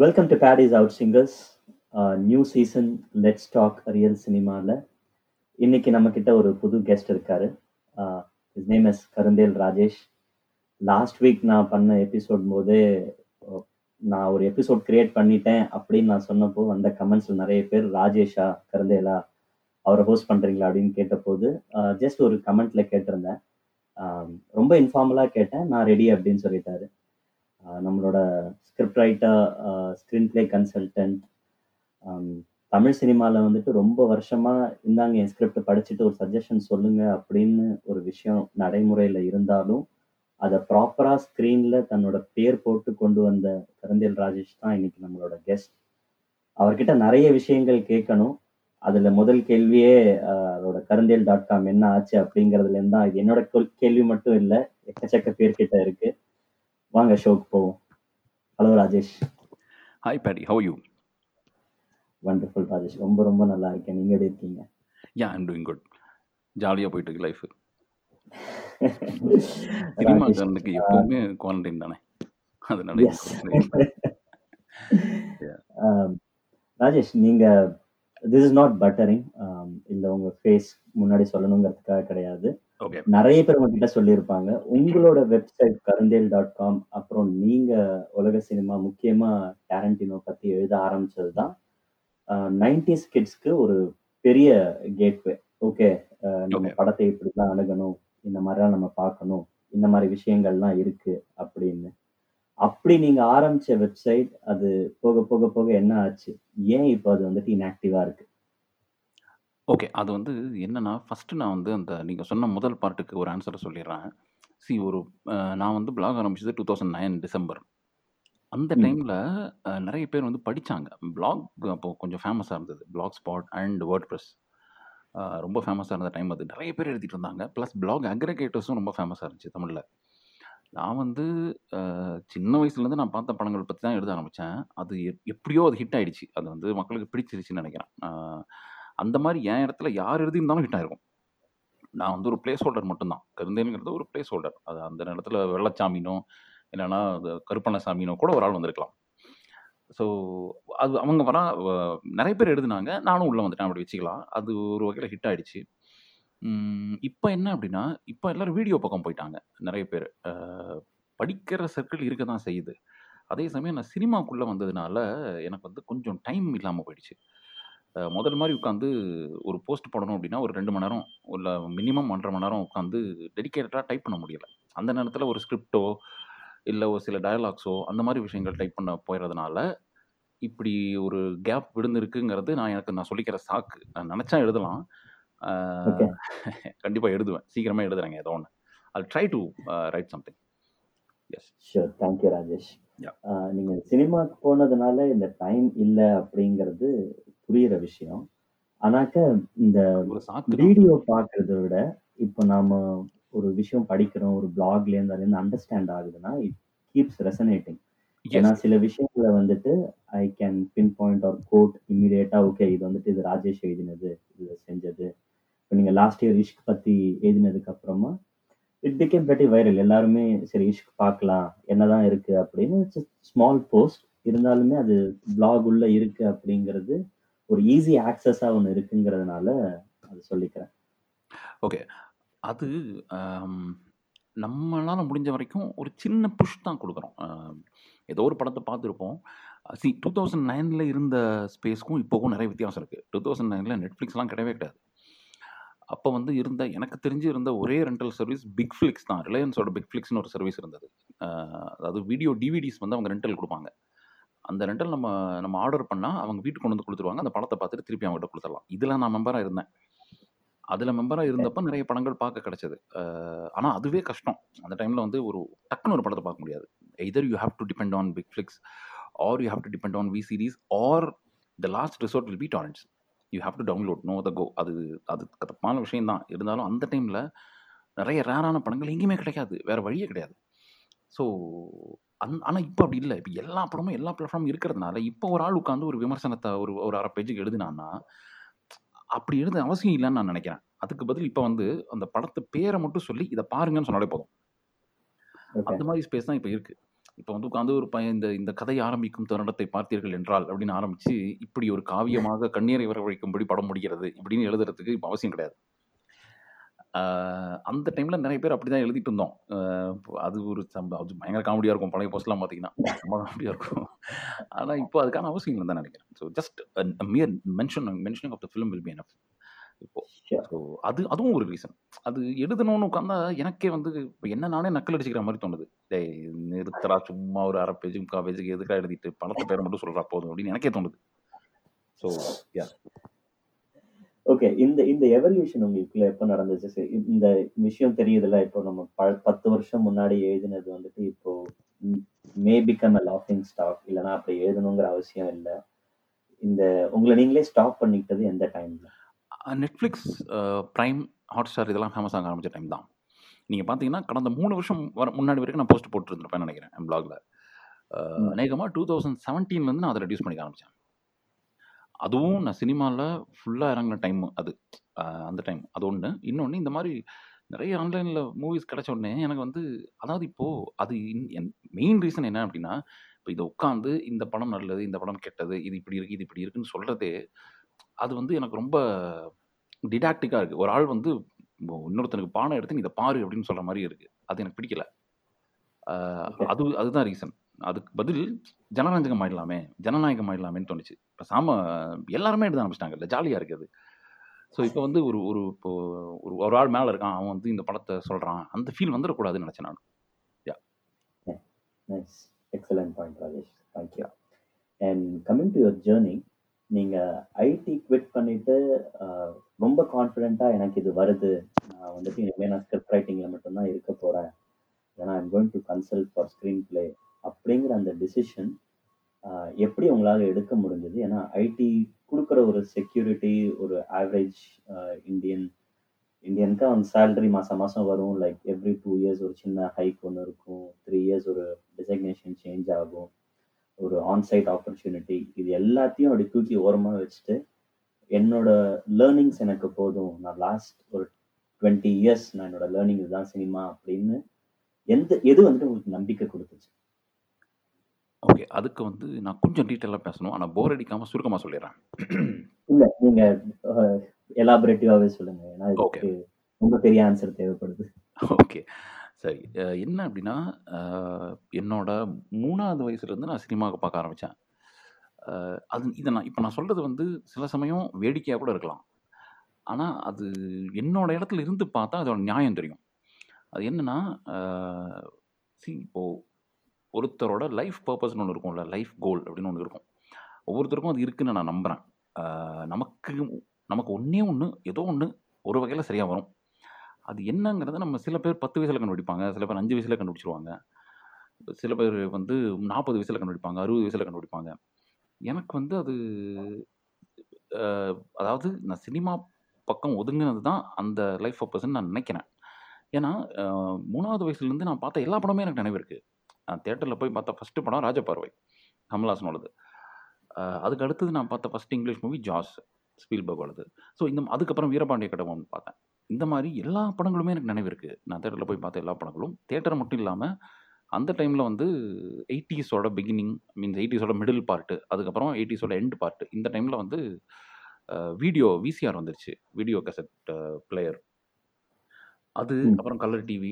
Welcome to Paddy's out singers new season let's talk real சினிமாவில் இன்னைக்கு நம்மக்கிட்ட ஒரு புது கெஸ்ட் இருக்காரு. His name is கருந்தேல் Rajesh. Last week நான் பண்ண எபிசோட் போது நான் ஒரு எபிசோட் கிரியேட் பண்ணிட்டேன் அப்படின்னு நான் சொன்னப்போ வந்த கமெண்ட்ஸில் நிறைய பேர் ராஜேஷா கருந்தேலா அவரை ஹோஸ்ட் பண்ணுறீங்களா அப்படின்னு கேட்டபோது ஜஸ்ட் ஒரு கமெண்ட்டில் கேட்டிருந்தேன். ரொம்ப இன்ஃபார்மலாக கேட்டேன், நான் ரெடி அப்படின்னு சொல்லிட்டாரு. நம்மளோட script writer, screen play consultant, Tamil சினிமாவில் வந்துட்டு ரொம்ப வருஷமாக இருந்தாங்க. என் ஸ்கிரிப்ட் படிச்சுட்டு ஒரு சஜஷன் சொல்லுங்கள் அப்படின்னு ஒரு விஷயம் நடைமுறையில் இருந்தாலும் அதை ப்ராப்பராக ஸ்க்ரீனில் தன்னோட பேர் போட்டு கொண்டு வந்த கருந்தேல் ராஜேஷ் தான் இன்னைக்கு நம்மளோட கெஸ்ட். அவர்கிட்ட நிறைய விஷயங்கள் கேட்கணும். அதில் முதல் கேள்வியே அதோட karandel.com என்ன ஆச்சு அப்படிங்கிறதுலேருந்து தான். இது என்னோட கேள்வி மட்டும் இல்லை, எக்கச்சக்க பேர்கிட்ட இருக்குது. வாங்க ஷோக்கு போவோம். Hello Rajesh. Hi Paddy, how you? Wonderful Rajesh, ரொம்ப ரொம்ப நல்லா இருக்கேன். நீங்கள் எப்படி இருக்கீங்க? Yeah, I'm doing good. ஜாலியாக போயிட்டு இருக்கு லைஃப். சினிமாக்காரனுக்கு எப்பவுமே குவாரண்டைன் தானே, அதனால. ராஜேஷ், நீங்கள் திஸ் இஸ் நாட் பட்டரிங் இல்லை, உங்கள் ஃபேஸ் முன்னாடி சொல்லணுங்கிறதுக்காக கிடையாது. நிறைய பேர் உங்ககிட்ட சொல்லியிருப்பாங்க. உங்களோட வெப்சைட் karandel.com, அப்புறம் நீங்க உலக சினிமா, முக்கியமா டாரண்டினோ பத்தி எழுத ஆரம்பிச்சது தான் 90s கிட்ஸ்க்கு ஒரு பெரிய கேட்வே. ஓகே, நம்ம படத்தை இப்படிலாம் அணுகணும், இந்த மாதிரிலாம் நம்ம பார்க்கணும், இந்த மாதிரி விஷயங்கள்லாம் இருக்கு அப்படின்னு. அப்படி நீங்க ஆரம்பிச்ச வெப்சைட் அது போக போக போக என்ன ஆச்சு? ஏன் இப்போ அது வந்துட்டு இன்ஆக்டிவா இருக்கு? ஓகே, அது வந்து என்னென்னா, ஃபஸ்ட்டு நான் வந்து அந்த நீங்கள் சொன்ன முதல் பார்ட்டுக்கு ஒரு ஆன்சரை சொல்லிடுறேன். நான் வந்து பிளாக் ஆரம்பிச்சது 2009 டிசம்பர். அந்த டைமில் நிறைய பேர் வந்து படித்தாங்க. பிளாக் அப்போது கொஞ்சம் ஃபேமஸாக இருந்தது. Blogspot and WordPress ரொம்ப ஃபேமஸாக இருந்த டைம். அது நிறைய பேர் எழுதிட்டு இருந்தாங்க. ப்ளஸ் பிளாக் அக்ரிகேட்டர்ஸும் ரொம்ப ஃபேமஸாக இருந்துச்சு தமிழில். நான் வந்து சின்ன வயசுலேருந்து நான் பார்த்த படங்கள் பற்றி தான் எழுத ஆரம்பித்தேன். அது எப்படியோ அது ஹிட் ஆகிடுச்சு. அது வந்து மக்களுக்கு பிடிச்சிருச்சுன்னு நினைக்கிறேன். அந்த மாதிரி என் இடத்துல யார் எழுதியிருந்தாலும் ஹிட் ஆகிருக்கும். நான் வந்து ஒரு பிளேஸ் ஹோல்டர் மட்டும்தான். கருந்தேனுங்கிறது ஒரு பிளேஸ் ஹோல்டர். அது அந்த இடத்துல வெள்ளச்சாமினோ இல்லைன்னா கருப்பண்ணசாமினோ கூட ஒரு ஆள் வந்திருக்கலாம். ஸோ அது அவங்க வர நிறைய பேர் எழுதினாங்க, நானும் உள்ளே வந்துட்டேன். அப்படி வச்சுக்கலாம். அது ஒரு வகையில் ஹிட் ஆகிடுச்சு. இப்போ என்ன அப்படின்னா, இப்போ எல்லோரும் வீடியோ பக்கம் போயிட்டாங்க. நிறைய பேர் படிக்கிற சர்க்கிள் இருக்க தான் செய்யுது. அதே சமயம் நான் சினிமாக்குள்ளே வந்ததுனால எனக்கு வந்து கொஞ்சம் டைம் இல்லாமல் போயிடுச்சு. முதல் மாதிரி உட்காந்து ஒரு போஸ்ட் போடணும் அப்படின்னா ஒரு 2 மணி நேரம் இல்லை மினிமம் 1.5 மணி நேரம் உட்காந்து டெடிக்கேட்டடாக டைப் பண்ண முடியலை. அந்த நேரத்தில் ஒரு ஸ்கிரிப்டோ இல்லை ஒரு சில டயலாக்ஸோ அந்த மாதிரி விஷயங்கள் டைப் பண்ண போயிடுறதுனால இப்படி ஒரு கேப் விழுந்துருக்குங்கிறது நான் சொல்லிக்கிற சாக்கு. நான் நினச்சா எழுதலாம், கண்டிப்பாக எழுதுவேன், சீக்கிரமாக எழுதுறேங்க ஏதோ ஒன்று. I try to write something. Yes, sure. Thank you Rajesh. நீங்கள் சினிமாவுக்கு போனதுனால இந்த டைம் இல்லை அப்படிங்கிறது புரியிற விஷயம். ஆனாக்க இந்த வீடியோ பார்க்கறத விட இப்போ நாம ஒரு விஷயம் படிக்கிறோம், ஒரு பிளாக்ல இருந்து அண்டர்ஸ்டாண்ட் ஆகுதுன்னா இட் கீப்ஸ் ரெசனேட்டிங். ஏன்னா சில விஷயங்களை வந்துட்டு I can pinpoint or quote இமீடியட்டா. ஓகே, இது வந்துட்டு இது ராஜேஷ் எழுதினது, இது செஞ்சது. இப்போ நீங்க லாஸ்ட் இயர் இஷ்க் பத்தி எழுதினதுக்கு அப்புறமா இட் பிகேம் வெரி வைரல். எல்லாருமே சரி இஷ்க் பார்க்கலாம், என்னதான் இருக்கு அப்படின்னு. இட்ஸ் ஸ்மால் போஸ்ட் இருந்தாலுமே அது பிளாக் உள்ள இருக்கு அப்படிங்கிறது ஒரு ஈஸி ஆக்சஸாக ஒன்று இருக்குங்கிறதுனால அது சொல்லிக்கிறேன். ஓகே, அது நம்மளால் முடிஞ்ச வரைக்கும் ஒரு சின்ன புஷ் தான் கொடுக்குறோம். ஏதோ ஒரு படத்தை பார்த்துருப்போம். 2009 இருந்த ஸ்பேஸ்க்கும் இப்போவும் நிறைய வித்தியாசம் இருக்குது. 2009 நெட்ஃப்ளிக்ஸ்லாம் கிடையவே கிடையாது. அப்போ வந்து இருந்த, எனக்கு தெரிஞ்சு இருந்த ஒரே ரெண்டல் சர்வீஸ் பிக்ஃப்ளிக்ஸ் தான். ரிலையன்ஸோட பிக்ஃப்ளிக்ஸ்னு ஒரு சர்வீஸ் இருந்தது. அதாவது வீடியோ டிவிடிஸ் வந்து அவங்க ரெண்டல் கொடுப்பாங்க. அந்த ரெண்டல் நம்ம ஆர்டர் பண்ணால் அவங்க வீட்டுக்கு கொண்டு வந்து கொடுத்துருவாங்க. அந்த படத்தை பார்த்துட்டு திருப்பி அவங்ககிட்ட கொடுத்துடலாம். இதில் நான் மெம்பராக இருந்தேன். அதில் மெம்பராக இருந்தப்போ நிறைய படங்கள் பார்க்க கிடச்சிது. ஆனால் அதுவே கஷ்டம். அந்த டைமில் வந்து ஒரு டக்குன்னு ஒரு படத்தை பார்க்க முடியாது. Either you have to depend on BigFlix or you have to depend on V series or the last resort will be torrents. You have to download, no the go. அது தப்பான விஷயந்தான். இருந்தாலும் அந்த டைமில் நிறைய ரேரான படங்கள் எங்கேயுமே கிடைக்காது, வேறு வழியே கிடையாது. ஸோ ஆனால் இப்போ அப்படி இல்லை. இப்போ எல்லா படமும் எல்லா பிளாட்ஃபார்மும் இருக்கிறதுனால இப்போ ஒரு ஆள் உட்காந்து ஒரு விமர்சனத்தை ஒரு 1/2 பேஜுக்கு எழுதினான்னா அப்படி எழுத அவசியம் இல்லைன்னு நான் நினைக்கிறேன். அதுக்கு பதில் இப்போ வந்து அந்த படத்தை பேரை மட்டும் சொல்லி இதை பாருங்கன்னு சொன்னாலே போதும். அந்த மாதிரி ஸ்பேஸ் தான் இப்போ இருக்குது. இப்போ வந்து உட்காந்து ஒரு பையன் இந்த இந்த கதை ஆரம்பிக்கும் தருணத்தை பார்த்தீர்கள் என்றால் அப்படின்னு ஆரம்பித்து இப்படி ஒரு காவியமாக கண்ணீரை வரவழைக்கும்படி படம் முடிகிறது இப்படின்னு எழுதுறதுக்கு இப்போ அவசியம் கிடையாது. அந்த டைமில் நிறைய பேர் அப்படி தான் எழுதிட்டு இருந்தோம். அது ஒரு அது பயங்கர காமெடியாக இருக்கும். பழைய போஸ்ட்லாம் பார்த்தீங்கன்னா ரொம்ப காமெடியாக இருக்கும். ஆனால் இப்போ அதுக்கான அவசியம் இல்லைன்னு தான் நினைக்கிறேன். So just mere mentioning of the film will be enough. இப்போது ஸோ அதுவும் ஒரு ரீசன். அது எழுதணும்னு உட்காந்தா எனக்கே வந்து இப்போ என்ன நானே நக்கல் அடிச்சுக்கிற மாதிரி தோணுது. நிறுத்தரா சும்மா ஒரு அரை பேஜு முக்கா பேஜுக்கு எதுக்காக எழுதிட்டு பணத்தை பேரை மட்டும் சொல்கிறா போதும் அப்படின்னு எனக்கே தோணுது. So yeah okay. இந்த எவல்யூஷன் உங்களுக்குள்ள எப்போ நடந்துச்சு? சரி, இந்த விஷயம் தெரியுதுல்ல. இப்போ நம்ம 10 வருஷம் முன்னாடி எழுதினது வந்துட்டு இப்போ மே பிகம் அ லாஃபிங் ஸ்டாக். இல்லைன்னா அப்போ எழுதணுங்கிற அவசியம் இல்லை. இந்த உங்களை நீங்களே ஸ்டாப் பண்ணிக்கிட்டது எந்த டைம்ல? நெட்ஃப்ளிக்ஸ், பிரைம், ஹாட்ஸ்டார் இதெல்லாம் ஃபேமஸ் ஆக ஆரம்பித்த டைம் தான். நீங்கள் பார்த்தீங்கன்னா கடந்த 3 வருஷம் முன்னாடி வரைக்கும் நான் போஸ்ட் போட்டுருந்துருப்பேன்னு நினைக்கிறேன் என் பிளாகில். அநேகமாக 2017 நான் அதை ரெடியூஸ் பண்ணிக்க ஆரம்பித்தேன். அதுவும் நான் சினிமாவில் ஃபுல்லாக இறங்கின டைமு அது. அந்த டைம் அது ஒன்று. இன்னொன்று, இந்த மாதிரி நிறைய ஆன்லைனில் மூவிஸ் கிடச்ச உடனே எனக்கு வந்து அதாவது இப்போது அது மெயின் ரீசன் என்ன அப்படின்னா, இப்போ இதை உட்காந்து இந்த படம் நல்லது, இந்த படம் கெட்டது, இது இப்படி இருக்குது, இது இப்படி இருக்குன்னு சொல்கிறதே அது வந்து எனக்கு ரொம்ப டிடாக்டிக்காக இருக்குது. ஒரு ஆள் வந்து இன்னொருத்தனுக்கு பாடம் எடுத்து நீ இதை பாரு அப்படின்னு சொல்கிற மாதிரி இருக்குது. அது எனக்கு பிடிக்கலை. அதுதான் ரீசன். அதுக்கு பதில் ஜனநாயகம் ஆயிடலாமேன்னு தோணுச்சு. இப்போ சாம எல்லாருமே எடுத்து ஆரம்பிச்சிட்டாங்க, இல்லை ஜாலியாக இருக்குது. ஸோ இப்போ வந்து ஒரு ஒரு இப்போ ஒரு ஒரு ஆள் மேலே இருக்கான், அவன் வந்து இந்த படத்தை சொல்கிறான், அந்த ஃபீல் வந்துடக்கூடாதுன்னு நினச்சேன் நான். Yeah, nice, excellent point Rajesh, thank you. And coming to your journey, நீங்கள் ஐடி குவிட் பண்ணிவிட்டு ரொம்ப கான்ஃபிடென்ட்டாக எனக்கு இது வருது, நான் வந்துட்டு இனிமேல் நான் ஸ்கிரிப்ட் ரைட்டிங்கில் மட்டும்தான் இருக்க போகிறேன், ஏன்னா I'm going to consult for screen play அப்படிங்கிற அந்த டிசிஷன் எப்படி உங்களால் எடுக்க முடிஞ்சது? ஏன்னா ஐடி கொடுக்குற ஒரு செக்யூரிட்டி ஒரு ஆவரேஜ் இந்தியனுக்கு அவன் சேலரி மாதம் மாதம் வரும். லைக் எவ்ரி 2 years ஒரு சின்ன ஹைக் ஒன்று இருக்கும், 3 years ஒரு டெசிக்னேஷன் சேஞ்ச் ஆகும், ஒரு ஆன்சைட் ஆப்பர்ச்சுனிட்டி. இது எல்லாத்தையும் அப்படி தூக்கி ஓரமாக வச்சுட்டு என்னோட லேர்னிங்ஸ் எனக்கு போதும், நான் லாஸ்ட் ஒரு 20 years நான் என்னோட லேர்னிங் இதுதான் சினிமா அப்படின்னு எது வந்துட்டு உங்களுக்கு நம்பிக்கை கொடுத்துச்சு? ஓகே, அதுக்கு வந்து நான் கொஞ்சம் டீட்டெயிலாக பேசணும், ஆனால் போர் அடிக்காமல் சுருக்கமாக சொல்லிடுறேன். இல்லை, நீங்கள் எலாபரேட்டிவாகவே சொல்லுங்கள், ஏன்னா ஓகே ரொம்ப பெரிய ஆன்சர் தேவைப்படுது. ஓகே, சரி. என்ன அப்படின்னா, என்னோட 3வது வயசுலேருந்து நான் சினிமாவுக்கு பார்க்க ஆரம்பித்தேன். அது இதை நான் இப்போ நான் சொல்கிறது வந்து சில சமயம் வேடிக்கையாக கூட இருக்கலாம், ஆனால் அது என்னோடய இடத்துல இருந்து பார்த்தா அதோட நியாயம் தெரியும். அது என்னென்னா, இப்போது ஒருத்தரோட லைஃப் பர்பஸ்ன்னு ஒன்று இருக்கும்ல, லைஃப் கோல் அப்படின்னு ஒன்று இருக்கும், ஒவ்வொருத்தருக்கும் அது இருக்குதுன்னு நான் நம்புகிறேன். நமக்கு ஒன்றே ஒன்று ஏதோ ஒன்று ஒரு வகையில் சரியாக வரும். அது என்னங்கிறத நம்ம சில பேர் 10 வயசில் கண்டுபிடிப்பாங்க, சில பேர் 5 வயசில் கண்டுபிடிச்சிருவாங்க, சில பேர் வந்து 40 வயசில் கண்டுபிடிப்பாங்க, 60 வயசில் கண்டுபிடிப்பாங்க. எனக்கு வந்து அது அதாவது நான் சினிமா பக்கம் ஒதுங்கினது தான் அந்த லைஃப் பர்பஸ்ன்னு நான் நினைக்கிறேன். ஏன்னா 3வது வயசுலேருந்து நான் பார்த்த எல்லா படமே எனக்கு நினைவு இருக்குது. நான் தேட்டரில் போய் பார்த்த ஃபஸ்ட்டு படம் ராஜபார்வை, கமல்ஹாசனோடது. அதுக்கு அடுத்தது நான் பார்த்த ஃபஸ்ட்டு இங்கிலீஷ் மூவி ஜாஸ், ஸ்பீல்பர்கோடது. ஸோ அதுக்கப்புறம் வீரபாண்டிய கட்டபொம்மன் பார்த்தேன். இந்த மாதிரி எல்லா படங்களுமே எனக்கு நினைவு இருக்குது. நான் தேட்டரில் போய் பார்த்த எல்லா படங்களும், தேட்டர் மட்டும் இல்லாமல் அந்த டைமில் வந்து 80s beginning, means 80s middle part, அதுக்கப்புறம் 80s எண்ட் பார்ட்டு, இந்த டைமில் வந்து வீடியோ விசிஆர் வந்துருச்சு, வீடியோ கசெட் பிளேயர், அது அப்புறம் கலர் டிவி.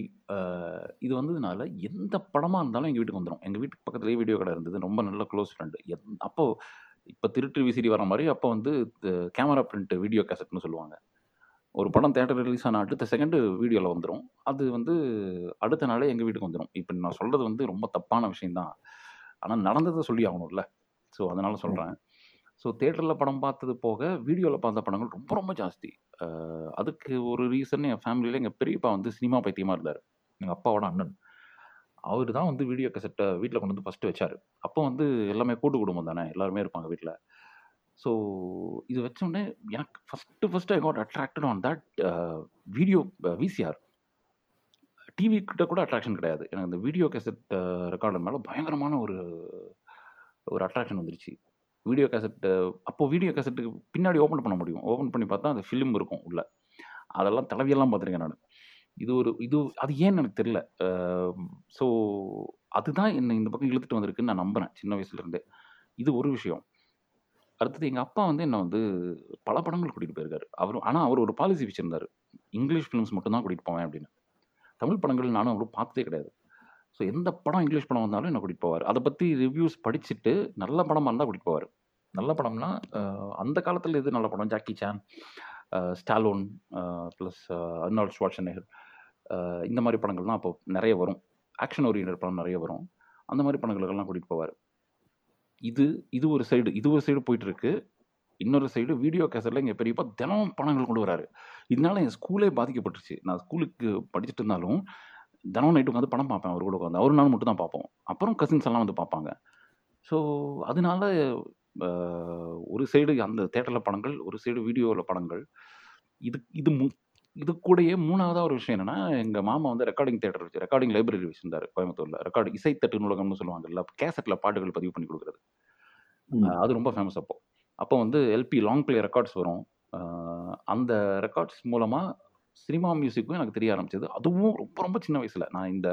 இது வந்ததுனால எந்த படமாக இருந்தாலும் எங்கள் வீட்டுக்கு வந்துடும். எங்கள் வீட்டுக்கு பக்கத்துலேயே வீடியோ கடை இருந்தது, ரொம்ப நல்ல க்ளோஸ் ஃப்ரெண்டு. அப்போது இப்போ திருட்டு விசிறி வர மாதிரி அப்போ வந்து கேமரா பிரிண்ட் வீடியோ கேசட்னு சொல்லுவாங்க. ஒரு படம் தேட்டர் ரிலீஸ் ஆனால் அடுத்த செகண்டு வீடியோவில் வந்துடும், அது வந்து அடுத்த நாளே எங்கள் வீட்டுக்கு வந்துடும். இப்போ நான் சொல்கிறது வந்து ரொம்ப தப்பான விஷயந்தான், ஆனால் நடந்ததை சொல்லி ஆகணும்ல, ஸோ அதனால் சொல்கிறேன். ஸோ தேட்டரில் படம் பார்த்தது போக வீடியோவில் பார்த்த படங்கள் ரொம்ப ரொம்ப ஜாஸ்தி. அதுக்கு ஒரு ரீசன், என் ஃபேமிலியில் எங்கள் பெரியப்பா வந்து சினிமா பைத்தியமாக இருந்தார், எங்கள் அப்பாவோட அண்ணன். அவர் தான் வந்து வீடியோ கசட்டை வீட்டில் கொண்டு வந்து ஃபஸ்ட்டு வச்சார். அப்போ வந்து எல்லாமே கூட்டு குடும்பம் தானே, எல்லாருமே இருப்பாங்க வீட்டில். ஸோ இது வச்சோடனே எனக்கு first I got attracted on that video VCR. TV கிட்ட கூட அட்ராக்ஷன் கிடையாது எனக்கு. இந்த வீடியோ கசட் ரெக்கார்டர் மேலே பயங்கரமான ஒரு ஒரு அட்ராக்ஷன் வந்துருச்சு. வீடியோ கேசட்டு அப்போது வீடியோ கேசட்டுக்கு பின்னாடி ஓப்பன் பண்ண முடியும், ஓப்பன் பண்ணி பார்த்தா அந்த ஃபிலிம் இருக்கும் உள்ளே. அதெல்லாம் தலைவியெல்லாம் பார்த்துருக்கேன் நான். இது அது ஏன்னு எனக்கு தெரியல. ஸோ அதுதான் என்னை இந்த பக்கம் இழுத்துட்டு வந்திருக்குன்னு நான் நம்பினேன் சின்ன வயசுலேருந்தே. இது ஒரு விஷயம். அடுத்தது எங்கள் அப்பா வந்து என்னை வந்து பல படங்கள் கூட்டிகிட்டு போயிருக்காரு அவர். ஆனால் அவர் ஒரு பாலிசி வச்சுருந்தார், இங்கிலீஷ் ஃபிலிம்ஸ் மட்டும்தான் கூட்டிகிட்டு போவேன் அப்படின்னு. தமிழ் படங்கள் நானும் அவரும் பார்த்ததே கிடையாது. ஸோ எந்த படம் இங்கிலீஷ் படம் வந்தாலும் என்னை கூட்டிகிட்டு போவார். அதை பற்றி ரிவ்யூஸ் படிச்சுட்டு நல்ல படமாக இருந்தால் கூட்டிகிட்டு போவார். நல்ல படம்னா அந்த காலத்தில் எது நல்ல படம், Jackie Chan, Stallone, plus Arnold Schwarzenegger, இந்த மாதிரி படங்கள்லாம் அப்போ நிறைய வரும். ஆக்ஷன் ஓரியன்ட் படம் நிறைய வரும். அந்த மாதிரி படங்களுக்கெல்லாம் கூட்டிகிட்டு போவார். இது ஒரு சைடு, போயிட்டுருக்கு. இன்னொரு சைடு வீடியோ கேசட்டில் எங்கள் பெரியப்பா தினமும் படங்கள் கொண்டு வராரு. இதனால என் ஸ்கூலே பாதிக்கப்பட்டுருச்சு. நான் ஸ்கூலுக்கு படிச்சுட்டு இருந்தாலும் தினமும் நைட்டு உட்காந்து படம் பார்ப்பேன் அவர் கூட உட்காந்து. அவரு நானும் மட்டும் தான் பார்ப்போம். அப்புறம் கசின்ஸ் எல்லாம் வந்து பார்ப்பாங்க. ஸோ அதனால ஒரு சைடு அந்த தேட்டரில் படங்கள், ஒரு சைடு வீடியோவில் படங்கள். இது இது இது கூடயே மூணாவதாக ஒரு விஷயம் என்னென்னா, எங்கள் மாமா வந்து ரெக்கார்டிங் தேட்டர் வச்சு ரெக்கார்டிங் லைப்ரரி வச்சுருந்தார் கோயம்புத்தூரில். ரெக்கார்டு இசைத்தட்டு நூலகம்னு சொல்லுவாங்கல்ல, கேசட்டில் பாட்டுகள் பதிவு பண்ணி கொடுக்குறது, அது ரொம்ப ஃபேமஸ். அப்போ வந்து எல்பி லாங் பிளே ரெக்கார்ட்ஸ் வரும். அந்த ரெக்கார்ட்ஸ் மூலமாக சினிமா மியூசிக்கும் எனக்கு தெரிய ஆரம்பிச்சது. அதுவும் ரொம்ப ரொம்ப சின்ன வயசில். நான் இந்த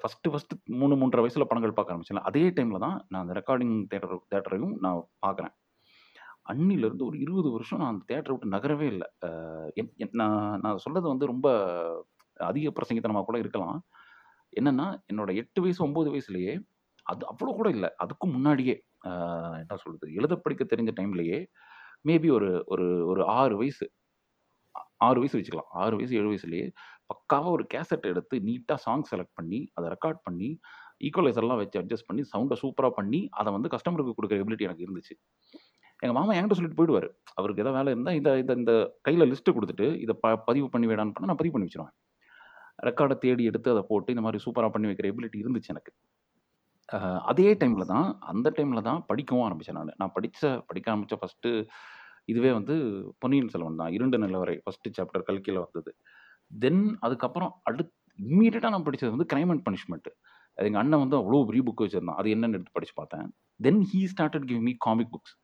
ஃபஸ்ட்டு 3-3.5 வயசில் படங்கள் பார்க்க ஆரம்பிச்சேன். அதே டைமில் தான் நான் அந்த ரெக்கார்டிங் தேட்டரையும் நான் பார்க்குறேன். அன்னிலேருந்து ஒரு 20 வருஷம் நான் அந்த தேட்டரை விட்டு நகரவே இல்லை. நான் சொல்கிறது வந்து ரொம்ப அதிக பிரசங்கித்தனமாக கூட இருக்கலாம். என்னென்னா, என்னோடய 8 வயசு 9 வயசுலேயே, அது அவ்வளோ கூட இல்லை, அதுக்கும் முன்னாடியே, என்ன சொல்கிறது, எழுத படிக்க தெரிஞ்ச டைம்லேயே, மேபி ஒரு ஒரு ஒரு 6 வயசு வச்சுக்கலாம், 6 வயசு 7 வயசுலேயே பக்காவாக ஒரு கேசட் எடுத்து நீட்டாக சாங் செலக்ட் பண்ணி அதை ரெக்கார்ட் பண்ணி ஈக்குவலைசர்லாம் வச்சு அட்ஜஸ்ட் பண்ணி சவுண்டை சூப்பராக பண்ணி அதை வந்து கஸ்டமருக்கு கொடுக்குற எபிலிட்டி எனக்கு இருந்துச்சு. எங்கள் மாமா என்கிட்ட சொல்லிட்டு போயிடுவார். அவருக்கு எதாவது வேலை இருந்தால் இந்த கையில் லிஸ்ட்டு கொடுத்துட்டு இதை பதிவு பண்ணி வேடான்னு பண்ணால் நான் பதிவு பண்ணி வச்சுருவேன். ரெக்கார்டை தேடி எடுத்து அதை போட்டு இந்த மாதிரி சூப்பராக பண்ணி வைக்கிற எபிலிட்டி இருந்துச்சு எனக்கு. அதே டைமில் தான் படிக்கவும் ஆரம்பித்தேன். நான் படிக்க ஆரம்பித்த ஃபஸ்ட்டு இதுவே வந்து பொன்னியின் செல்வன் தான், இரண்டு நிலவரை ஃபஸ்ட்டு சாப்டர் கல்கியில் வந்தது. தென் அதுக்கப்புறம் இம்மீடியட்டாக நான் படித்தது வந்து கிரைம் அண்ட் பனிஷ்மெண்ட்டு. எங்கள் அண்ணன் வந்து அவ்வளோ பெரிய புக் வச்சுருந்தான், அது என்னென்னு எடுத்து படித்து பார்த்தேன். Then he started give me comic books.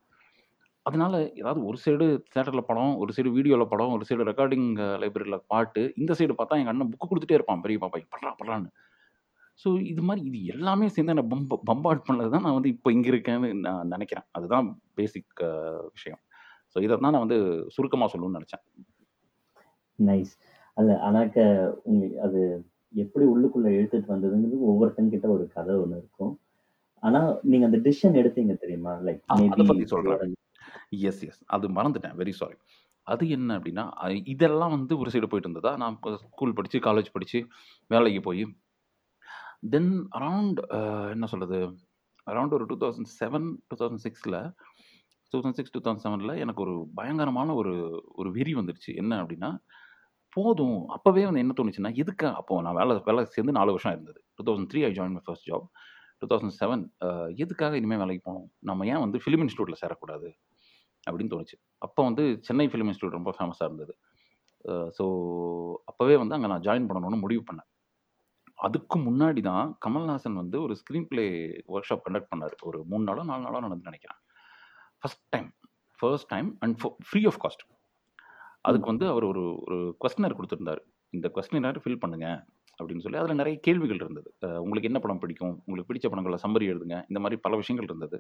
அதனால் ஏதாவது ஒரு சைடு தேட்டரில் படம், ஒரு சைடு வீடியோவில் படம், ஒரு சைடு ரெக்கார்டிங் லைப்ரரியில் பாட்டு, இந்த சைடு பார்த்தா எங்கள் அண்ணன் புக்கு கொடுத்துட்டே இருப்பான் பெரிய பாப்பா படலான்னு. ஸோ இது மாதிரி இது எல்லாமே சேர்ந்து என்னை பம்பாட் பண்ணது தான் நான் வந்து இப்போ இங்கே இருக்கேன்னு நான் நினைக்கிறேன். அதுதான் பேசிக் விஷயம். ஸோ இதை தான் நான் வந்து சுருக்கமாக சொல்லணும்னு நினச்சேன். நைஸ். அல்ல ஆனாக்க அது எப்படி உள்ளுக்குள்ளே எழுத்துட்டு வந்ததுங்கிறது ஒவ்வொருத்தங்கிட்ட ஒரு கதை ஒன்று இருக்கும். ஆனால் நீங்கள் அந்த டிசிஷன் எடுத்தீங்க தெரியுமா? லைக் அதை பற்றி சொல்கிறேன். எஸ் அது மறந்துட்டேன், வெரி சாரி. அது என்ன அப்படின்னா, இதெல்லாம் வந்து ஒரு சைடு போயிட்டு இருந்ததா, நான் ஸ்கூல் படித்து காலேஜ் படித்து வேலைக்கு போய் தென் அரவுண்ட் என்ன சொல்கிறது, அரவுண்ட் ஒரு 2007-2006 2006-2007 எனக்கு ஒரு பயங்கரமான ஒரு வெறி வந்துடுச்சு. என்ன அப்படின்னா, போதும். அப்போவே வந்து என்ன தோணுச்சுன்னா, எதுக்கு அப்போது நான் வேலை சேர்ந்து 4 வருஷம் இருந்தது. 2003 I join my first job. 2007 எதுக்காக இனிமேல் வேலைக்கு போகணும், நம்ம ஏன் வந்து ஃபிலிம் இன்ஸ்டியூட்டில் சேரக்கூடாது அப்படின்னு தோணுச்சு. அப்போ வந்து சென்னை ஃபிலிம் இன்ஸ்டியூட் ரொம்ப ஃபேமஸாக இருந்தது. ஸோ அப்போவே வந்து அங்கே நான் ஜாயின் பண்ணணும்னு முடிவு பண்ணேன். அதுக்கு முன்னாடி தான் கமல்ஹாசன் வந்து ஒரு screen play workshop conduct பண்ணார். ஒரு 3 நாளோ 4 நாளோ நடந்து நினைக்கிறேன். First time and free of cost. அதுக்கு வந்து அவர் ஒரு ஒரு குவெஸ்டினர் கொடுத்துருந்தார். இந்த குவெஸ்டினர் ஃபில் பண்ணுங்கள் அப்படின்னு சொல்லி அதில் நிறைய கேள்விகள் இருந்தது. உங்களுக்கு என்ன படம் பிடிக்கும், உங்களுக்கு பிடிச்ச படங்களை சம்மரி எழுதுங்க, இந்த மாதிரி பல விஷயங்கள் இருந்தது.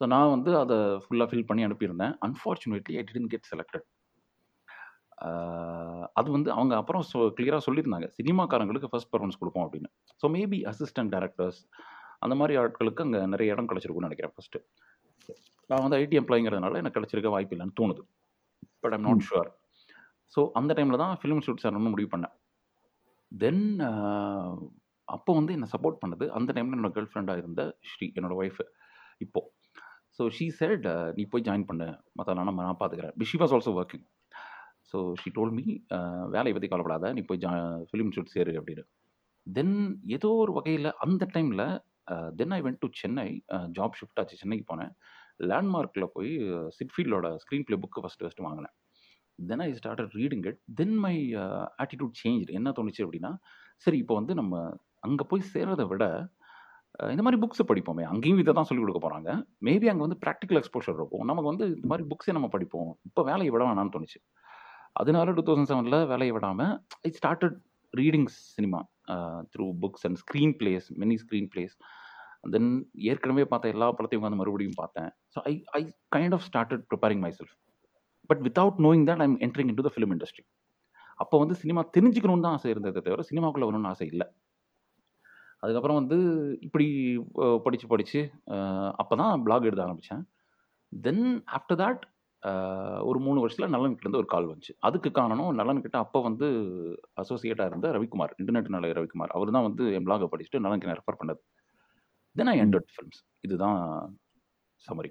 ஸோ நான் வந்து அதை ஃபுல்லாக ஃபில் பண்ணி அனுப்பியிருந்தேன். Unfortunately I didn't get selected. அது வந்து அவங்க அப்புறம் கிளியராக சொல்லியிருந்தாங்க, சினிமாக்காரங்களுக்கு ஃபர்ஸ்ட் ப்ரிஃபரன்ஸ் கொடுப்போம் அப்படின்னு. ஸோ மேபி அசிஸ்டன்ட் டைரக்டர்ஸ் அந்த மாதிரி ஆட்களுக்கு அங்கே நிறைய இடம் கிடச்சிருக்குன்னு நினைக்கிறேன். ஃபஸ்ட்டு நான் வந்து ஐடி எம்ப்ளாய்ங்கிறதுனால எனக்கு கிடச்சிருக்க வாய்ப்பு இல்லைன்னு தோணுது, but I'm not sure. So அந்த டைமில் தான் ஃபிலிம் ஷூட் சேரணும்னு முடிவு பண்ணேன். தென் அப்போ வந்து என்னை சப்போர்ட் பண்ணது அந்த டைமில் என்னோடய கேர்ள் ஃப்ரெண்டாக இருந்த ஸ்ரீ, என்னோடய ஒய்ஃபு இப்போது. ஸோ ஷீ செட், நீ போய் ஜாயின் பண்ணு, மற்ற நான் பார்த்துக்கிறேன். But she was also working. So she told me, வேலையை பற்றி கவலைப்படாத, நீ போய் ஃபிலிம் ஷூட் சேரு அப்படின்னு. தென் ஏதோ ஒரு வகையில் அந்த டைமில் then I went to Chennai. Job shift ஆச்சு, சென்னைக்கு போனேன். லேண்ட்மார்க்கில் போய் சிட்ஃபீல்டோட ஸ்க்ரீன் ப்ளே புக்கு ஃபஸ்ட்டு வாங்கினேன். Then I started reading it. Then my attitude change. என்ன தோணுச்சு அப்படின்னா, சரி இப்போ வந்து நம்ம அங்கே போய் சேர்றதை விட இந்த மாதிரி புக்ஸை படிப்போமே, அங்கேயும் இதை தான் சொல்லிக் கொடுக்க போகிறாங்க, மேபி அங்கே வந்து ப்ராக்டிக்கல் எக்ஸ்போஷர் இருக்கும், நமக்கு வந்து இந்த மாதிரி புக்ஸே நம்ம படிப்போம், இப்போ வேலையை விட வேணான்னு தோணுச்சு. அதனால 2007 வேலையை விடாமல் I started reading cinema. through books and screenplays, many screenplays. தென் ஏற்கனவே பார்த்த எல்லா படத்தையும் உட்காந்து மறுபடியும் பார்த்தேன். So I kind of started preparing myself, but without knowing that I'm entering into the film industry. அப்போ வந்து சினிமா தெரிஞ்சுக்கணும்னு தான் ஆசை இருந்ததை தவிர சினிமாக்குள்ளே வரணும்னு ஆசை இல்லை. அதுக்கப்புறம் வந்து இப்படி படித்து படித்து அப்போ தான் பிளாக் எழுத ஆரம்பித்தேன். தென் ஆஃப்டர் தேட் ஒரு 3 வருஷத்தில் நலன்கிட்டேருந்து ஒரு கால் வந்துச்சு. அதுக்கு காரணம் நலன்கிட்ட அப்போ வந்து அசோசியேட்டாக இருந்த ரவிக்குமார், இன்டர்நெட் நாளை ரவிக்குமார், அவர் தான் வந்து என் பிளாகை படிச்சுட்டு நலன்கிட்ட ரெஃபர் பண்ணது. Then I entered films. இதுதான் summary.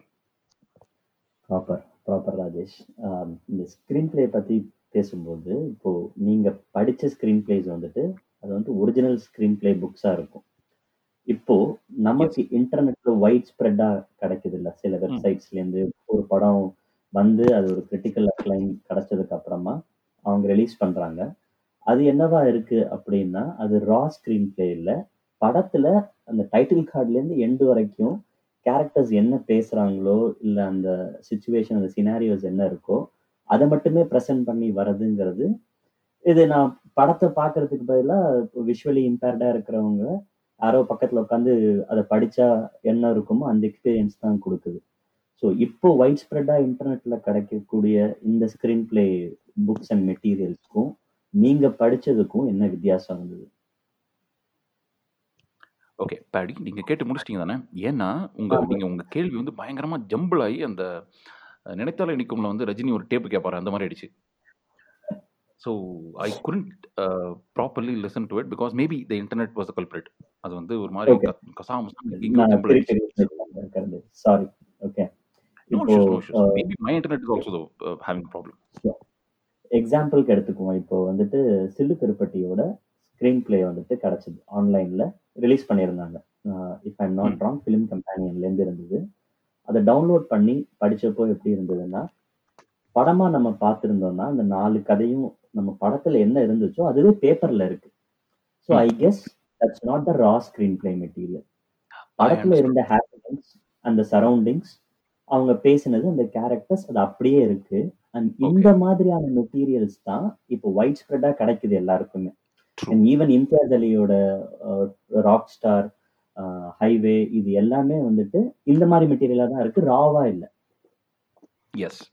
Proper ராஜேஷ், இந்த ஸ்க்ரீன் பிளே பற்றி பேசும்போது இப்போது நீங்கள் படித்த ஸ்க்ரீன் பிளேஸ் வந்துட்டு அது வந்து ஒரிஜினல் ஸ்க்ரீன் பிளே புக்ஸாக இருக்கும். இப்போது நமக்கு இன்டர்நெட்டில் வைட் ஸ்ப்ரெட்டாக கிடைக்கிது இல்லை, சில வெப்சைட்ஸ்லேருந்து ஒரு படம் வந்து அது ஒரு கிரிட்டிக்கல் அக்லைன் கிடச்சதுக்கு அப்புறமா அவங்க ரிலீஸ் பண்ணுறாங்க. அது என்னவா இருக்குது அப்படின்னா அது ரா ஸ்க்ரீன் பிளே இல்லை, படத்தில் அந்த டைட்டில் கார்ட்லேருந்து எண்டு வரைக்கும் கேரக்டர்ஸ் என்ன பேசுகிறாங்களோ இல்லை அந்த சிச்சுவேஷன் அந்த சினாரியோஸ் என்ன இருக்கோ அதை மட்டுமே ப்ரெசென்ட் பண்ணி வரதுங்கிறது. இது நான் படத்தை பார்க்கறதுக்கு பதிலாக விஷுவலி இம்பேர்டாக இருக்கிறவங்க யாரோ பக்கத்தில் உட்காந்து அதை படித்தா என்ன இருக்குமோ அந்த எக்ஸ்பீரியன்ஸ் தான் கொடுக்குது. ஸோ இப்போ வைட் ஸ்ப்ரெட்டாக இன்டர்நெட்டில் கிடைக்கக்கூடிய இந்த ஸ்க்ரீன் பிளே புக்ஸ் அண்ட் மெட்டீரியல்ஸ்க்கும் நீங்கள் படித்ததுக்கும் என்ன வித்தியாசம் இருந்தது? ஓகே பாடி, நீங்கள் கேட்டு முடிச்சிட்டிங்க தானே? ஏன்னா உங்கள் கேள்வி வந்து பயங்கரமாக ஜம்பிள் ஆகி அந்த நினைத்தாலே நிற்கும்ல வந்து ரஜினி ஒரு டேப்பு கேட்பாரு அந்த மாதிரி ஆயிடுச்சு. So I couldn't properly listen to it because maybe the internet was the culprit. அது வந்து ஒரு மாதிரி எக்ஸாம்பிளுக்கு எடுத்துக்குவோம். இப்போ வந்துட்டு சில்லு கருப்பட்டியோட ஸ்க்ரீன் பிளே வந்துட்டு கிடச்சிது, ஆன்லைனில் ரிலீஸ் பண்ணியிருந்தாங்க. If I'm not wrong film கம்பெனியிலேருந்து இருந்தது. அதை டவுன்லோட் பண்ணி படித்தப்போ எப்படி இருந்ததுன்னா, படமாக நம்ம பார்த்துருந்தோம்னா அந்த 4 கதையும் நம்ம படத்தில் என்ன இருந்துச்சோ அதுவே பேப்பரில் இருக்குது. So I guess that's not the raw screen play material. படத்தில் இருந்த ஹேப்பினஸ், அந்த சரௌண்டிங்ஸ், அவங்க பேசினது, அந்த கேரக்டர்ஸ் அது அப்படியே இருக்குது. அண்ட் இந்த மாதிரியான மெட்டீரியல்ஸ் தான் இப்போ வைட் ஸ்ப்ரெட்டாக கிடைக்குது எல்லாருக்குமே. And even இம்தியாஸ் அலியோட ராக் ஸ்டார், ஹைவே, இது எல்லாமே வந்துட்டு இந்த மாதிரி மெட்டீரியலாக தான் இருக்கு, ராவா இல்லை. எஸ்,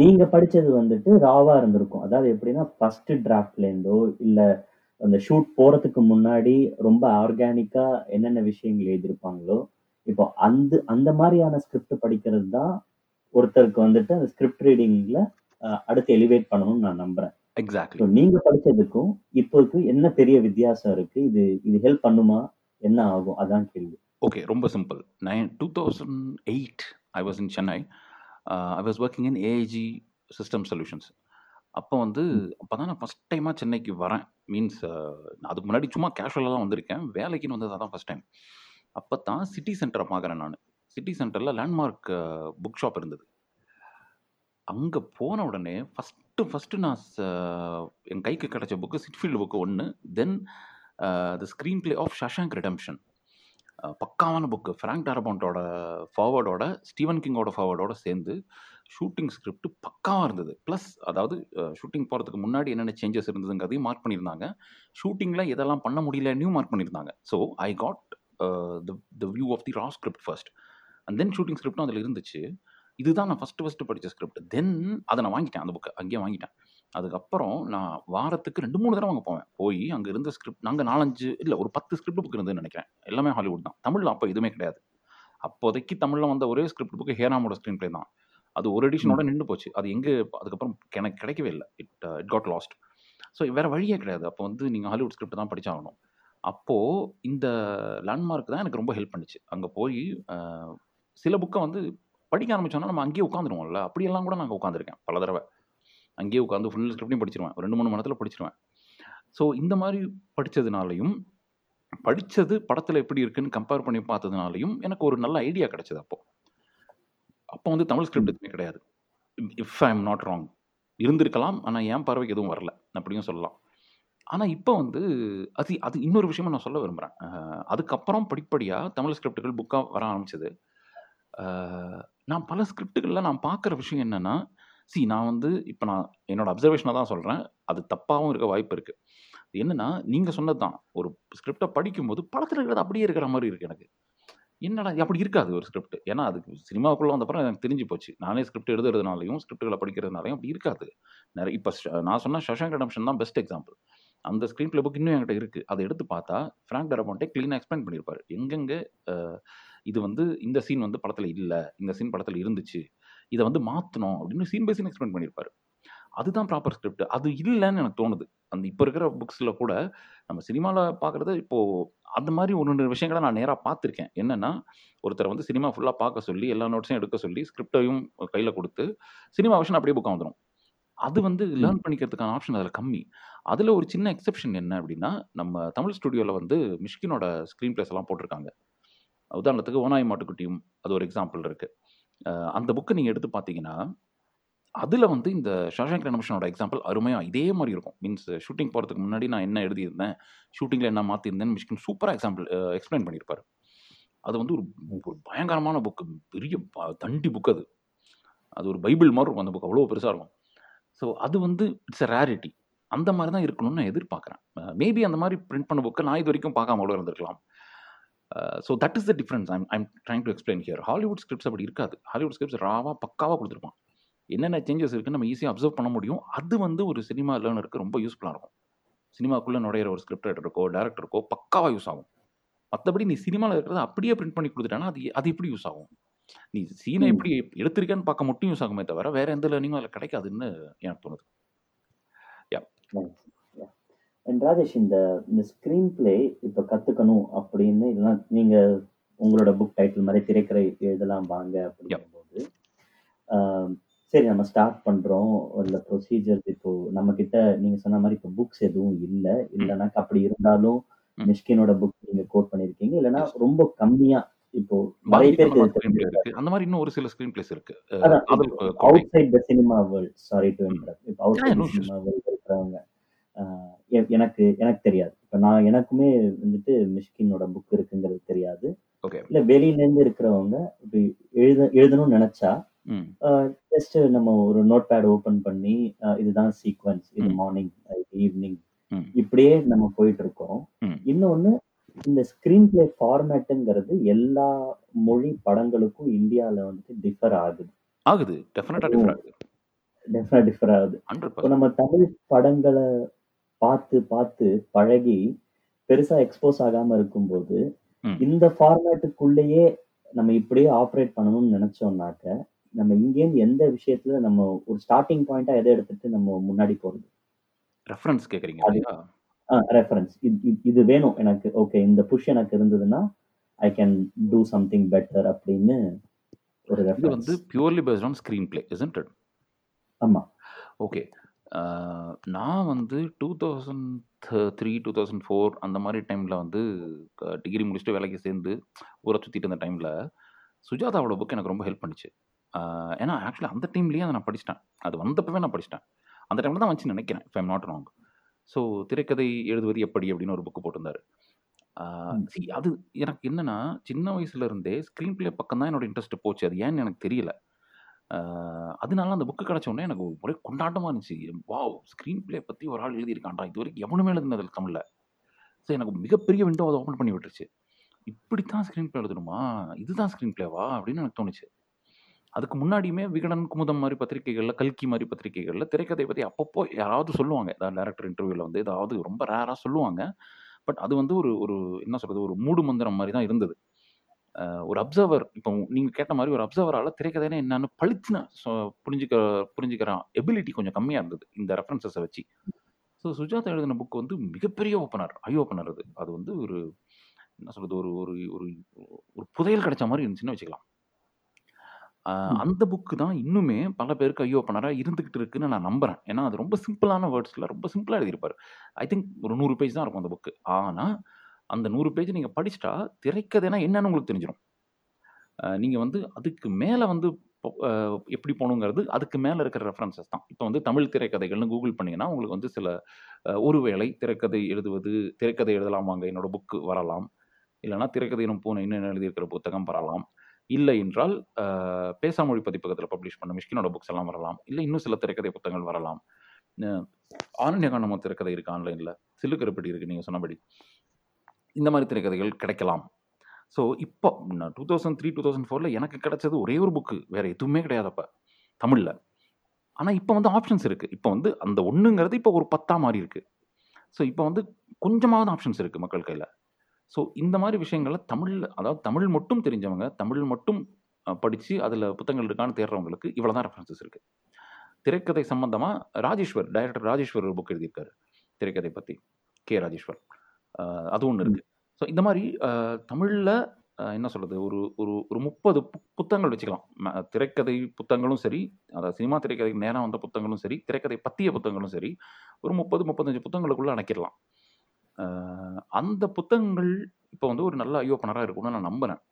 நீங்க படிச்சது வந்துட்டு ராவா இருந்திருக்கும். அதாவது எப்படின்னா ஃபர்ஸ்ட் டிராஃப்ட்ல இருந்தோ இல்லை அந்த ஷூட் போறதுக்கு முன்னாடி ரொம்ப ஆர்கானிக்கா என்னென்ன விஷயங்கள் எழுதியிருப்பாங்களோ இப்போ அந்த மாதிரியான ஸ்கிரிப்ட் படிக்கிறது தான் ஒருத்தருக்கு வந்துட்டு அந்த ஸ்கிரிப்ட் ரீடிங்ல அடுத்து எலிவேட் பண்ணணும்னு நான் நம்புறேன். எக்ஸாக்ட்லி. நீங்க படிச்சதுக்கும் இப்போக்கு என்ன பெரிய வித்தியாசம் இருக்கு? இது ஹெல்ப் பண்ணுமா, என்ன ஆகும், அதான் கேள்வி. ஓகே, ரொம்ப simple. 2008 I was in Chennai. I was working in AIG system solutions. அப்போ தான் நான் ஃபஸ்ட் டைமாக சென்னைக்கு வரேன். மீன்ஸ் அதுக்கு முன்னாடி சும்மா கேஷுவலாக தான் வந்திருக்கேன், வேலைக்குன்னு வந்தது அதான் ஃபஸ்ட் டைம். அப்போ தான் சிட்டி சென்டரை பார்க்குறேன். நான் சிட்டி சென்டரில் லேண்ட்மார்க் புக் ஷாப் இருந்தது. அங்கே போன உடனே ஃபஸ்ட்டு நான் என் கைக்கு கிடச்ச புக்கு சிட்ஃபீல்டு புக்கு ஒன்று. Then the screen play of Shawshank Redemption, பக்காவான புக்கு. ஃப்ராங்க் டாரபாண்டோட ஃபார்வர்டோட ஸ்டீவன் கிங்கோட ஃபார்வர்டோட சேர்ந்து ஷூட்டிங் ஸ்கிரிப்ட் பக்காவாக இருந்தது. ப்ளஸ் அதாவது ஷூட்டிங் போகிறதுக்கு முன்னாடி என்னென்ன சேஞ்சஸ் இருந்ததுங்கிறதையும் மார்க் பண்ணியிருந்தாங்க. ஷூட்டிங்கில் இதெல்லாம் பண்ண முடியலன்னும் மார்க் பண்ணியிருந்தாங்க. So I got the view of the raw script first and then shooting ஸ்கிரிப்டும் அதில் இருந்துச்சு. இதுதான் நான் ஃபஸ்ட்டு படித்த ஸ்கிரிப்ட். தென் அதை நான் வாங்கிட்டேன், அந்த புக்கை அங்கேயே வாங்கிட்டேன். அதுக்கப்புறம் நான் வாரத்துக்கு 2-3 தடவை அங்கே போவேன். போய் அங்கே இருந்த ஸ்கிரிப்ட் நாங்கள் 4-5 இல்லை ஒரு 10 ஸ்கிரிப்ட் புக் இருந்ததுன்னு நினைக்கிறேன். எல்லாமே ஹாலிவுட் தான், தமிழில் அப்போ எதுவுமே கிடையாது. அப்போதைக்கு தமிழில் வந்த ஒரே ஸ்கிரிப்ட் புக்கு ஹேராமோட ஸ்க்ரீன் பிளே தான். அது ஒரு எடிஷனோட நின்று போச்சு. அது எங்கே அதுக்கப்புறம் எனக்கு கிடைக்கவே இல்லை. It got last. ஸோ வேறு வழியே கிடையாது. அப்போ வந்து நீங்கள் ஹாலிவுட் ஸ்கிரிப்ட் தான் படித்தாகணும். அப்போது இந்த லேண்ட்மார்க் தான் எனக்கு ரொம்ப ஹெல்ப் பண்ணிச்சு. அங்கே போய் சில புக்கை வந்து படிக்க ஆரம்பித்தோன்னா நம்ம அங்கேயே உட்காந்துருவோம்ல, அப்படியெல்லாம் கூட நாங்கள் உட்காந்துருக்கேன் பல தடவை. அங்கேயே உட்காந்து ஃபுல் ஸ்கிரிப்டையும் படிச்சிருவேன், 2-3 மணி நேரத்தில் படிச்சிருவேன். ஸோ இந்த மாதிரி படித்ததுனாலையும் படித்தது படத்தில் எப்படி இருக்குன்னு கம்பேர் பண்ணி பார்த்ததுனாலையும் எனக்கு ஒரு நல்ல ஐடியா கிடச்சிது. அப்போ வந்து தமிழ் ஸ்கிரிப்ட் எதுவுமே கிடையாது. If I am not wrong இருந்திருக்கலாம், ஆனால் என் பார்வைக்கு எதுவும் வரல அப்படியும் சொல்லலாம். ஆனால் இப்போ வந்து அது இன்னொரு விஷயமா நான் சொல்ல விரும்புகிறேன். அதுக்கப்புறம் படிப்படியாக தமிழ் ஸ்கிரிப்டுகள் புக்காக வர ஆரம்பிச்சது. நான் பல ஸ்கிரிப்டுகளில் நான் பார்க்குற விஷயம் என்னென்னா, நான் வந்து இப்போ நான் என்னோடய அப்சர்வேஷனாக தான் சொல்கிறேன், அது தப்பாகவும் இருக்க வாய்ப்பு இருக்குது. என்னன்னா நீங்கள் சொன்னதான், ஒரு ஸ்கிரிப்டை படிக்கும்போது படத்தில் இருக்கிறது அப்படியே இருக்கிற மாதிரி இருக்குது எனக்கு. என்னடா அப்படி இருக்காது ஒரு ஸ்கிரிப்ட். ஏன்னா அதுக்கு சினிமாவுக்குள்ளே வந்தப்பறம் எனக்கு தெரிஞ்சு போச்சு, நானே ஸ்கிரிப்ட் எழுதுறதுனாலையும் ஸ்கிரிப்டுகளை படிக்கிறதுனாலையும் அப்படி இருக்காது நிறைய. இப்போ நான் சொன்ன ஷஷாங்க் ரிடெம்ப்ஷன் தான் பெஸ்ட் எக்ஸாம்பிள். அந்த ஸ்க்ரீன் ப்ளே புக் இன்னும் என்கிட்ட இருக்குது. அதை எடுத்து பார்த்தா ஃப்ராங்க் டெரபான்ட்டே க்ளீனாக எக்ஸ்பிளைன் பண்ணியிருப்பார் எங்கெங்கே இது வந்து இந்த சீன் வந்து படத்தில் இல்லை, இந்த சீன் படத்தில் இருந்துச்சு, இதை வந்து மாற்றணும் அப்படின்னு சீன் பை சீன் எக்ஸ்பிளைன் பண்ணியிருப்பார். அதுதான் ப்ராப்பர் ஸ்கிரிப்ட். அது இல்லைன்னு எனக்கு தோணுது. அந்த இப்போ இருக்கிற புக்ஸில் கூட நம்ம சினிமாவில் பார்க்குறது இப்போது அந்த மாதிரி ஒன்று விஷயங்களை நான் நேராக பார்த்துருக்கேன். என்னென்னா ஒருத்தரை வந்து சினிமா ஃபுல்லாக பார்க்க சொல்லி எல்லா நோட்ஸையும் எடுக்க சொல்லி ஸ்கிரிப்டையும் கையில் கொடுத்து சினிமா விஷயம் அப்படியே புக்காக வந்துடும். அது வந்து லேர்ன் பண்ணிக்கிறதுக்கான ஆப்ஷன் அதில் கம்மி. அதில் ஒரு சின்ன எக்ஸப்ஷன் என்ன அப்படின்னா, நம்ம தமிழ் ஸ்டுடியோவில் வந்து மிஷ்கினோட ஸ்க்ரீன் பிளேஸ் எல்லாம் போட்டிருக்காங்க. உதாரணத்துக்கு ஓனாய் மாட்டுக்குட்டியும் அது ஒரு எக்ஸாம்பிள் இருக்குது. அந்த புக்கை நீங்கள் எடுத்து பார்த்தீங்கன்னா அதில் வந்து இந்த ஷஷாங்க் ரெடெம்ப்ஷனோட எக்ஸாம்பிள் அருமையாக இதே மாதிரி இருக்கும். மீன்ஸ் ஷூட்டிங் போகிறதுக்கு முன்னாடி நான் என்ன எழுதியிருந்தேன், ஷூட்டிங்கில் என்ன மாற்றிருந்தேன்னு மிஷ்கின் சூப்பராக எக்ஸாம்பிள் எக்ஸ்பிளைன் பண்ணியிருப்பார். அது வந்து ஒரு பயங்கரமான புக்கு, பெரிய தண்டி புக். அது அது ஒரு பைபிள் மாதிரி இருக்கும் அந்த புக், அவ்வளோ பெருசாக இருக்கும். ஸோ அது வந்து இட்ஸ் அ ரேரிட்டி. அந்த மாதிரி தான் இருக்கணும்னு நான் எதிர்பார்க்குறேன். மேபி அந்த மாதிரி பிரிண்ட் பண்ண புக்கை நான் இது வரைக்கும் பார்க்காம கூட இருந்திருக்கலாம். So that is the difference I'm trying to explain here. Hollywood scripts அப்படி இருக்காது. ஹாலிவுட் ஸ்கிரிப்ட்ஸ் ராவாக பக்காவாக கொடுத்துருப்பான். என்னென்ன சேஞ்சஸ் இருக்குன்னு நம்ம ஈஸியாக அப்சர்வ் பண்ண முடியும். அது வந்து ஒரு சினிமா லேர்னருக்கு ரொம்ப யூஸ்ஃபுல்லாக இருக்கும். சினிமாக்குள்ளே நுழையிற ஒரு ஸ்கிரிப்ட் ரைட்டருக்கோ டேரக்டருக்கோ பக்காவாக யூஸ் ஆகும். மற்றபடி நீ சினிமாவில் இருக்கிறத அப்படியே பிரிண்ட் பண்ணி கொடுத்துட்டானா அது எப்படி யூஸ் ஆகும்? நீ சீனை எப்படி எடுத்திருக்கேன்னு பார்க்க மட்டும் யூஸ் ஆகுமே தவிர வேறு எந்த லேர்னிங்கும் அதில் கிடைக்காதுன்னு எனக்கு தோணுது. ராஜேஷ், இந்த ஸ்க்ரீன் பிளே இப்போ கற்றுக்கணும் அப்படின்னு இதெல்லாம் நீங்கள் உங்களோட புக் டைட்டில் மாதிரி திரைக்கரை எழுதலாம் வாங்க அப்படிங்கும் போது சரி நம்ம ஸ்டார்ட் பண்ணுறோம். இல்லை ப்ரொசீஜர் இப்போது நம்மக்கிட்ட நீங்கள் சொன்ன மாதிரி இப்போ புக்ஸ் எதுவும் இல்லை, இல்லைனாக்கா அப்படி இருந்தாலும் மிஷ்கினோட புக் நீங்கள் கோட் பண்ணியிருக்கீங்க, இல்லைனா ரொம்ப கம்மியாக இப்போது நிறைய பேருக்கு அந்த மாதிரி இன்னும் ஒரு சில ஸ்க்ரீன் பிளேஸ் இருக்கு outside the cinema world. Sorry to interrupt. இப்போ அவுட் சைட் சினிமா வேர்ல்ட் இருக்கிறவங்க எனக்கு தெரியாது. இப்போ நான் எனக்குமே வந்துட்டு மிஷ்கினோட புக் இருக்குங்கிறது தெரியாது. இல்லை வெளியிலேருந்து இருக்கிறவங்க இப்போ எழுதணும்னு நினச்சா ஜஸ்ட் நம்ம ஒரு நோட் பேட் ஓபன் பண்ணி இதுதான் சீக்வன்ஸ், இது மார்னிங் ஈவினிங் இப்படியே நம்ம போயிட்டு இருக்கோம். இன்னொன்னு இந்த ஸ்கிரீன் பிளே ஃபார்மேட்டுங்கிறது எல்லா மொழி படங்களுக்கும் இந்தியால வந்துட்டு டிஃபர் ஆகுது. டிஃபர் ஆகுது. நம்ம தமிழ் படங்களை பார்த்து பார்த்து பழகி பெருசா எக்ஸ்போஸ் ஆகாம இருக்கும்போது இந்த ஃபார்மேட்டுக்குள்ளேயே நம்ம இப்படியே ஆப்ரேட் பண்ணணும்னு நினைச்சோம்னாக்க நம்ம இங்கேருந்து எந்த விஷயத்துல நம்ம ஒரு ஸ்டார்டிங் பாயிண்டா எதை எடுத்துட்டு நம்ம முன்னாடி போறது? ரெஃபரன்ஸ் கேக்குறீங்க இல்லையா? ரெஃபரன்ஸ் இது வேணும் எனக்கு. ஓகே, இந்த புஷ் எனக்கு இருந்ததுன்னா I can do something better அப்படின்னு ஒரு ரெஃபரன்ஸ். இது வந்து purely based on screen play isn't it? ஆமா. ஓகே, நான் வந்து 2003-2004 அந்த மாதிரி டைம்ல வந்து டிகிரி முடிச்சுட்டு வேலைக்கு சேர்ந்து ஊரை சுத்திட்டு இருந்த டைம்ல சுஜாதாவோட புக் எனக்கு ரொம்ப ஹெல்ப் பண்ணிச்சு. ஏன்னா ஆக்சுவலாக அந்த டைம்லேயே அதை நான் படிச்சிட்டேன். அது வந்தப்பவே நான் படிச்சிட்டேன். அந்த டைமில் தான் வச்சு நினைக்கிறேன், if I'm not wrong. So திரைக்கதை எழுதுவது எப்படி அப்படின்னு ஒரு புக்கு போட்டிருந்தார். அது எனக்கு என்னென்னா சின்ன வயசுலேருந்தே ஸ்க்ரீன் பிளே பக்கம் தான் என்னோடய இன்ட்ரெஸ்ட் போச்சு. அது ஏன்னு எனக்கு தெரியல. அதனால அந்த புக்கு கிடச்சோடனே எனக்கு ஒரே கொண்டாட்டமாக இருந்துச்சு. வாவ், ஸ்க்ரீன் பிளே பற்றி ஒரு ஆள் எழுதியிருக்காண்டா, இது வரைக்கும் எவனுமே எழுதுனதில்லை தமிழில். ஸோ எனக்கு மிகப்பெரிய விண்டோ அதை ஓப்பன் பண்ணி விட்டுருச்சு. இப்படி தான் ஸ்க்ரீன் பிளே எழுதணுமா, இதுதான் ஸ்க்ரீன் பிளேவா அப்படின்னு எனக்கு தோணுச்சு. அதுக்கு முன்னாடியுமே விகடன், குமுதம் மாதிரி பத்திரிகைகளில், கல்கி மாதிரி பத்திரிகைகளில் திரைக்கதை பற்றி அப்பப்போ யாராவது சொல்லுவாங்க. ஏதாவது டேரக்டர் இன்டர்வியூவில் வந்து ஏதாவது ரொம்ப ரேராக சொல்லுவாங்க. பட் அது வந்து ஒரு ஒரு என்ன சொல்கிறது, ஒரு மூடு மந்திரம் மாதிரி தான் இருந்தது. ஒரு அப்சர்வர், இப்போ நீங்கள் கேட்ட மாதிரி ஒரு அப்சர்வரால் திரைக்கதைனா என்னென்னு பளிச்சுன்னு புரிஞ்சுக்கிற எபிலிட்டி கொஞ்சம் கம்மியாக இருந்தது இந்த ரெஃபரன்ஸஸை வச்சு. ஸோ சுஜாதா எழுதின புக் வந்து மிகப்பெரிய ஓப்பனர், ஐ ஓப்பனர். அது வந்து ஒரு என்ன சொல்கிறது, ஒரு ஒரு ஒரு புதையல் கிடைச்ச மாதிரி இருந்துச்சுன்னு வச்சுக்கலாம். அந்த புக்கு தான் இன்னுமே பல பேருக்கு ஐயோ பண்ணாராக இருந்துக்கிட்டு இருக்குன்னு நான் நம்புகிறேன். ஏன்னா அது ரொம்ப சிம்பிளான வேர்ட்ஸில் ரொம்ப சிம்பிளாக எழுதியிருப்பார். ஐ திங்க் ஒரு 100 பேஜ் தான் இருக்கும் அந்த புக்கு. ஆனால் அந்த 100 பேஜ் நீங்கள் படிச்சுட்டா திரைக்கதைனா என்னன்னு உங்களுக்கு தெரிஞ்சிடும். நீங்கள் வந்து அதுக்கு மேலே வந்து எப்படி போகணுங்கிறது அதுக்கு மேலே இருக்கிற ரெஃபரன்சஸ் தான். இப்போ வந்து தமிழ் திரைக்கதைகள்னு கூகுள் பண்ணிங்கன்னா உங்களுக்கு வந்து சில ஒருவேளை திரைக்கதை எழுதலாம் வாங்க என்னோட புக்கு வரலாம். இல்லைனா திரைக்கதை எனும் பூனை இன்னும் எழுதியிருக்கிற புத்தகம் வரலாம். இல்லை என்றால் பேசாமொழி பதிப்பகத்தில் பப்ளிஷ் பண்ண மிஷ்கினோட புக்ஸ் எல்லாம் வரலாம். இல்லை இன்னும் சில திரைக்கதை புத்தகங்கள் வரலாம். ஆனண்யகானமோ திரைக்கதை இருக்குது ஆன்லைனில். சில்லுக்கருப்பட்டி இருக்குது நீங்கள் சொன்னபடி. இந்த மாதிரி திரைக்கதைகள் கிடைக்கலாம். ஸோ இப்போ 2003, 2004 எனக்கு கிடைச்சது ஒரே ஒரு புக்கு, வேறு எதுவுமே கிடையாது அப்போ தமிழில். ஆனால் இப்போ ஆப்ஷன்ஸ் இருக்குது. இப்போ அந்த ஒன்றுங்கிறது இப்போ ஒரு 10 மாதிரி இருக்குது. ஸோ இப்போ கொஞ்சமாவது ஆப்ஷன்ஸ் இருக்குது மக்கள் கையில். ஸோ இந்த மாதிரி விஷயங்களை தமிழில், அதாவது தமிழ் மட்டும் தெரிஞ்சவங்க, தமிழ் மட்டும் படித்து அதில் புத்தகங்கள் இருக்கான்னு தேடுறவங்களுக்கு இவ்வளோ தான் ரெஃபரன்சஸ் இருக்குது. திரைக்கதை சம்மந்தமாக ராஜேஸ்வர், டைரக்டர் ராஜேஸ்வர் ஒரு புக் எழுதியிருக்காரு திரைக்கதை பற்றி, ராஜேஸ்வர், அது ஒன்று இருக்குது. ஸோ இந்த மாதிரி தமிழில் என்ன சொல்கிறது, ஒரு ஒரு ஒரு 30 புத்தகங்கள் வச்சுக்கலாம். திரைக்கதை புத்தகங்களும் சரி, அதாவது சினிமா திரைக்கதை நேராக வந்த புத்தகங்களும் சரி, திரைக்கதை பற்றிய புத்தகங்களும் சரி, ஒரு 30-35 புத்தகங்களுக்குள்ளே அணைக்கிடலாம். அந்த புத்தகங்கள் இப்போ ஒரு நல்ல ஐயோப்பனராக இருக்கும்னு நான் நம்புகிறேன்.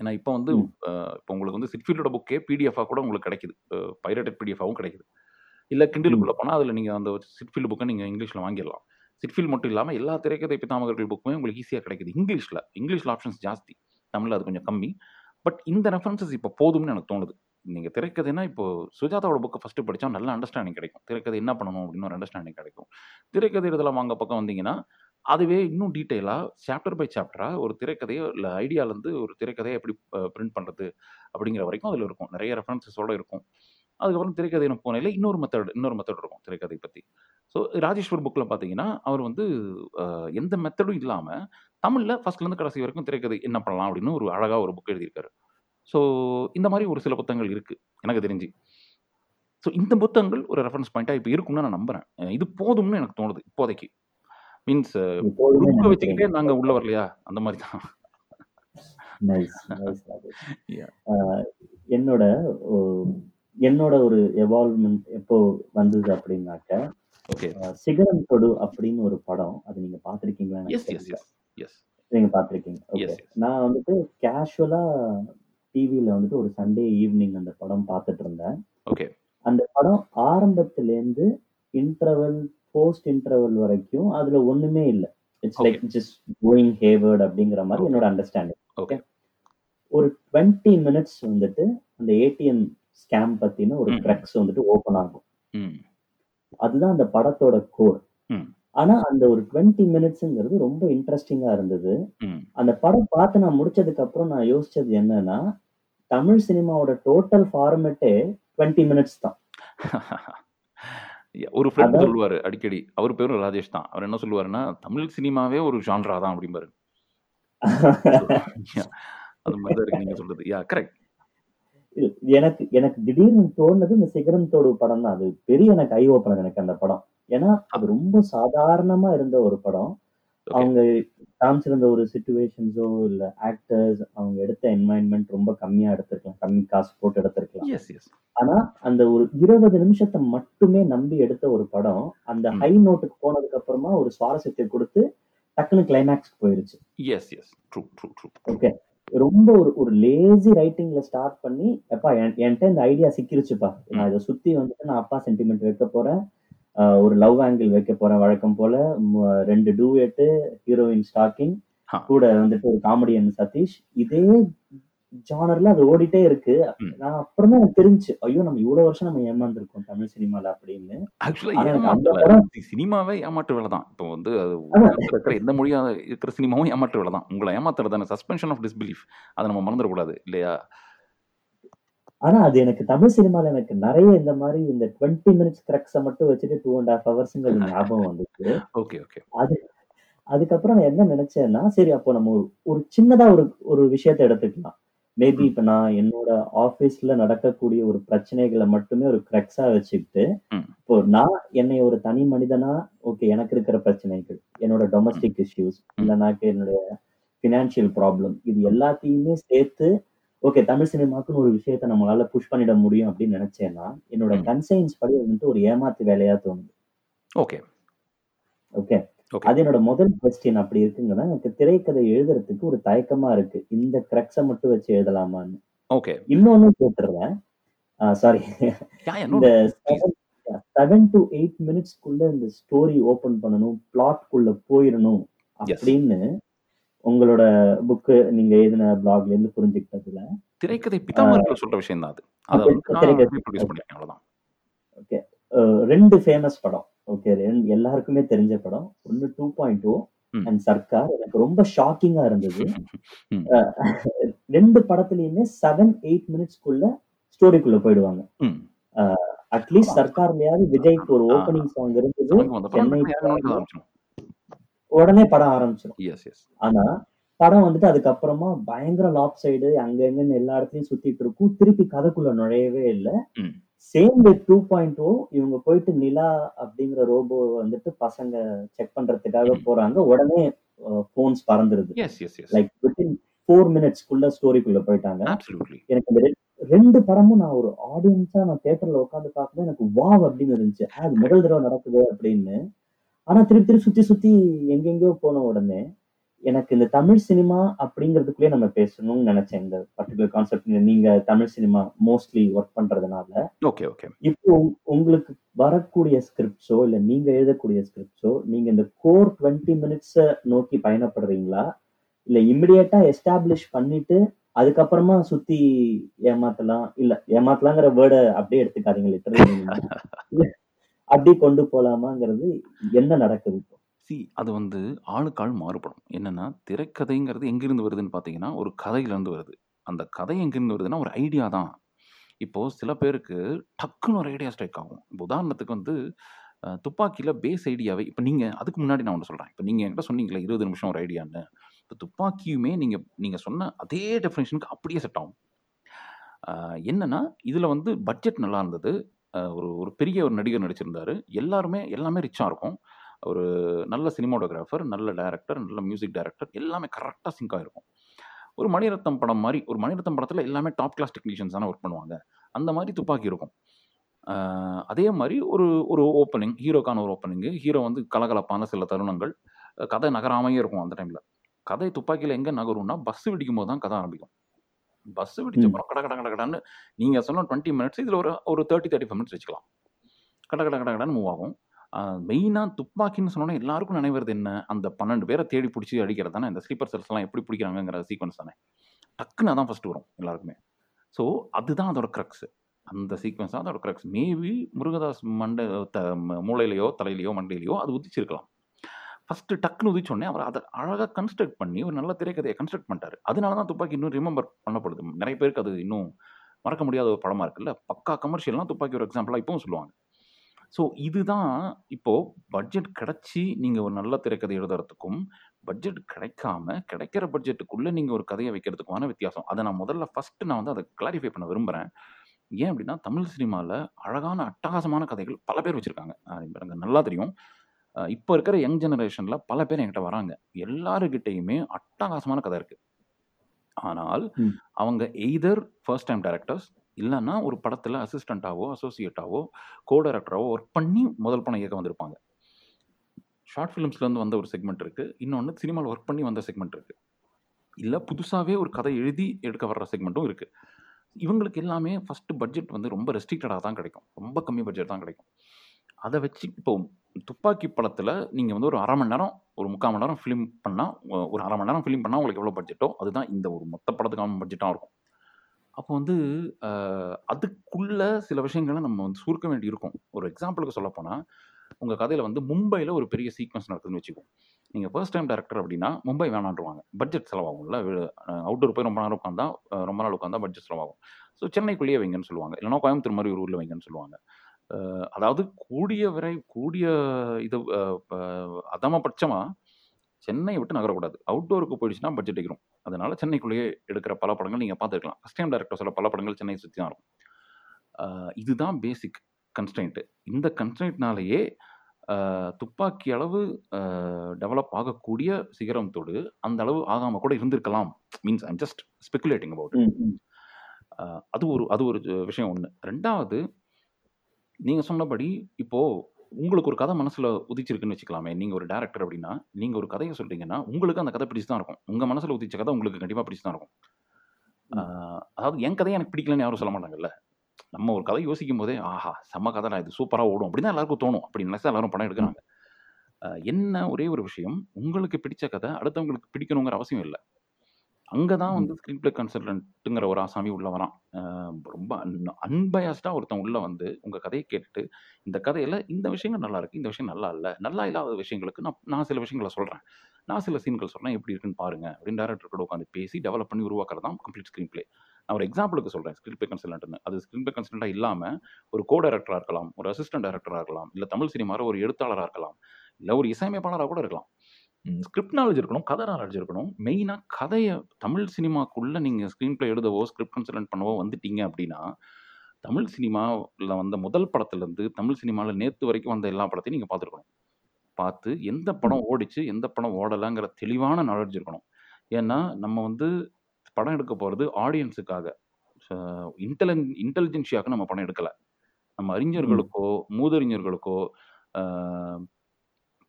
ஏன்னா இப்போ இப்போ உங்களுக்கு சிட்ஃபீல்டோட புக்கே பிடிஎஃபாக கூட உங்களுக்கு கிடைக்குது, பைரேட்டட் பிடிஎஃபாகவும் கிடைக்குது. இல்லை கிண்டிலுக்குள்ளே போனால் அதில் நீங்கள் அந்த சிட்ஃபீல்டு புக்கை நீங்கள் இங்கிலீஷில் வாங்கிடலாம். சிட்ஃபீல்டு மட்டும் இல்லாமல் எல்லா திரைக்கதை பிதாமகர்கள் புக்குமே உங்களுக்கு ஈஸியாக கிடைக்குது இங்கிலீஷில் ஆப்ஷன்ஸ் ஜாஸ்தி, தமிழில் அது கொஞ்சம் கம்மி. பட் இந்த ரெஃபரன்சஸ் இப்போ போதும்னு எனக்கு தோணுது. நீங்கள் திரைக்கதைனா இப்போது சுஜாதாவோட புக்கை ஃபஸ்ட்டு படித்தா நல்ல அண்டர்ஸ்டாண்டிங் கிடைக்கும், திரைக்கதை என்ன பண்ணணும் அப்படின்னு ஒரு அண்டர்ஸ்டாண்டிங் கிடைக்கும். திரைக்கதை இதெல்லாம் வாங்க பக்கம் வந்தீங்கன்னா அதுவே இன்னும் டீட்டெயிலாக சாப்டர் பை சாப்டராக ஒரு திரைக்கதையை இல்லை ஐடியாவிலேருந்து ஒரு திரைக்கதையை எப்படி பிரிண்ட் பண்ணுறது அப்படிங்கிற வரைக்கும் அதில் இருக்கும், நிறைய ரெஃபரன்சஸோடு இருக்கும். அதுக்கப்புறம் திரைக்கதை நம்ம போனையில் இன்னொரு மெத்தட் இருக்கும் திரைக்கதை பற்றி. ஸோ ராஜேஸ்வர் புக்கில் பார்த்தீங்கன்னா அவர் எந்த மெத்தடும் இல்லாமல் தமிழில் ஃபஸ்ட்லேருந்து கடைசி வரைக்கும் திரைக்கதை என்ன பண்ணலாம் அப்படின்னு ஒரு அழகாக ஒரு புக் எழுதியிருக்காரு. ஸோ இந்த மாதிரி ஒரு சில புத்தகங்கள் இருக்குது எனக்கு தெரிஞ்சு. ஸோ இந்த புத்தகங்கள் ஒரு ரெஃபரன்ஸ் பாயிண்ட்டாக இப்போ இருக்கும்னு நான் நம்புகிறேன். இது போதும்னு எனக்கு தோணுது இப்போதைக்கு. மீன்ஸ் புக்கை வச்சுக்கிட்டே நாங்கள் உள்ள வரலையா, அந்த மாதிரி தான். என்னோட ஒரு எவால்வ்மெண்ட் எப்போ வந்தது அப்படின்னாக்க, சிகரம் தொடு அப்படின்னு ஒரு படம், அது நீங்க பாத்திருக்கீங்களா? நீங்க பாத்திருக்கீங்க. நான் கேஷுவலா டிவியில ஒரு சண்டே ஈவினிங் அந்த படம் பார்த்துட்டு இருந்தேன். அந்த படம் ஆரம்பத்திலேருந்து இன்டர்வல், போஸ்ட் இன்டர்வல் வரைக்கும் அதுல ஒண்ணுமே இல்லை. It's like just going haywire அப்படிங்கிற மாதிரி என்னோட அண்டர்ஸ்டாண்டிங். ஒரு 20 minutes அந்த ஏடிஎம் ஸ்கேம் பத்தின ஒரு ட்ரக்ஸ் ஓபன் ஆகும், அதுதான் அந்த படத்தோட கோர். ஆனா அந்த ஒரு 20 minutes ரொம்ப இன்ட்ரெஸ்டிங்கா இருந்தது. அந்த படம் பார்த்து நான் முடிச்சதுக்கு அப்புறம் நான் யோசிச்சது என்னன்னா, தமிழ் சினிமாவோட டோட்டல் ஃபார்மேட்டே 20 minutes தான். ஒரு ஃப்ரெண்ட் சொல்லுவாரு அடிக்கடி, அவர் பேரும் ராஜேஷ் தான், அவர் என்ன சொல்லுவாருன்னா தமிழ் சினிமாவே ஒரு ஜான்ரா தான் அப்படிம்பாரு. அது மாதிரி நீங்க சொல்றது கரெக்ட். எனக்கு திடீர்னு தோணுது இந்த சிகரம் தோடு படம் தான். அது பெரிய எனக்கு ஐ ஓப்பனர் எனக்கு அந்த படம். ஏன்னா அது ரொம்ப சாதாரணமா இருந்த ஒரு படம். அவங்க காமிச்சிருந்த ஒரு சிச்சுவேஷன்ஸோ இல்ல ஆக்டர்ஸ் அவங்க எடுத்த என்வாயன்மெண்ட் ரொம்ப கம்மியா எடுத்திருக்கலாம், கம்மி காசு போட்டு எடுத்திருக்கலாம். ஆனா அந்த ஒரு 20 நிமிஷத்தை மட்டுமே நம்பி எடுத்த ஒரு படம் அந்த ஹை நோட்டுக்கு போனதுக்கு அப்புறமா ஒரு சுவாரஸ்யத்தை கொடுத்து டக்குன்னு கிளைமேக்ஸ் போயிருச்சு. ரொம்ப ஒரு லேசி ரைட்டிங்ல ஸ்டார்ட் பண்ணி, அப்பா என்கிட்ட இந்த ஐடியா சிக்கிருச்சுப்பா, நான் இதை சுத்தி நான் அப்பா சென்டிமெண்ட் வைக்க போறேன், ஒரு லவ் ஆங்கிள் வைக்க போறேன், வழக்கம் போல 2 டூயட்டு, ஹீரோயின் ஸ்டாக்கிங், கூட ஒரு காமெடியன் சதீஷ், இதே ஜானர்ல அது ஓடிட்டே இருக்கு. நான் அப்புறமா எனக்கு தெரிஞ்சு, ஐயோ நம்ம இவ்வளவு வருஷம் நம்ம ஏமாந்துருக்கோம் தமிழ் சினிமால அப்படின்னு. சினிமாவே ஏமாற்று வேலை தான். இப்போ எந்த மொழியா இருக்கிற சினிமாவும் ஏமாற்று வேலை தான். உங்களை ஏமாத்துறதான சஸ்பென்ஷன் ஆஃப் டிஸ்பிலீஃப், அதை நம்ம மறந்துடக்கூடாது இல்லையா? ஆனா அது எனக்கு தமிழ் சினிமால எனக்கு நிறைய இந்த மாதிரி இந்த 20 minutes கிரக்ஸை மட்டும் வச்சுட்டு 2.5 hours ஞாபகம் வந்துச்சு. அதுக்கப்புறம் நான் என்ன நினைச்சேன்னா, சரி அப்போ நம்ம ஒரு சின்னதா ஒரு விஷயத்த எடுத்துக்கலாம். மேபி இப்ப நான் என்னோட ஆபீஸ்ல நடக்கக்கூடிய ஒரு பிரச்சனைகளை மட்டுமே ஒரு கிரக்ஸா வச்சுக்கிட்டு, இப்போ நான் என்னை ஒரு தனி மனிதனா, ஓகே எனக்கு இருக்கிற பிரச்சனைகள், என்னோட டொமஸ்டிக் இஷ்யூஸ், இல்லைனாக்க என்னுடைய பினான்சியல் ப்ராப்ளம், இது எல்லாத்தையுமே சேர்த்து ஓகே தமிழ் சினிமாக்குன்னு ஒரு விஷயத்த நம்மளால புஷ் பண்ணிட முடியும் அப்படின்னு நினைச்சேன்னா என்னோட கன்சைன்ஸ் படி ஒரு ஏமாத்து வேலையா தோணுது. ஓகே அது என்னோட முதல் கொஸ்டின் அப்படி இருக்குங்கன்னா, எனக்கு திரைக்கதை எழுதுறதுக்கு ஒரு தயக்கமா இருக்கு, இந்த கிரக்ஸை மட்டும் வச்சு எழுதலாமான்னு. இன்னொன்னு கேட்டுறேன், சாரி, இந்த 7 to 8 minutes இந்த ஸ்டோரி ஓபன் பண்ணணும், பிளாட் குள்ள போயிடணும் அப்படின்னு உங்களோட புக்கு நீங்க எழுதின பிளாக்ல இருந்து புரிஞ்சுக்கிட்டதுல திரைக்கதை பிதாமகர்கள் சொல்ற விஷயம் தான் அது. 2 ஃபேமஸ் படம், ஓகே, எல்லாருக்குமே தெரிஞ்ச படம் ஒன்னு 2.0 அண்ட் சர்க்கார். எனக்கு ரொம்ப ஷாக்கிங்கா இருந்தது. 2 படத்துலயுமே 7-8 மினிட்ஸ்க்குள்ள ஸ்டோரிக்குள்ள போயிடுவாங்க. அட்லீஸ்ட் சர்க்கார்லயாவது விஜய்க்கு ஒரு ஓப்பனிங் சாங் இருந்தது, சென்னை உடனே படம் ஆரம்பிச்சிடும். ஆனா படம் வந்துட்டு அதுக்கப்புறமா பயங்கர லாப் சைடு அங்க எங்கன்னு எல்லா இடத்துலயும் சுத்திட்டு இருக்கும், திருப்பி கதைக்குள்ள நுழையவே இல்லை. சேம் வித் 2.0 இவங்க போயிட்டு நிலா அப்படிங்கிற ரோபோ வந்துட்டு பசங்க செக் பண்றதுக்காக போறாங்க, உடனே போன்ஸ் பறந்துருது. லைக் வித்தின் 4 மினிட்ஸ்க்குள்ள ஸ்டோரிக்குள்ள போயிட்டாங்க. எனக்கு இந்த 2 படமும் நான் ஒரு ஆடியன்ஸா நான் தியேட்டர்ல உட்காந்து பார்க்கும்போது எனக்கு வாவ் அப்படின்னு இருந்துச்சு. அது முதல் தடவை நடக்குது அப்படின்னு. ஆனா திருப்பி திருப்பி சுத்தி சுத்தி எங்கெங்கயோ போன உடனே எனக்கு இந்த தமிழ் சினிமா அப்படிங்கிறதுக்குள்ளே நம்ம பேசணும்னு நினைச்சேன். இந்த பர்டிகுலர் கான்செப்ட் நீங்க தமிழ் சினிமா மோஸ்ட்லி ஒர்க் பண்றதுனால இப்போ உங்களுக்கு வரக்கூடிய ஸ்கிரிப்ட்ஸோ இல்ல நீங்க எழுதக்கூடிய ஸ்கிரிப்ட்ஸோ நீங்க இந்த கோர் 20 மினிட்ஸ நோக்கி பயணப்படுறீங்களா, இல்ல இமிடியேட்டா எஸ்டாப்ளிஷ் பண்ணிட்டு அதுக்கப்புறமா சுத்தி ஏமாத்தலாம், இல்ல ஏமாத்தலாங்கிற வேர்டை அப்படியே எடுத்துக்காதீங்க லிட்டரலி, அப்படி கொண்டு போலாமாங்கிறது என்ன நடக்குது? அது வந்து ஆளுக்காள் மாறுபடும். என்னன்னா திரைக்கதைங்கிறது எங்கிருந்து வருதுன்னு பார்த்தீங்கன்னா ஒரு கதையிலேருந்து வருது. அந்த கதை எங்கிருந்து வருதுன்னா ஒரு ஐடியா தான். இப்போது சில பேருக்கு டக்குன்னு ஒரு ஐடியா ஸ்ட்ரைக் ஆகும். இப்போ உதாரணத்துக்கு வந்து துப்பாக்கியில் பேஸ் ஐடியாவே இப்போ நீங்கள் அதுக்கு முன்னாடி நான் ஒன்று சொல்கிறேன். இப்போ நீங்கள் என்கிட்ட சொன்னீங்களே 20 நிமிஷம் ஒரு ஐடியான்னு, இப்போ துப்பாக்கியுமே நீங்கள் சொன்ன அதே டெஃபினேஷனுக்கு அப்படியே செட் ஆகும். என்னென்னா இதில் வந்து பட்ஜெட் நல்லா இருந்தது, ஒரு பெரிய ஒரு நடிகர் நடிச்சிருந்தார், எல்லாமே ரிச்சாக இருக்கும், ஒரு நல்ல சினிமாட்டோகிராஃபர், நல்ல டைரக்டர், நல்ல மியூசிக் டைரக்டர், எல்லாமே கரெக்டாக சிங்க் ஆகிருக்கும். ஒரு மணிரத்னம் படம் மாதிரி, ஒரு மணிரத்னம் படத்தில் எல்லாமே டாப் கிளாஸ் டெக்னீஷியன்ஸ் தானே ஒர்க் பண்ணுவாங்க, அந்த மாதிரி துப்பாக்கி இருக்கும். அதே மாதிரி ஒரு ஓப்பனிங், ஹீரோக்கான ஒரு ஓப்பனிங்கு, ஹீரோ வந்து கலகலப்பான சில தருணங்கள், கதை நகராமையே இருக்கும். அந்த டைமில் கதை துப்பாக்கியில் எங்கே நகரும்னா பஸ் வெடிக்கும் போது தான் கதை ஆரம்பிக்கும். பஸ் வெடிச்ச அப்புறம் கட கட கட கடான்னு நீங்கள் சொன்ன 20 மினிட்ஸ் இதில் ஒரு 30-35 மினிட்ஸ் வச்சுக்கலாம். கட கட கட கடான்னு மூவ் ஆகும். மெயினாக துப்பாக்கின்னு சொன்னோன்னா எல்லாருக்கும் நினைவுறது என்ன, அந்த 12 பேரை தேடி பிடிச்சி அடிக்கிறது தானே. இந்த ஸ்லீப்பர் செல்ஸ்லாம் எப்படி பிடிக்கிறாங்கங்கிற சீக்வன்ஸ் தானே, டக்குன்னு அதான் ஃபஸ்ட்டு வரும் எல்லாருக்குமே. ஸோ அதுதான் அதோட க்ரக்ஸ், அந்த சீக்வன்ஸ் தான் அதோட க்ரக்ஸ். மேபி முருகதாஸ் மூளையிலையோ தலையிலையோ மண்டையிலையோ அது உதிச்சிருக்கலாம். ஃபஸ்ட்டு டக்குன்னு உதிச்சோடனே அவர் அதை அழகாக கன்ஸ்ட்ரக்ட் பண்ணி ஒரு நல்ல திரைக்கதையை கன்ஸ்ட்ரக்ட் பண்ணிட்டார். அதனால தான் துப்பாக்கி இன்னும் ரிமெம்பர் பண்ணப்படுது. நிறைய பேருக்கு அது இன்னும் மறக்க முடியாத ஒரு படமாக இருக்குல்ல. பக்கா கமர்ஷியல்லாம் துப்பாக்கி ஒரு எக்ஸாம்பிளாக இப்போவும் சொல்லுவாங்க. ஸோ இதுதான் இப்போது பட்ஜெட் கிடச்சி நீங்கள் ஒரு நல்ல திரைக்கதை எழுதுறதுக்கும், பட்ஜெட் கிடைக்காம கிடைக்கிற பட்ஜெட்டுக்குள்ளே நீங்கள் ஒரு கதையை வைக்கிறதுக்குமான வித்தியாசம். அதை நான் முதல்ல வந்து அதை கிளாரிஃபை பண்ண விரும்புகிறேன். ஏன் அப்படின்னா தமிழ் சினிமாவில் அழகான அட்டகாசமான கதைகள் பல பேர் வச்சுருக்காங்க. எனக்கு நல்லா தெரியும், இப்போ இருக்கிற யங் ஜெனரேஷனில் பல பேர் என்கிட்ட வராங்க, எல்லாருக்கிட்டேயுமே அட்டகாசமான கதை இருக்குது. ஆனால் அவங்க எய்தர் ஃபர்ஸ்ட் டைம் டைரக்டர்ஸ், இல்லைன்னா ஒரு படத்தில் அசிஸ்டண்ட்டாவோ அசோசியேட்டாவோ கோ டைரக்டராகவோ ஒர்க் பண்ணி முதல் பணம் இயக்க வந்திருப்பாங்க. ஷார்ட் ஃபிலிம்ஸ்லேருந்து வந்த ஒரு செக்மெண்ட் இருக்குது, இன்னொன்று சினிமாவில் ஒர்க் பண்ணி வந்த செக்மெண்ட் இருக்குது, இல்லை புதுசாகவே ஒரு கதை எழுதி எடுக்க வர்ற செக்மெண்ட்டும் இருக்குது. இவங்களுக்கு எல்லாமே ஃபஸ்ட்டு பட்ஜெட் வந்து ரொம்ப ரெஸ்ட்ரிக்டடாக தான் கிடைக்கும், ரொம்ப கம்மி பட்ஜெட் தான் கிடைக்கும். அதை வச்சு இப்போது துப்பாக்கி படத்தில் நீங்கள் வந்து ஒரு 1/2 மணி நேரம் ஒரு 3/4 மணி நேரம் ஃபிலிம் பண்ணால், ஒரு 1/2 மணி நேரம் ஃபிலிம் பண்ணால் உங்களுக்கு எவ்வளோ பட்ஜெட்டோ அதுதான் இந்த ஒரு மொத்த படத்துக்கான பட்ஜெட்டாக இருக்கும். அப்போ வந்து அதுக்குள்ளே சில விஷயங்களை நம்ம வந்து சுருக்க வேண்டி இருக்கும். ஒரு எக்ஸாம்பிளுக்கு சொல்லப்போனால் உங்கள் கதையில் வந்து மும்பையில் ஒரு பெரிய சீக்வன்ஸ் நடக்குதுன்னு வச்சுக்கோம். நீங்கள் ஃபர்ஸ்ட் டைம் டேரக்டர் அப்படின்னா மும்பை வேணான்டுவாங்க, பட்ஜெட் செலவாகும்ல, அவுட்டோர் போய் ரொம்ப நாள் உட்காந்தா பட்ஜெட் செலவாகும். ஸோ சென்னைக்குள்ளேயே வைங்கன்னு சொல்லுவாங்க, இல்லைனா கோயம்புத்தூர் மாதிரி ஒரு ஊரில் வைங்கன்னு சொல்லுவாங்க. அதாவது கூடிய இது அதமபட்சமாக சென்னையை விட்டு நகரக்கூடாது. அவுட்டோருக்கு போயிடுச்சுன்னா பட்ஜெட் வைக்கிறோம். அதனால் சென்னைக்குள்ளேயே எடுக்கிற பல படங்கள் நீங்கள் பார்த்துருக்கலாம். ஃபஸ்ட் டைம் டைரக்டர்ஸோட பல படங்கள் சென்னை சுற்றி தான் இருக்கும். இதுதான் பேசிக் கன்ஸ்ட்ரெயின்ட்டு. இந்த கன்ஸ்ட்ரெயின்ட்னாலேயே துப்பாக்கி அளவு டெவலப் ஆகக்கூடிய சிகரம்தோடு அந்த அளவு ஆகாமல் கூட இருந்திருக்கலாம். Means I'm just speculating about. அது ஒரு விஷயம் ஒன்று. ரெண்டாவது, நீங்கள் சொன்னபடி இப்போது உங்களுக்கு ஒரு கதை மனசில் உதிச்சிருக்குன்னு வச்சுக்கலாமே, நீங்கள் ஒரு டேரக்டர் அப்படின்னா நீங்கள் ஒரு கதையை சொல்கிறீங்கன்னா உங்களுக்கு அந்த கதை பிடிச்சி தான் இருக்கும். உங்கள் மனசில் உதிச்ச கதை உங்களுக்கு கண்டிப்பாக பிடிச்சி தான் இருக்கும். அதாவது என் கதையை எனக்கு பிடிக்கலன்னு யாரும் சொல்ல மாட்டாங்கல்ல. நம்ம ஒரு கதை யோசிக்கும் போதே ஆஹா செம்ம கதை நான் இது சூப்பராக ஓடும் அப்படின்னு தான் எல்லாருக்கும் தோணும். அப்படி நினைச்சா எல்லாரும் படம் எடுக்கிறாங்க. என்ன ஒரே ஒரு விஷயம், உங்களுக்கு பிடிச்ச கதை அடுத்தவங்களுக்கு பிடிக்கணுங்கிற அவசியம் இல்லை. அங்கே தான் வந்து ஸ்க்ரீன் பிளே கன்சல்டன்ட்டுங்கிற ஒரு ஆசாமி உள்ளே வரான். ரொம்ப அன்பயாஸ்டாக ஒருத்தன் உள்ளே வந்து உங்கள் கதையை கேட்டுட்டு இந்த கதையில் இந்த விஷயங்கள் நல்லா இருக்குது, இந்த விஷயம் நல்லா இல்லை, நல்லா இல்லாத விஷயங்களுக்கு நான் சில விஷயங்களை சொல்கிறேன், நான் சில சீன்கள் சொல்கிறேன், எப்படி இருக்குன்னு பாருங்கள் அப்படின்னு டேரக்டர் கூட உட்காந்து பேசி டெவலப் பண்ணி உருவாக்குறது தான் கம்ப்ளீட் ஸ்க்ரீன் பிளே. நான் ஒரு எக்ஸாம்பிளுக்கு சொல்கிறேன் ஸ்க்ரீன் பிளே கன்சல்டன்ட்னு. அது ஸ்க்ரீன் பிளே கன்சல்டன்ட்டாக இல்லாமல் ஒரு கோ டைரக்டராக இருக்கலாம், ஒரு அசிஸ்டன்ட் டைரக்டராக இருக்கலாம், இல்லை தமிழ் சினிமாவில் ஒரு எழுத்தாளராக இருக்கலாம், இல்லை ஒரு இசையமைப்பாளராக கூட இருக்கலாம். ஸ்கிரிப்ட் நாலேஜ் இருக்கணும், கதை நாலேஜ் இருக்கணும். மெயினாக கதையை தமிழ் சினிமாக்குள்ளே நீங்கள் ஸ்க்ரீன் பிளே எழுதவோ ஸ்கிரிப்ட் கன்சல்டன்ட் பண்ணவோ வந்துட்டீங்க அப்படின்னா தமிழ் சினிமாவில் வந்த முதல் படத்துலேருந்து தமிழ் சினிமாவில் நேற்று வரைக்கும் வந்த எல்லா படத்தையும் நீங்கள் பார்த்துருக்கணும். பார்த்து எந்த படம் ஓடிச்சு எந்த படம் ஓடலைங்கிற தெளிவான நாலேஜ் இருக்கணும். ஏன்னா நம்ம வந்து படம் எடுக்க போகிறது ஆடியன்ஸுக்காக, இன்டெலிஜென்ஷியாக நம்ம படம் எடுக்கலை. நம்ம அறிஞர்களுக்கோ மூதறிஞர்களுக்கோ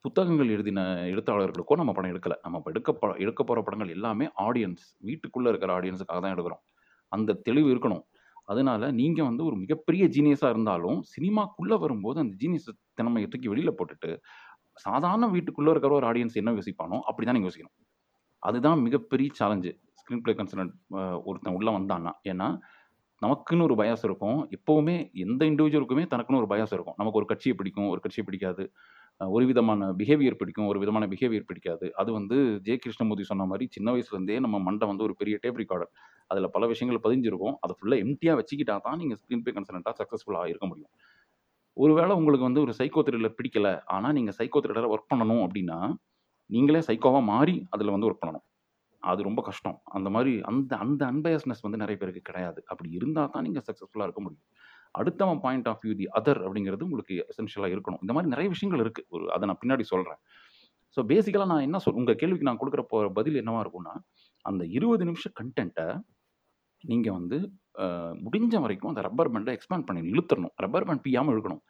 புத்தகங்கள் எழுதின எழுத்தாளர்களுக்கோ நம்ம படம் எடுக்கலை. நம்ம எடுக்க போகிற படங்கள் எல்லாமே ஆடியன்ஸ், வீட்டுக்குள்ளே இருக்கிற ஆடியன்ஸுக்காக தான் எடுக்கிறோம். அந்த தெளிவு இருக்கணும். அதனால நீங்கள் வந்து ஒரு மிகப்பெரிய ஜீனியஸாக இருந்தாலும் சினிமாக்குள்ளே வரும்போது அந்த ஜீனியஸை தினமை தூக்கி வெளியில் போட்டுட்டு சாதாரண வீட்டுக்குள்ளே இருக்கிற ஒரு ஆடியன்ஸ் என்ன யோசிப்பானோ அப்படி தான் நீங்கள் யோசிக்கணும். அதுதான் மிகப்பெரிய சேலஞ்சு ஸ்க்ரீன் பிளே கன்சல்டன்ட் ஒருத்தன் உள்ளே வந்தான்னா. ஏன்னா நமக்குன்னு ஒரு பயாஸ் இருக்கும். எப்போவுமே எந்த இண்டிவிஜுவலுக்குமே தனக்குன்னு ஒரு பயாஸ் இருக்கும். நமக்கு ஒரு கட்சியை பிடிக்கும், ஒரு கட்சியை பிடிக்காது, ஒரு விதமான பிஹேவியர் பிடிக்கும், ஒரு விதமான பிஹேவியர் பிடிக்காது. அது வந்து ஜே கிருஷ்ணமூர்த்தி சொன்ன மாதிரி சின்ன வயசுலேருந்தே நம்ம மண்டை வந்து ஒரு பெரிய டேப் ரெக்கார்டர், அதில் பல விஷயங்கள் பதிஞ்சிருக்கும். அதை ஃபுல்லாக எம்டியாக வச்சுக்கிட்டா தான் நீங்கள் ஸ்க்ரீன் பிளே கன்சல்டன்ட்டாக சக்ஸஸ்ஃபுல்லாக இருக்க முடியும். ஒருவேளை உங்களுக்கு வந்து ஒரு சைக்கோ த்ரில்லர் பிடிக்கல, ஆனால் நீங்கள் சைக்கோ த்ரில்லரை ஒர்க் பண்ணணும் அப்படின்னா நீங்களே சைக்கோவாக மாறி அதில் வந்து ஒர்க் பண்ணணும். அது ரொம்ப கஷ்டம். அந்த மாதிரி அந்த அன்பயஸ்னஸ் வந்து நிறைய பேருக்கு கிடையாது. அப்படி இருந்தால் தான் நீங்கள் சக்ஸஸ்ஃபுல்லாக இருக்க முடியும். அடுத்தவன் point of view the other அப்படிங்கிறது உங்களுக்கு எசென்ஷியலாக இருக்கணும். இந்த மாதிரி நிறைய விஷயங்கள் இருக்குது. ஒரு அதை நான் பின்னாடி சொல்கிறேன். ஸோ பேசிக்கலாக நான் என்ன உங்கள் கேள்விக்கு நான் கொடுக்குற பதில் என்னவாக இருக்குன்னா, அந்த 20 நிமிஷம் கண்டென்ட்டை நீங்கள் வந்து முடிஞ்ச வரைக்கும் அந்த ரப்பர் பேண்டை எக்ஸ்பேண்ட் பண்ணி இழுத்துடணும். ரப்பர் பேண்ட் பியாமல் இழுக்கணும்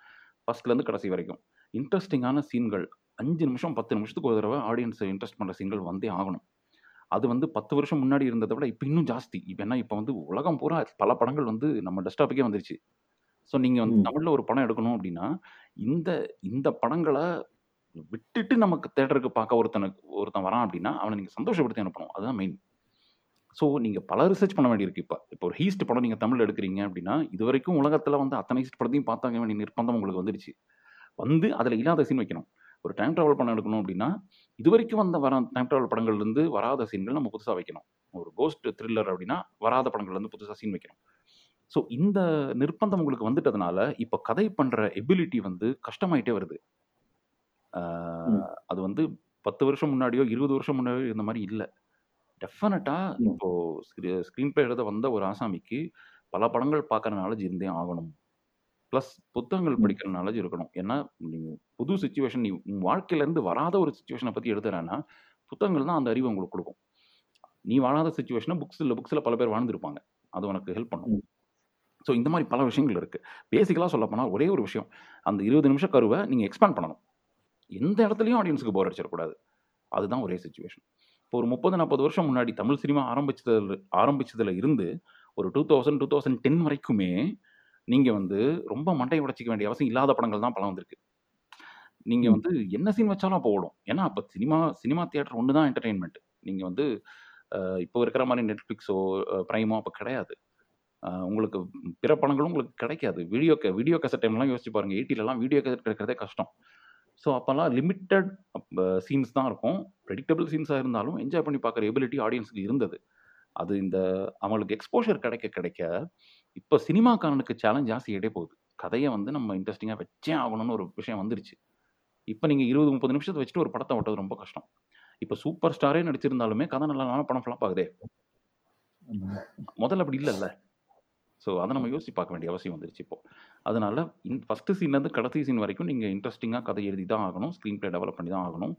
ஃபஸ்ட்லேருந்து கடைசி வரைக்கும். இன்ட்ரெஸ்டிங்கான சீன்கள் 5 நிமிஷம் 10 நிமிஷத்துக்கு ஒரு தடவை ஆடியன்ஸை இன்ட்ரெஸ்ட் பண்ணுற சீன்கள் வந்தே ஆகணும். அது வந்து 10 வருஷம் முன்னாடி இருந்ததை விட இப்போ இன்னும் ஜாஸ்தி. இப்போ என்ன, இப்போ வந்து உலகம் பூரா பல படங்கள் வந்து நம்ம டெஸ்க்டாப்புக்கே வந்துருச்சு. ஸோ நீங்கள் வந்து தமிழில் ஒரு படம் எடுக்கணும் அப்படின்னா இந்த படங்களை விட்டுட்டு நமக்கு தேட்டருக்கு பார்க்க ஒருத்தன் வரான் அப்படின்னா அவனை நீங்கள் சந்தோஷப்படுத்தி அனுப்பணும். அதுதான் மெயின். ஸோ நீங்கள் பல ரிசர்ச் பண்ண வேண்டியிருக்கு. இப்போ ஒரு ஹீஸ்ட் படம் நீங்கள் தமிழில் எடுக்கிறீங்க அப்படின்னா இது வரைக்கும் உலகத்தில் வந்து அத்தனை ஹீஸ்ட் படத்தையும் பார்த்தாங்க வேண்டிய நிர்பந்தம் உங்களுக்கு வந்துடுச்சு. வந்து அதில் இல்லாத சீன் வைக்கணும். ஒரு டைம் ட்ராவல் படம் எடுக்கணும் அப்படின்னா இது வரைக்கும் வர டைம் ட்ராவல் படங்கள்லேருந்து வராத சீன்கள் நம்ம புதுசாக வைக்கணும். ஒரு கோஸ்ட் த்ரில்லர் அப்படின்னா வராத படங்கள்லேருந்து புதுசாக சீன் வைக்கணும். ஸோ இந்த நிர்பந்தம் உங்களுக்கு வந்துட்டதுனால இப்போ கதை பண்ணுற எபிலிட்டி வந்து கஷ்டமாயிட்டே வருது. அது வந்து 10 வருஷம் முன்னாடியோ 20 வருஷம் முன்னாடியோ இந்த மாதிரி இல்லை. டெஃபினட்டாக இப்போது ஸ்க்ரீன் பிளே எழுத வந்த ஒரு ஆசாமிக்கு பல படங்கள் பார்க்குற நாலேஜ் இருந்தே ஆகணும். ப்ளஸ் புத்தகங்கள் படிக்கிற நாலேஜ் இருக்கணும். ஏன்னா நீங்கள் புது சுச்சுவேஷன், நீ வாழ்க்கையிலேருந்து வராத ஒரு சுச்சுவேஷனை பற்றி எழுதுறேன்னா புத்தகங்கள் தான் அந்த அறிவு உங்களுக்கு கொடுக்கும். நீ வாழாத சுச்சுவேஷனை புக்ஸில் பல பேர் வாழ்ந்துருப்பாங்க. அது உனக்கு ஹெல்ப் பண்ணும். ஸோ இந்த மாதிரி பல விஷயங்கள் இருக்குது. பேசிக்கலாக சொல்லப்போனால் ஒரே ஒரு விஷயம், அந்த 20 நிமிஷம் கருவை நீங்கள் எக்ஸ்பேண்ட் பண்ணணும். எந்த இடத்துலையும் ஆடியன்ஸுக்கு போர் அடிச்சிடக்கூடாது. அதுதான் ஒரே சுச்சுவேஷன். இப்போ ஒரு 30-40 வருஷம் முன்னாடி தமிழ் சினிமா ஆரம்பித்ததில் இருந்து ஒரு 2000-2010 வரைக்குமே நீங்கள் வந்து ரொம்ப மண்டை உடைச்சிக்க வேண்டிய அவசியம் இல்லாத படங்கள் தான் பல வந்திருக்கு. நீங்கள் வந்து என்ன சீன் வச்சாலும் அப்போ ஓடும். ஏன்னா அப்போ சினிமா தியேட்டர் ஒன்று தான் என்டர்டெயின்மெண்ட். நீங்கள் வந்து இப்போ இருக்கிற மாதிரி நெட்ஃப்ளிக்ஸோ ப்ரைமோ அப்போ கிடையாது. உங்களுக்கு பிற படங்களும் உங்களுக்கு கிடைக்காது. வீடியோ கேசட் டைம்லாம் யோசிச்சு பாருங்கள். 80s வீடியோ கேசட் கிடைக்கிறதே கஷ்டம். ஸோ அப்போல்லாம் லிமிட்டட் சீன்ஸ் தான் இருக்கும். ப்ரெடிக்டபிள் சீன்ஸாக இருந்தாலும் என்ஜாய் பண்ணி பார்க்குற எபிலிட்டி ஆடியன்ஸுக்கு இருந்தது. அது இந்த அவங்களுக்கு எக்ஸ்போஷர் கிடைக்க இப்போ சினிமாக்காரனுக்கு சேலஞ்ச் ஜாஸ்தியாகிட்டே போகுது. கதையை வந்து நம்ம இன்ட்ரெஸ்டிங்காக வச்சே ஆகணும்னு ஒரு விஷயம் வந்துருச்சு. இப்போ நீங்கள் 20-30 நிமிஷத்தை வச்சுட்டு ஒரு படத்தை ஓட்டுறது ரொம்ப கஷ்டம். இப்போ சூப்பர் ஸ்டாரே நடிச்சிருந்தாலுமே கதை நல்லா படம் ஃப்ளாப் ஆகுதே. முதல்ல அப்படி இல்லைல்ல. ஸோ அதை நம்ம யோசிச்சு பார்க்க வேண்டிய அவசியம் வந்துருச்சு இப்போ. அதனால் ஃபஸ்ட்டு சீன்லேருந்து கடைசி சீன் வரைக்கும் நீங்கள் இன்ட்ரெஸ்டிங்காக கதை எழுதி தான் ஆகணும். ஸ்க்ரீன் பிளே டெவலப் பண்ணி தான் ஆகணும்.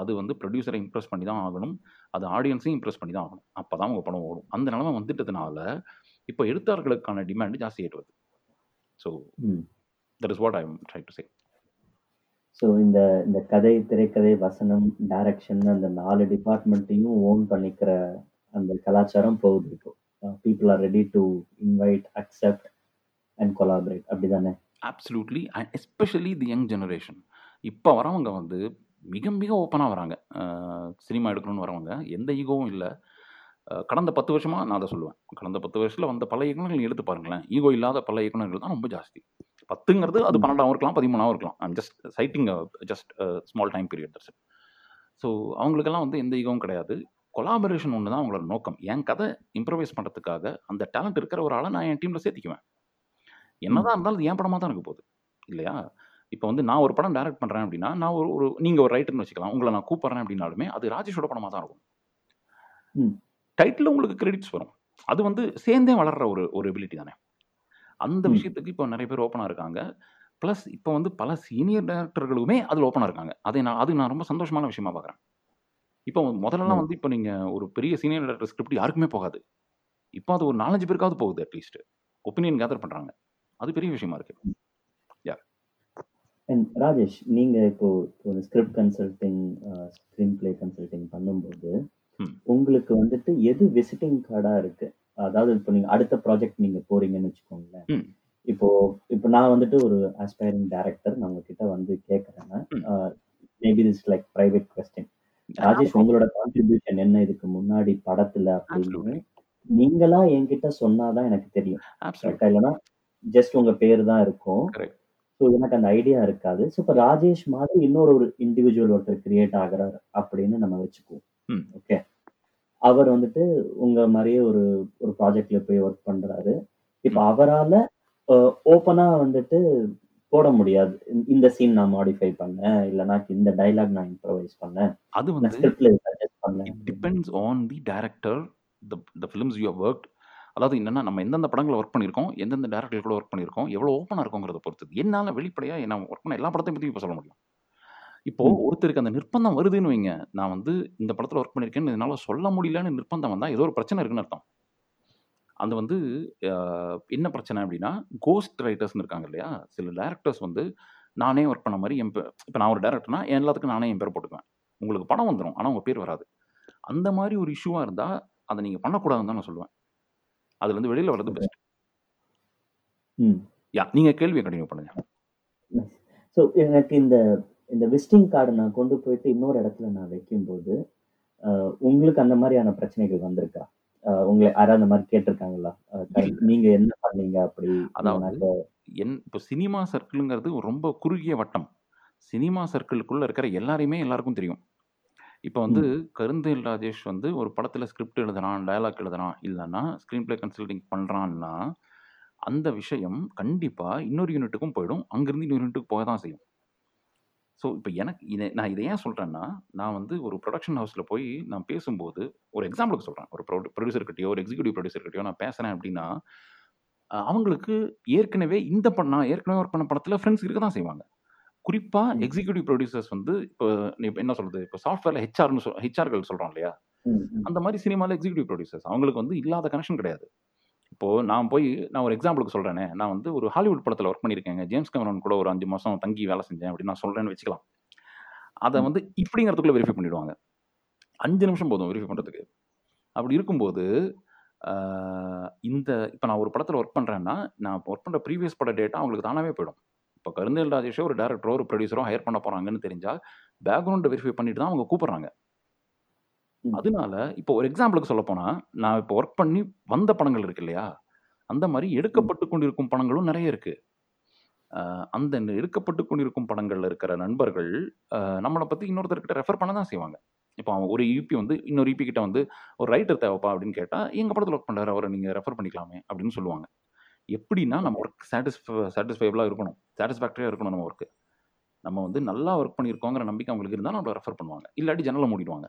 அது வந்து ப்ரொடியூசரை இம்ப்ரெஸ் பண்ணி தான் ஆகணும். அது ஆடியன்ஸையும் இம்ப்ரெஸ் பண்ணி தான் ஆகணும். அப்போ தான் உங்கள் படம் ஓடும். அந்த நிலமை வந்துட்டதுனால இப்போ எழுத்தாளர்களுக்கான டிமாண்டு ஜாஸ்தி ஆகிட்டு வருது. So that is what I try to say. So இந்த கதை, திரைக்கதை, வசனம், டைரக்ஷன், அந்த 4 டிபார்ட்மெண்ட்டையும் ஓன் பண்ணிக்கிற அந்த கலாச்சாரம் போகுது இப்போ. People are ready to invite, accept and collaborate. அப்படிதானே? Absolutely. And especially the young generation. இப்போ வரவங்க வந்து மிக மிக ஓப்பனாக வராங்க. சினிமா எடுக்கணும்னு வரவங்க எந்த ஈகோவும் இல்லை. கடந்த 10 வருஷமாக நான் அதை சொல்லுவேன். கடந்த 10 வருஷத்தில் வந்த பல இயக்குநர்கள் எடுத்து பாருங்களேன், ஈகோ இல்லாத பல இயக்குநர்கள் தான் ரொம்ப ஜாஸ்தி. 10ங்கிறது அது 12ஆகவும் இருக்கலாம், 13ஆகவும் இருக்கலாம். I'm just citing just small time period that's it. So அவங்களுக்கெல்லாம் வந்து எந்த ஈகோவும் கிடையாது. கொலாபரேஷன் ஒன்று தான் அவங்களோட நோக்கம். என் கதை இம்ப்ரவைஸ் பண்ணுறதுக்காக அந்த டேலண்ட் இருக்கிற ஒரு ஆளை நான் என் டீமில் சேர்த்திக்குவேன். என்னதான் இருந்தாலும் என் படமாக தான் இருக்க போகுது இல்லையா? இப்போ வந்து நான் ஒரு படம் டைரக்ட் பண்ணுறேன் அப்படின்னா, நான் ஒரு நீங்கள் ஒரு ரைட்டர்னு வச்சுக்கலாம், உங்களை நான் கூப்பிட்றேன் அப்படின்னாலுமே அது ராஜேஷோட படமாக தான் இருக்கும். டைட்டில் உங்களுக்கு கிரெடிட்ஸ் வரும். அது வந்து சேர்ந்தே வளர்கிற ஒரு எபிலிட்டி தானே. அந்த விஷயத்துக்கு இப்போ நிறைய பேர் ஓப்பனாக இருக்காங்க. ப்ளஸ் இப்போ வந்து பல சீனியர் டைரக்டர்களுமே அதில் ஓப்பனாக இருக்காங்க. அது நான் ரொம்ப சந்தோஷமான விஷயமா பார்க்குறேன். இப்போ முதல்லலாம் வந்து இப்போ நீங்கள் ஒரு பெரிய சீனியர் டைரக்டர் ஸ்கிரிப்ட் யாருக்குமே போகாது. இப்போ அது ஒரு 4-5 பேருக்காவது போகுது. அட்லீஸ்ட் ஒப்பீனியன் கேதர் பண்ணுறாங்க. அது பெரிய விஷயமா இருக்குது. ராஜேஷ், நீங்கள் இப்போ ஒரு script consulting, screenplay consulting பண்ணும்போது உங்களுக்கு வந்துட்டு எது விசிட்டிங் கார்டா இருக்கு? அதாவது இப்போ நீங்க அடுத்த ப்ராஜெக்ட் நீங்க போறீங்கன்னு வச்சுக்கோங்களேன். இப்போ நான் வந்துட்டு ஒரு அஸ்பைரிங் டைரக்டர், நான் உங்ககிட்ட வந்து கேட்கறேன்னா, maybe this like private question, Rajesh உங்களோட கான்ட்ரிபியூஷன் என்ன இதுக்கு முன்னாடி படத்துல அப்படின்னு நீங்களா என்கிட்ட சொன்னாதான் எனக்கு தெரியும். இல்லைன்னா ஜஸ்ட் உங்க பேரு தான் இருக்கும். ஸோ எனக்கு அந்த ஐடியா இருக்காது. ஸோ இப்போ ராஜேஷ் மாதிரி இன்னொரு இண்டிவிஜுவல் ஒருத்தர் கிரியேட் ஆகிறார் அப்படின்னு நம்ம வச்சுக்குவோம். ஓகே, அவர் வந்துட்டு உங்க மாதிரியே ஒரு ப்ராஜெக்ட்ல போய் ஒர்க் பண்றாரு. இப்போ அவரால் ஓப்பனா வந்துட்டு போட முடியாது, இந்த சீன் நான் மாடிஃபை பண்ணேன், இல்லைனா இந்த டைலாக் நான் இம்ப்ரவைஸ் பண்ணேன், அது வந்து ஸ்கிரிப்ட்ல சஜஸ்ட் பண்ணேன். It depends on the director, the films you have worked. அதாவது என்னன்னா, நம்ம எந்தெந்த படங்களை ஒர்க் பண்ணியிருக்கோம், எந்தெந்த டைரக்டர்கள் கூட ஒர்க் பண்ணியிருக்கோம், எவ்வளோ ஓப்பனாக இருக்குங்கிறத பொறுத்து. என்னால் வெளிப்படையாக என்ன ஒர்க் பண்ண எல்லா படத்தையும் பற்றி இப்போ சொல்ல முடியும். இப்போது ஒருத்தருக்கு அந்த நிர்பந்தம் வருதுன்னு வைங்க, நான் வந்து இந்த படத்தில் ஒர்க் பண்ணியிருக்கேன்னு என்னால் சொல்ல முடியலன்னு நிர்பந்தம் வந்தால் ஏதோ ஒரு பிரச்சனை இருக்குன்னு அர்த்தம். அது வந்து என்ன பிரச்சனை அப்படின்னா, கோஸ்ட் ரைட்டர்ஸ்ன்னு இருக்காங்க இல்லையா? சில டேரக்டர்ஸ் வந்து நானே ஒர்க் பண்ண மாதிரி என் இப்போ நான் ஒரு டேரக்டர்னா எல்லாத்துக்கும் நானே என் பேர் போட்டுக்குவேன். உங்களுக்கு படம் வந்துடும், ஆனால் உங்கள் பேர் வராது. அந்த மாதிரி ஒரு இஷ்யூவாக இருந்தால் அதை நீங்கள் பண்ணக்கூடாதுன்னு தான் நான் சொல்லுவேன். அதுலேருந்து வெளியில் வர்றது பெஸ்ட். யா, நீங்கள் கேள்வியை கண்டினியூ பண்ணுங்க. ஸோ எனக்கு இந்த விசிட்டிங் கார்டை நான் கொண்டு போயிட்டு இன்னொரு இடத்துல நான் வைக்கும்போது உங்களுக்கு அந்த மாதிரியான பிரச்சனைகள் வந்திருக்கா? உங்களை யாராவது அந்த மாதிரி கேட்டிருக்காங்களா? நீங்க என்ன பண்ணீங்க அப்படி? அதாவது இப்போ சினிமா சர்க்கிள்ங்கிறது ரொம்ப குறுகிய வட்டம். சினிமா சர்க்கிளுக்குள்ள இருக்கிற எல்லாருக்கும் தெரியும். இப்போ வந்து கருந்தேல் ராஜேஷ் வந்து ஒரு படத்தில் ஸ்கிரிப்ட் எழுதுறான், டயலாக் எழுதுறான், இல்லைன்னா ஸ்க்ரீன் பிளே கன்சல்டிங் பண்ணுறான்னா அந்த விஷயம் கண்டிப்பாக இன்னொரு யூனிட்டுக்கும் போயிடும். அங்கேருந்து இன்னொரு யூனிட்டுக்கு போக தான் செய்யும். ஸோ இப்போ எனக்கு நான் இதை ஏன் சொல்கிறேன்னா, நான் வந்து ஒரு ப்ரொடக்ஷன் ஹவுஸில் போய் நான் பேசும்போது, ஒரு எக்ஸாம்பிளுக்கு சொல்கிறேன், ஒரு ப்ரொடியூசர்கிட்டையோ ஒரு எக்ஸிக்யூட்டிவ் ப்ரொடியூசர்கிட்டையோ நான் பேசுகிறேன் அப்படின்னா, அவங்களுக்கு ஏற்கனவே ஏற்கனவே ஒர்க் பண்ண படத்தில் ஃப்ரெண்ட்ஸ் இருக்க தான் செய்வாங்க. குறிப்பாக எக்ஸிக்யூட்டிவ் ப்ரொடியூசர்ஸ் வந்து இப்போ என்ன சொல்கிறது, இப்போ சாஃப்ட்வேரில் ஹெச்ஆர்கள் சொல்கிறோம் இல்லையா, அந்த மாதிரி சினிமாவில் எக்ஸிக்யூட்டிவ் ப்ரொடியூசர்ஸ் அவங்களுக்கு வந்து இல்லாத கனெக்ஷன் கிடையாது. இப்போது நான் ஒரு எக்ஸாம்பிளுக்கு சொல்கிறேனே, நான் வந்து ஒரு ஹாலிவுட் படத்தில் ஒர்க் பண்ணியிருக்கேங்க, ஜேம்ஸ் கேமரன் கூட ஒரு 5 மாதம் தங்கி வேலை செஞ்சேன் அப்படின்னு நான் சொல்கிறேன்னு வச்சுக்கலாம். அதை வந்து இப்படிங்கிறதுக்குள்ளே வெரிஃபை பண்ணிவிடுவாங்க. 5 நிமிஷம் போதும் வெரிஃபை பண்ணுறதுக்கு. அப்படி இருக்கும்போது இப்போ நான் ஒரு படத்தில் ஒர்க் பண்ணுறேன்னா, நான் ஒர்க் பண்ணுற ப்ரீவியஸ் பட டேட்டா அவங்களுக்கு தானாகவே போயிடும். இப்போ கருந்தேல் ராஜேஷோ ஒரு டேரக்டரோ ஒரு ப்ரொடியூசரோ ஹையர் பண்ண போகிறாங்கன்னு தெரிஞ்சால் பேக்ரவுண்டை வெரிஃபை பண்ணிட்டு தான் அவங்க கூப்பிட்றாங்க. அதனால இப்போ ஒரு எக்ஸாம்பிளுக்கு சொல்ல போனால், நான் இப்போ ஒர்க் பண்ணி வந்த படங்கள் இருக்கு இல்லையா, அந்த மாதிரி எடுக்கப்பட்டு கொண்டிருக்கும் படங்களும் நிறைய இருக்குது. அந்த எடுக்கப்பட்டு கொண்டிருக்கும் படங்களில் இருக்கிற நண்பர்கள் நம்மளை பற்றி இன்னொருத்தர்கிட்ட ரெஃபர் பண்ண தான் செய்வாங்க. இப்போ அவங்க ஒரு ஈபி வந்து இன்னொரு ஈபி கிட்ட வந்து ஒரு ரைட்டர் தேவைப்பா அப்படின்னு கேட்டால், எங்கள் படத்தில் ஒர்க் பண்ணுறாரு, அவரை நீங்கள் ரெஃபர் பண்ணிக்கலாமே அப்படின்னு சொல்லுவாங்க. எப்படின்னா, நம்ம ஒர்க் சாட்டிஸ்ஃபைபிளாக இருக்கணும், சாட்டிஸ்ஃபேக்டரியாக இருக்கணும். நம்ம ஒர்க்கு நம்ம வந்து நல்லா ஒர்க் பண்ணியிருக்கோங்கிற நம்பிக்கை அவங்களுக்கு இருந்தால் நம்மளை ரெஃபர் பண்ணுவாங்க, இல்லாட்டி ஜன்னலை மூடிடுவாங்க.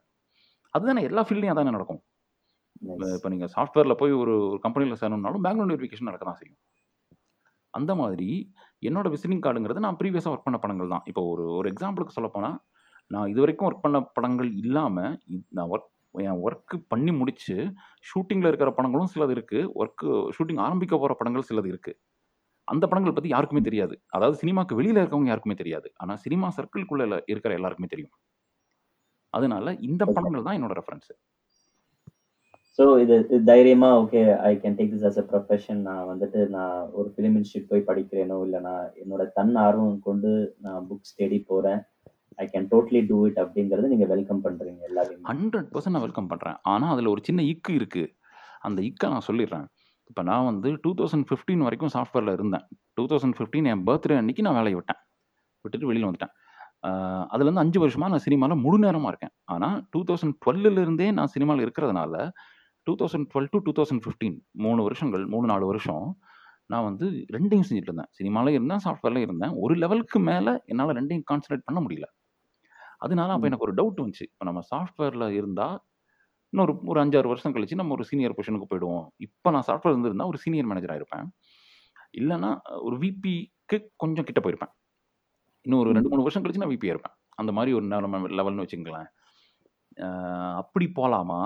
அதுதானே எல்லா ஃபீல்டையும் அதானே நடக்கும். இப்போ நீங்கள் சாஃப்ட்வேரில் போய் ஒரு கம்பெனியில் சேரணும்னாலும் பேக்ரவுண்ட் வெரிஃபிகேஷன் நடக்க தான் செய்யும். அந்த மாதிரி என்னோட விசிட்டிங் கார்டுங்கிறது நான் ப்ரீவியஸாக ஒர்க் பண்ண படங்கள் தான். இப்போ ஒரு எக்ஸாம்பிளுக்கு சொல்லப்போனால், நான் இது வரைக்கும் ஒர்க் பண்ண படங்கள் இல்லாமல் நான் என் ஒர்க்கு பண்ணி முடித்து ஷூட்டிங்கில் இருக்கிற படங்களும் சிலது இருக்குது, ஷூட்டிங் ஆரம்பிக்க போகிற படங்கள் சிலது இருக்குது. அந்த படங்கள் பற்றி யாருக்குமே தெரியாது. அதாவது சினிமாவுக்கு வெளியில் இருக்கவங்க யாருக்குமே தெரியாது, ஆனால் சினிமா சர்க்கிள்குள்ளே இருக்கிற எல்லாருக்குமே தெரியும். அதனால இந்த படங்கள் தான் என்னோட ரெஃபரன்ஸ். ஸோ இது தைரியமா, okay, I can take this as a profession. நான் வந்துட்டு நான் ஒரு ஃபிலிம் இன்ஸ்டியூட் போய் படிக்கிறேனோ, இல்லை நான் என்னோட தன் ஆர்வம் கொண்டு நான் புக்ஸ் தேடி போகிறேன், I can totally do it அப்படிங்கிறது நீங்கள் வெல்கம் பண்ணுறீங்க எல்லாரையும். 100% நான் வெல்கம் பண்ணுறேன். ஆனால் அதில் ஒரு சின்ன இக்கு இருக்குது. அந்த இக்கை நான் சொல்லிடுறேன். இப்போ நான் வந்து 2015 வரைக்கும் சாஃப்ட்வேரில் இருந்தேன். 2015 என் பர்த்டே அன்றைக்கி நான் வேலையை விட்டேன், விட்டுட்டு வெளியில் வந்துட்டேன். அதுலேருந்து 5 வருஷமாக நான் சினிமாவில் முழு நேரமாக இருக்கேன். ஆனால் 2012 நான் சினிமாவில் இருக்கிறதுனால 2012 to 2015 3 வருஷங்கள் 3-4 வருஷம் நான் வந்து ரெண்டையும் செஞ்சுட்டு இருந்தேன். சினிமாவில் இருந்தேன், சாஃப்ட்வேரில் இருந்தேன். ஒரு லெவலுக்கு மேலே என்னால் ரெண்டையும் கான்சன்ட்ரேட் பண்ண முடியல. அதனால அப்போ எனக்கு ஒரு டவுட் வந்துச்சு, இப்போ நம்ம சாஃப்ட்வேரில் இருந்தால் இன்னொரு ஒரு 5-6 வருஷம் கழிச்சு நம்ம ஒரு சீனியர் பொசிஷனுக்கு போயிடுவோம். இப்போ நான் சாஃப்ட்வேர் இருந்திருந்தால் ஒரு சீனியர் மேனேஜராக இருப்பேன், இல்லைனா ஒரு விபிக்கு கொஞ்சம் கிட்ட போயிருப்பேன். இன்னும் ஒரு 2-3 வருஷம் கழிச்சு நான் விபி இருப்பேன். அந்த மாதிரி ஒரு லெவல்னு வச்சுங்களேன். அப்படி போகலாமா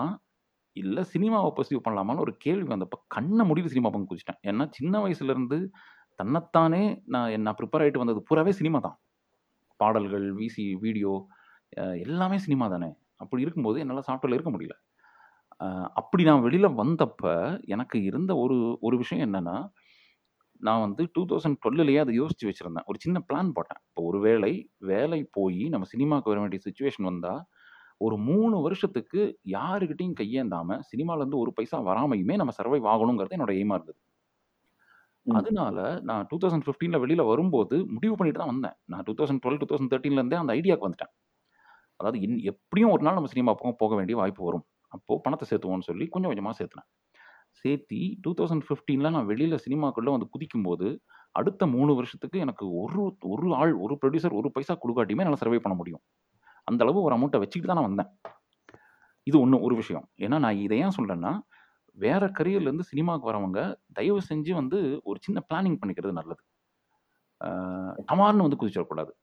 இல்லை சினிமாவை பர்சியூ பண்ணலாமான்னு ஒரு கேள்வி வந்தப்போ கண்ணை முடிவு சினிமா பங்கு குதிச்சிட்டேன். ஏன்னா சின்ன வயசுலேருந்து தன்னைத்தானே நான் ப்ரிப்பேர் ஆகிட்டு வந்தது பூராவே சினிமா தான். பாடல்கள், விசி, வீடியோ எல்லாமே சினிமா தானே. அப்படி இருக்கும்போது என்னால் சாஃப்ட்வேரில் இருக்க முடியல. அப்படி நான் வெளியில் வந்தப்போ எனக்கு இருந்த ஒரு விஷயம் என்னென்னா, நான் வந்து 2012 அதை யோசித்து வச்சுருந்தேன். ஒரு சின்ன பிளான் போட்டேன். இப்போ ஒரு வேலை போய் நம்ம சினிமாவுக்கு வர வேண்டிய சுச்சுவேஷன் வந்தால் ஒரு 3 வருஷத்துக்கு யாருக்கிட்டையும் கையேந்தாமல் சினிமாவிலேருந்து ஒரு பைசா வராமையுமே நம்ம சர்வைவ் ஆகணுங்கிறது என்னோட எய்மாக இருந்தது. அதனால நான் 2015 வெளியில் வரும்போது முடிவு பண்ணிட்டு தான் வந்தேன். நான் 2012-2013 அந்த ஐடியாவுக்கு வந்துட்டேன். அதாவது எப்படியும் ஒரு நாள் நம்ம சினிமா பக்கம் போக வேண்டிய வாய்ப்பு வரும், அப்போது பணத்தை சேர்த்துவோன்னு சொல்லி கொஞ்சம் கொஞ்சமாக சேர்த்துனேன். சேர்த்தி 2015 நான் வெளியில் சினிமாக்குள்ளே வந்து குதிக்கும்போது அடுத்த 3 வருஷத்துக்கு எனக்கு ஒரு ஆள், ஒரு ப்ரொடியூசர் ஒரு பைசா கொடுக்காட்டியுமே என்னால் சர்வை பண்ண முடியும். அந்த அளவு ஒரு அமௌண்ட்டை வச்சுக்கிட்டு தான் நான் வந்தேன். இது ஒரு விஷயம். ஏன்னா நான் இதை ஏன் சொல்கிறேன்னா, வேறு கரியர்லேருந்து சினிமாவுக்கு வரவங்க தயவு செஞ்சு வந்து ஒரு சின்ன பிளானிங் பண்ணிக்கிறது நல்லது. டமார்னு வந்து குதிச்சிடக்கூடாது.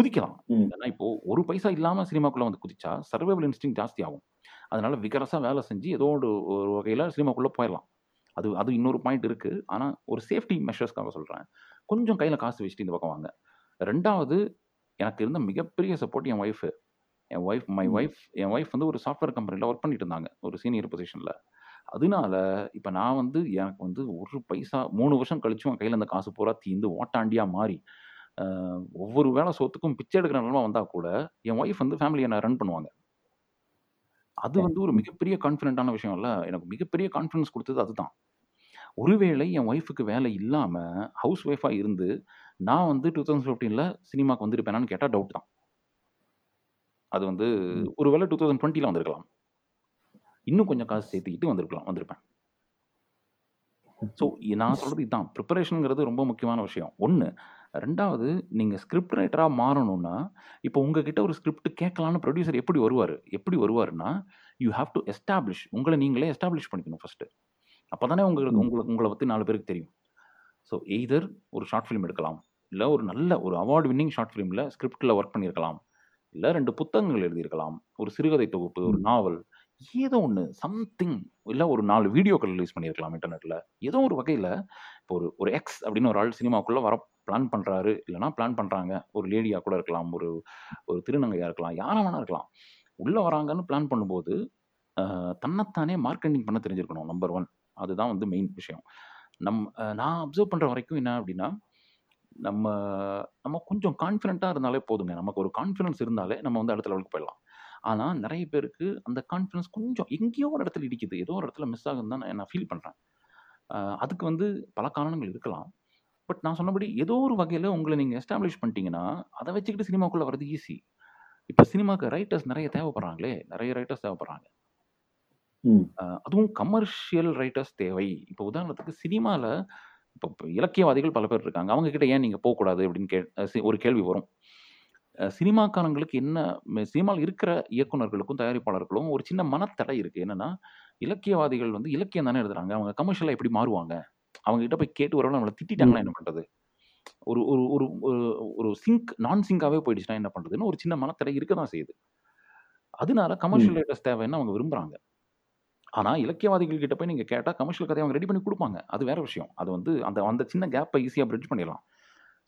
குதிக்கலாம், ஏன்னா இப்போது ஒரு பைசா இல்லாமல் சினிமாக்குள்ளே வந்து குதிச்சா சர்வைவல் இன்ஸ்டிங் ஜாஸ்தி ஆகும். அதனால் விகரசாக வேலை செஞ்சு ஏதோ ஒரு வகையில் சினிமாக்குள்ளே போயிடலாம். அது இன்னொரு பாயிண்ட் இருக்குது. ஆனால் ஒரு சேஃப்டி மெஷர்ஸ்க்காக சொல்கிறேன், கொஞ்சம் கையில் காசு வச்சுட்டு இந்த பக்கம் வாங்க. ரெண்டாவது, எனக்கு இருந்த மிகப்பெரிய சப்போர்ட் என் ஒய்ஃப் வந்து ஒரு சாஃப்ட்வேர் கம்பெனியில் ஒர்க் பண்ணிட்டு இருந்தாங்க, ஒரு சீனியர் பொசிஷனில். அதனால இப்போ நான் வந்து எனக்கு வந்து ஒரு பைசா 3 வருஷம் கழிச்சும் என் கையில் அந்த காசு பூரா தீந்து ஓட்டாண்டியாக மாறி ஒவ்வொரு வேலை சோத்துக்கும் பிச்சை எடுக்கிற நிலமா வந்தால் கூட என் ஒய்ஃப் வந்து ஃபேமிலியை நான் ரன் பண்ணுவாங்க. அது வந்து ஒரு மிகப்பெரிய கான்ஃபிடென்ட்டான விஷயம் இல்லை. எனக்கு மிகப்பெரிய கான்ஃபிடன்ஸ் கொடுத்தது அதுதான். ஒருவேளை என் ஒய்ஃபுக்கு வேலை இல்லாமல் ஹவுஸ் ஒய்ஃபாக இருந்து நான் வந்து 2015 சினிமாவுக்கு வந்திருப்பேனான்னு கேட்டால் டவுட் தான். அது வந்து ஒருவேளை 2020 வந்திருக்கலாம், இன்னும் கொஞ்சம் காசு சேர்த்துக்கிட்டு வந்திருப்பேன். ஸோ நான் சொல்கிறது இதுதான், ப்ரிப்பரேஷனுங்கிறது ரொம்ப முக்கியமான விஷயம், ஒன்று. ரெண்டாவது, நீங்கள் ஸ்கிரிப்ட் ரைட்டராக மாறணும்னா, இப்போ உங்ககிட்ட ஒரு ஸ்கிரிப்ட் கேட்கலான்னு ப்ரொடியூசர் எப்படி வருவாருன்னா யூ ஹாவ் டு எஸ்டாப்ளிஷ், உங்களை நீங்களே எஸ்டாப்ளிஷ் பண்ணிக்கணும் ஃபஸ்ட்டு. அப்போ தானே உங்களை பற்றி 4 பேருக்கு தெரியும். ஸோ எய்தர் ஒரு ஷார்ட் ஃபிலிம் எடுக்கலாம், இல்லை ஒரு நல்ல ஒரு அவார்டு வின்னிங் ஷார்ட் ஃபிலிமில் ஸ்கிரிப்டில் ஒர்க் பண்ணியிருக்கலாம், இல்லை 2 புத்தகங்கள் எழுதியிருக்கலாம், ஒரு சிறுகதை தொகுப்பு, ஒரு நாவல், ஏதோ ஒன்று சம்திங், இல்லை ஒரு 4 வீடியோக்கள் ரிலீஸ் பண்ணியிருக்கலாம் இன்டர்நெட்டில். ஏதோ ஒரு வகையில் இப்போ ஒரு எக்ஸ் அப்படின்னு ஒரு ஆள் சினிமாவுக்குள்ளே வர பிளான் பண்ணுறாரு, இல்லைனா பிளான் பண்ணுறாங்க. ஒரு லேடியாக கூட இருக்கலாம், ஒரு திருநங்கையாக இருக்கலாம், யாராக வேணா இருக்கலாம். உள்ளே வராங்கன்னு பிளான் பண்ணும்போது தன்னைத்தானே மார்க்கெட்டிங் பண்ண தெரிஞ்சிருக்கணும், நம்பர் 1. அதுதான் வந்து மெயின் விஷயம். நான் அப்சர்வ் பண்ணுற வரைக்கும் என்ன அப்படின்னா, நம்ம கொஞ்சம் கான்ஃபிடென்ட்டாக இருந்தாலே போதுங்க. நமக்கு ஒரு கான்ஃபிடன்ஸ் இருந்தாலே நம்ம வந்து அடுத்த லெவலுக்கு போயிடலாம். ஆனால் நிறைய பேருக்கு அந்த கான்ஃபிடன்ஸ் கொஞ்சம் எங்கேயோ ஒரு இடத்துல இடிக்குது, ஏதோ ஒரு இடத்துல மிஸ் ஆகுதுன்னு தான் நான் ஃபீல் பண்ணுறேன். அதுக்கு வந்து பல காரணங்கள் இருக்கலாம். பட் நான் சொன்னபடி ஏதோ ஒரு வகையில் உங்களை நீங்கள் எஸ்டாப்ளிஷ் பண்ணிட்டீங்கன்னா அதை வச்சுக்கிட்டு சினிமாக்குள்ளே வர்றது ஈஸி. இப்போ சினிமாவுக்கு ரைட்டர்ஸ் நிறைய ரைட்டர்ஸ் தேவைப்படுறாங்க. அதுவும் கமர்ஷியல் ரைட்டர்ஸ் தேவை. இப்போ உதாரணத்துக்கு சினிமாவில் இப்போ இலக்கியவாதிகள் பல பேர் இருக்காங்க, அவங்கக்கிட்ட ஏன் நீங்கள் போகக்கூடாது அப்படின்னு ஒரு கேள்வி வரும். சினிமாக்காரங்களுக்கு சினிமாவில் இருக்கிற இயக்குநர்களுக்கும் தயாரிப்பாளர்களுக்கும் ஒரு சின்ன மனத்தடை இருக்குது. என்னென்னா, இலக்கியவாதிகள் வந்து இலக்கியம் தானே எழுதுகிறாங்க, அவங்க கமர்ஷியலாக எப்படி மாறுவாங்க? அவங்ககிட்ட போய் கேட்டு வரவங்க நம்மளை திட்டாங்கன்னா என்ன பண்ணுறது? ஒரு ஒரு ஒரு சிங்க் நான் சிங்காகவே போயிடுச்சுன்னா என்ன பண்ணுறதுன்னு ஒரு சின்ன மனத்தடை இருக்க தான் செய்யுது. அதனால கமர்ஷியல் ரைட்டர்ஸ் தேவைன்னு அவங்க விரும்புகிறாங்க. ஆனால் இலக்கியவாதிகள் கிட்ட போய் நீங்கள் கேட்டால் கமர்ஷியல் கதையை அவங்க ரெடி பண்ணி கொடுப்பாங்க, அது வேறு விஷயம். அது வந்து அந்த சின்ன கேப்பை ஈஸியாக பிரிட்ஜ் பண்ணிடலாம்.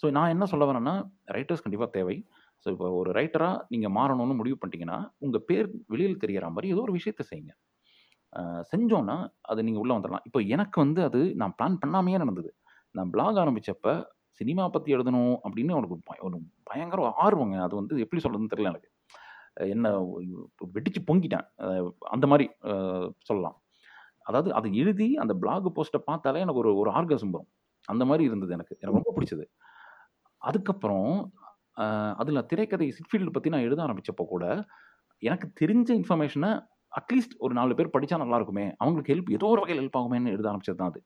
ஸோ நான் என்ன சொல்ல வரேன்னா, ரைட்டர்ஸ் கண்டிப்பாக தேவை. ஸோ இப்போ ஒரு ரைட்டராக நீங்கள் மாறணும்னு முடிவு பண்ணிட்டீங்கன்னா உங்கள் பேர் வெளியில் தெரிகிற மாதிரி ஏதோ ஒரு விஷயத்தை செய்யுங்க. செஞ்சோன்னா அது நீங்கள் உள்ளே வந்துடலாம். இப்போ எனக்கு வந்து அது நான் பிளான் பண்ணாமையே நடந்தது. நான் பிளாக் ஆரம்பித்தப்போ சினிமா பற்றி எழுதணும் அப்படின்னு அவனுக்கு ஒரு பயங்கர ஆர்வங்க. அது வந்து எப்படி சொல்கிறதுன்னு தெரியல எனக்கு, என்ன வெடிச்சு பொங்கிட்டேன் அந்த மாதிரி சொல்லலாம். அதாவது அது எழுதி அந்த பிளாக் போஸ்ட்டை பார்த்தாலே எனக்கு ஒரு ஒரு ஆர்காசம் வரும், அந்த மாதிரி இருந்தது எனக்கு, எனக்கு ரொம்ப பிடிச்சது. அதுக்கப்புறம் அதில் திரைக்கதை சிட்ஃபீல்டு பற்றி நான் எழுத ஆரம்பித்தப்போ கூட எனக்கு தெரிஞ்ச இன்ஃபர்மேஷனை அட்லீஸ்ட் ஒரு 4 பேர் படித்தா நல்லாயிருக்குமே, அவங்களுக்கு ஹெல்ப் ஏதோ ஒரு வகையில் ஹெல்ப் ஆகுமேன்னு எழுத ஆரம்பித்தது தான் அது.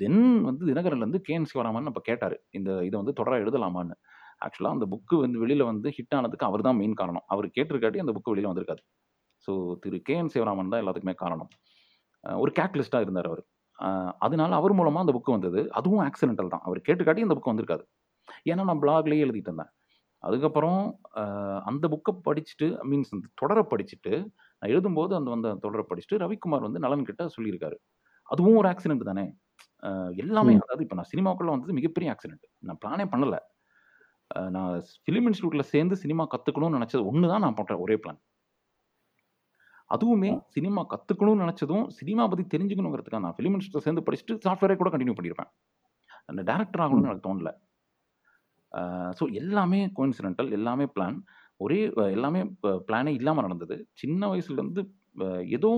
தென் வந்து தினகரன்லேருந்து கேஎன் சிவராமன் அப்போ கேட்டார் இந்த இதை வந்து தொடராக எழுதலாமான்னு. ஆக்சுவலாக அந்த புக்கு வந்து வெளியில் வந்து ஹிட் ஆனதுக்கு அவர் தான் மெயின் காரணம். அவர் கேட்டிருக்காட்டி அந்த புக்கு வெளியில் வந்திருக்காது. ஸோ திரு கேஎன் சிவராமன் தான் எல்லாத்துக்குமே காரணம். ஒரு கேட்டலிஸ்ட்டாக இருந்தார் அவர். அதனால அவர் மூலமாக அந்த புக்கு வந்தது. அதுவும் ஆக்சிடென்டல் தான், அவர் கேட்டுக்காட்டி அந்த புக்கு வந்திருக்காது, ஏன்னா நான் பிளாக்லேயே எழுதிட்டு இருந்தேன். அதுக்கப்புறம் அந்த புக்கை படிச்சுட்டு மீன்ஸ் அந்த தொடரை படிச்சுட்டு நான் எழுதும்போது அந்த வந்து தொடரை படிச்சுட்டு ரவிக்குமார் வந்து நலன்கிட்ட சொல்லியிருக்காரு. அதுவும் ஒரு ஆக்சிடென்ட் தானே எல்லாமே. அதாவது இப்போ நான் சினிமாவுக்குள்ளே வந்தது மிகப்பெரிய ஆக்சிடென்ட். நான் பிளானே பண்ணலை. நான் ஃபிலிம் இன்ஸ்டியூட்டில் சேர்ந்து சினிமா கற்றுக்கணும்னு நினச்சது ஒன்று தான் நான் பண்ணுறேன், ஒரே பிளான். அதுவுமே சினிமா கற்றுக்கணும்னு நினச்சதும் சினிமா பற்றி தெரிஞ்சுக்கணுங்கிறதுக்காக நான் ஃபிலிம் இன்ஸ்டியூட்டில் சேர்ந்து படிச்சுட்டு சாஃப்ட்வேரை கூட கண்டினியூ பண்ணியிருப்பேன். அந்த டேரக்டர் ஆகணும்னு எனக்கு தோணலை. ஸோ எல்லாமே கோயின்சிடென்டல், எல்லாமே பிளான், ஒரே எல்லாமே பிளானே இல்லாமல் நடந்தது. சின்ன வயசுலேருந்து ஏதோ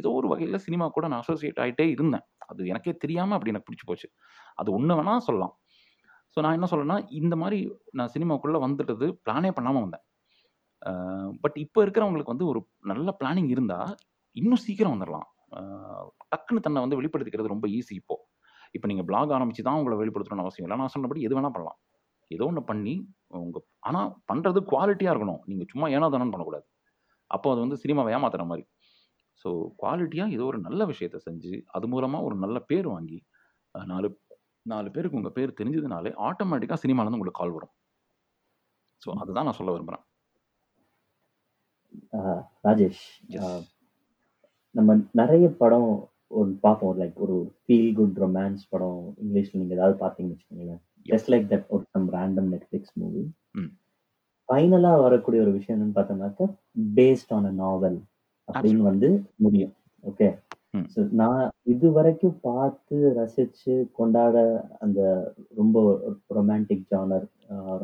ஏதோ ஒரு வகையில் சினிமா கூட நான் அசோசியேட் ஆகிட்டே இருந்தேன். அது எனக்கே தெரியாமல் அப்படி எனக்கு பிடிச்சி போச்சு. அது ஒன்று வேணா சொல்லலாம். ஸோ நான் என்ன சொல்கிறேன்னா, இந்த மாதிரி நான் சினிமாவுக்குள்ளே வந்துட்டது பிளானே பண்ணாமல் வந்தேன். பட் இப்போ இருக்கிறவங்களுக்கு வந்து ஒரு நல்ல பிளானிங் இருந்தால் இன்னும் சீக்கிரம் வந்துடலாம். டக்குன்னு தன்னை வந்து வெளிப்படுத்திக்கிறது ரொம்ப ஈஸி. இப்போ நீங்கள் பிளாக் ஆரம்பித்து தான் உங்களை வெளிப்படுத்தணும்னு அவசியம் இல்லை. நான் சொன்னபடி எது வேணால் பண்ணலாம், ஏதோ ஒன்று பண்ணி உங்கள், ஆனால் பண்ணுறது குவாலிட்டியாக இருக்கணும். நீங்கள் சும்மா ஏனோ தானோன்னு பண்ணக்கூடாது, அப்போ அது வந்து சினிமாவை ஏமாத்துற மாதிரி. ஸோ குவாலிட்டியாக ஏதோ ஒரு நல்ல விஷயத்தை செஞ்சு அது மூலமாக ஒரு நல்ல பேர் வாங்கி 4 பேருக்கு உங்கள் பேர் தெரிஞ்சதுனாலே ஆட்டோமேட்டிக்காக சினிமாலேருந்து உங்களுக்கு கால் வரும். ஸோ அதுதான் நான் சொல்ல விரும்புகிறேன். ராஜேஷ், நம்ம நிறைய படம் ஒரு பார்ப்போம், லைக் ஒரு ஃபீல் குட் ரொமான்ஸ் படம் இங்கிலீஷில் நீங்கள் ஏதாவது பார்த்தீங்கன்னு வச்சுக்கோங்களேன், ஜஸ்ட் லைக் தட் ஒரு சம் ரேண்டம் நெட்ஃப்ளிக்ஸ் மூவி. ஃபைனலாக வரக்கூடிய ஒரு விஷயம் என்னன்னு பார்த்தோம்னாக்கா பேஸ்ட் ஆன் அ நாவல் அப்படின்னு வந்து முடியும். ஓகே, ஸோ நான் இது வரைக்கும் பார்த்து ரசித்து கொண்டாட அந்த ரொம்ப ரொமான்டிக் ஜானர்,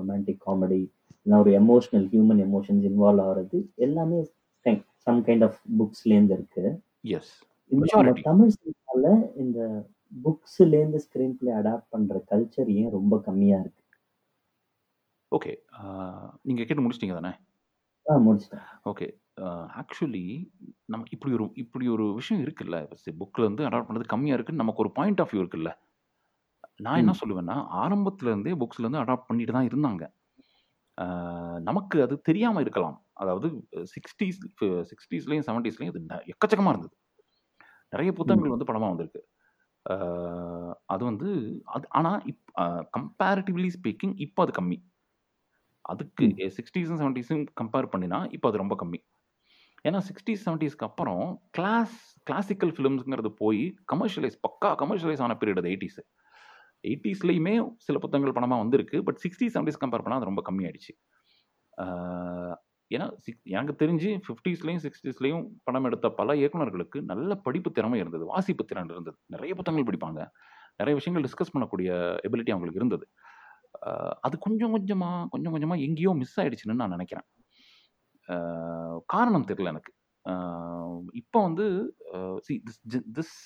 ரொமான்டிக் காமெடி, இல்லை ஒரு எமோஷனல் ஹியூமன் எமோஷன்ஸ் இன்வால்வ் ஆகிறது எல்லாமே சம் கைண்ட் ஆஃப் புக்ஸ்லேருந்து இருக்கு. தமிழ் சினிமாவில் இந்த புக்ஸ்லேருந்து ஸ்க்ரீன் பிளே அடாப்ட் பண்ணுற கல்ச்சர் ஏன் ரொம்ப கம்மியாக இருக்கு? ஓகே, நீங்கள் கேட்டு முடிச்சிட்டிங்க தானே? முடிச்சிட்டேன். ஓகே, ஆக்சுவலி நமக்கு இப்படி ஒரு விஷயம் இருக்குல்ல, புக்கில் வந்து அடாப்ட் பண்ணுறது கம்மியாக இருக்குன்னு நமக்கு ஒரு பாயிண்ட் ஆஃப் வியூ இருக்குல்ல. நான் என்ன சொல்லுவேன்னா, ஆரம்பத்துலேருந்தே புக்ஸ்லேருந்து அடாப்ட் பண்ணிட்டு தான் இருந்தாங்க. நமக்கு அது தெரியாமல் இருக்கலாம். அதாவது 60s 70s இது எக்கச்சக்கமாக இருந்தது, நிறைய புத்தகங்கள் வந்து படமாக வந்திருக்கு. அது வந்து அது, ஆனால் கம்பேரிட்டிவ்லி ஸ்பீக்கிங் இப்போ அது கம்மி. அதுக்கு 60s 70s கம்பேர் பண்ணினா இப்போ அது ரொம்ப கம்மி. ஏன்னா 60s 70s அப்புறம் கிளாசிக்கல் ஃபிலிம்ஸுங்கிறது போய் பக்கா கமர்ஷியலைஸ் ஆன பீரியட். 80s சில புத்தகங்கள் படமாக வந்திருக்கு. பட் 60s 70s கம்பேர் பண்ணால் அது ரொம்ப கம்மியாயிடுச்சு. ஏன்னா எனக்கு தெரிஞ்சு 50s 60s படம் எடுத்த பல இயக்குநர்களுக்கு நல்ல படிப்பு திறமை இருந்தது, வாசிப்பு திறன் இருந்தது, நிறைய புத்தகங்கள் படிப்பாங்க, நிறைய விஷயங்கள் டிஸ்கஸ் பண்ணக்கூடிய எபிலிட்டி அவங்களுக்கு இருந்தது. அது கொஞ்சம் கொஞ்சமாக எங்கேயோ மிஸ் ஆகிடுச்சுன்னு நான் நினைக்கிறேன். காரணம் தெரியல எனக்கு. இப்போ வந்து திஸ்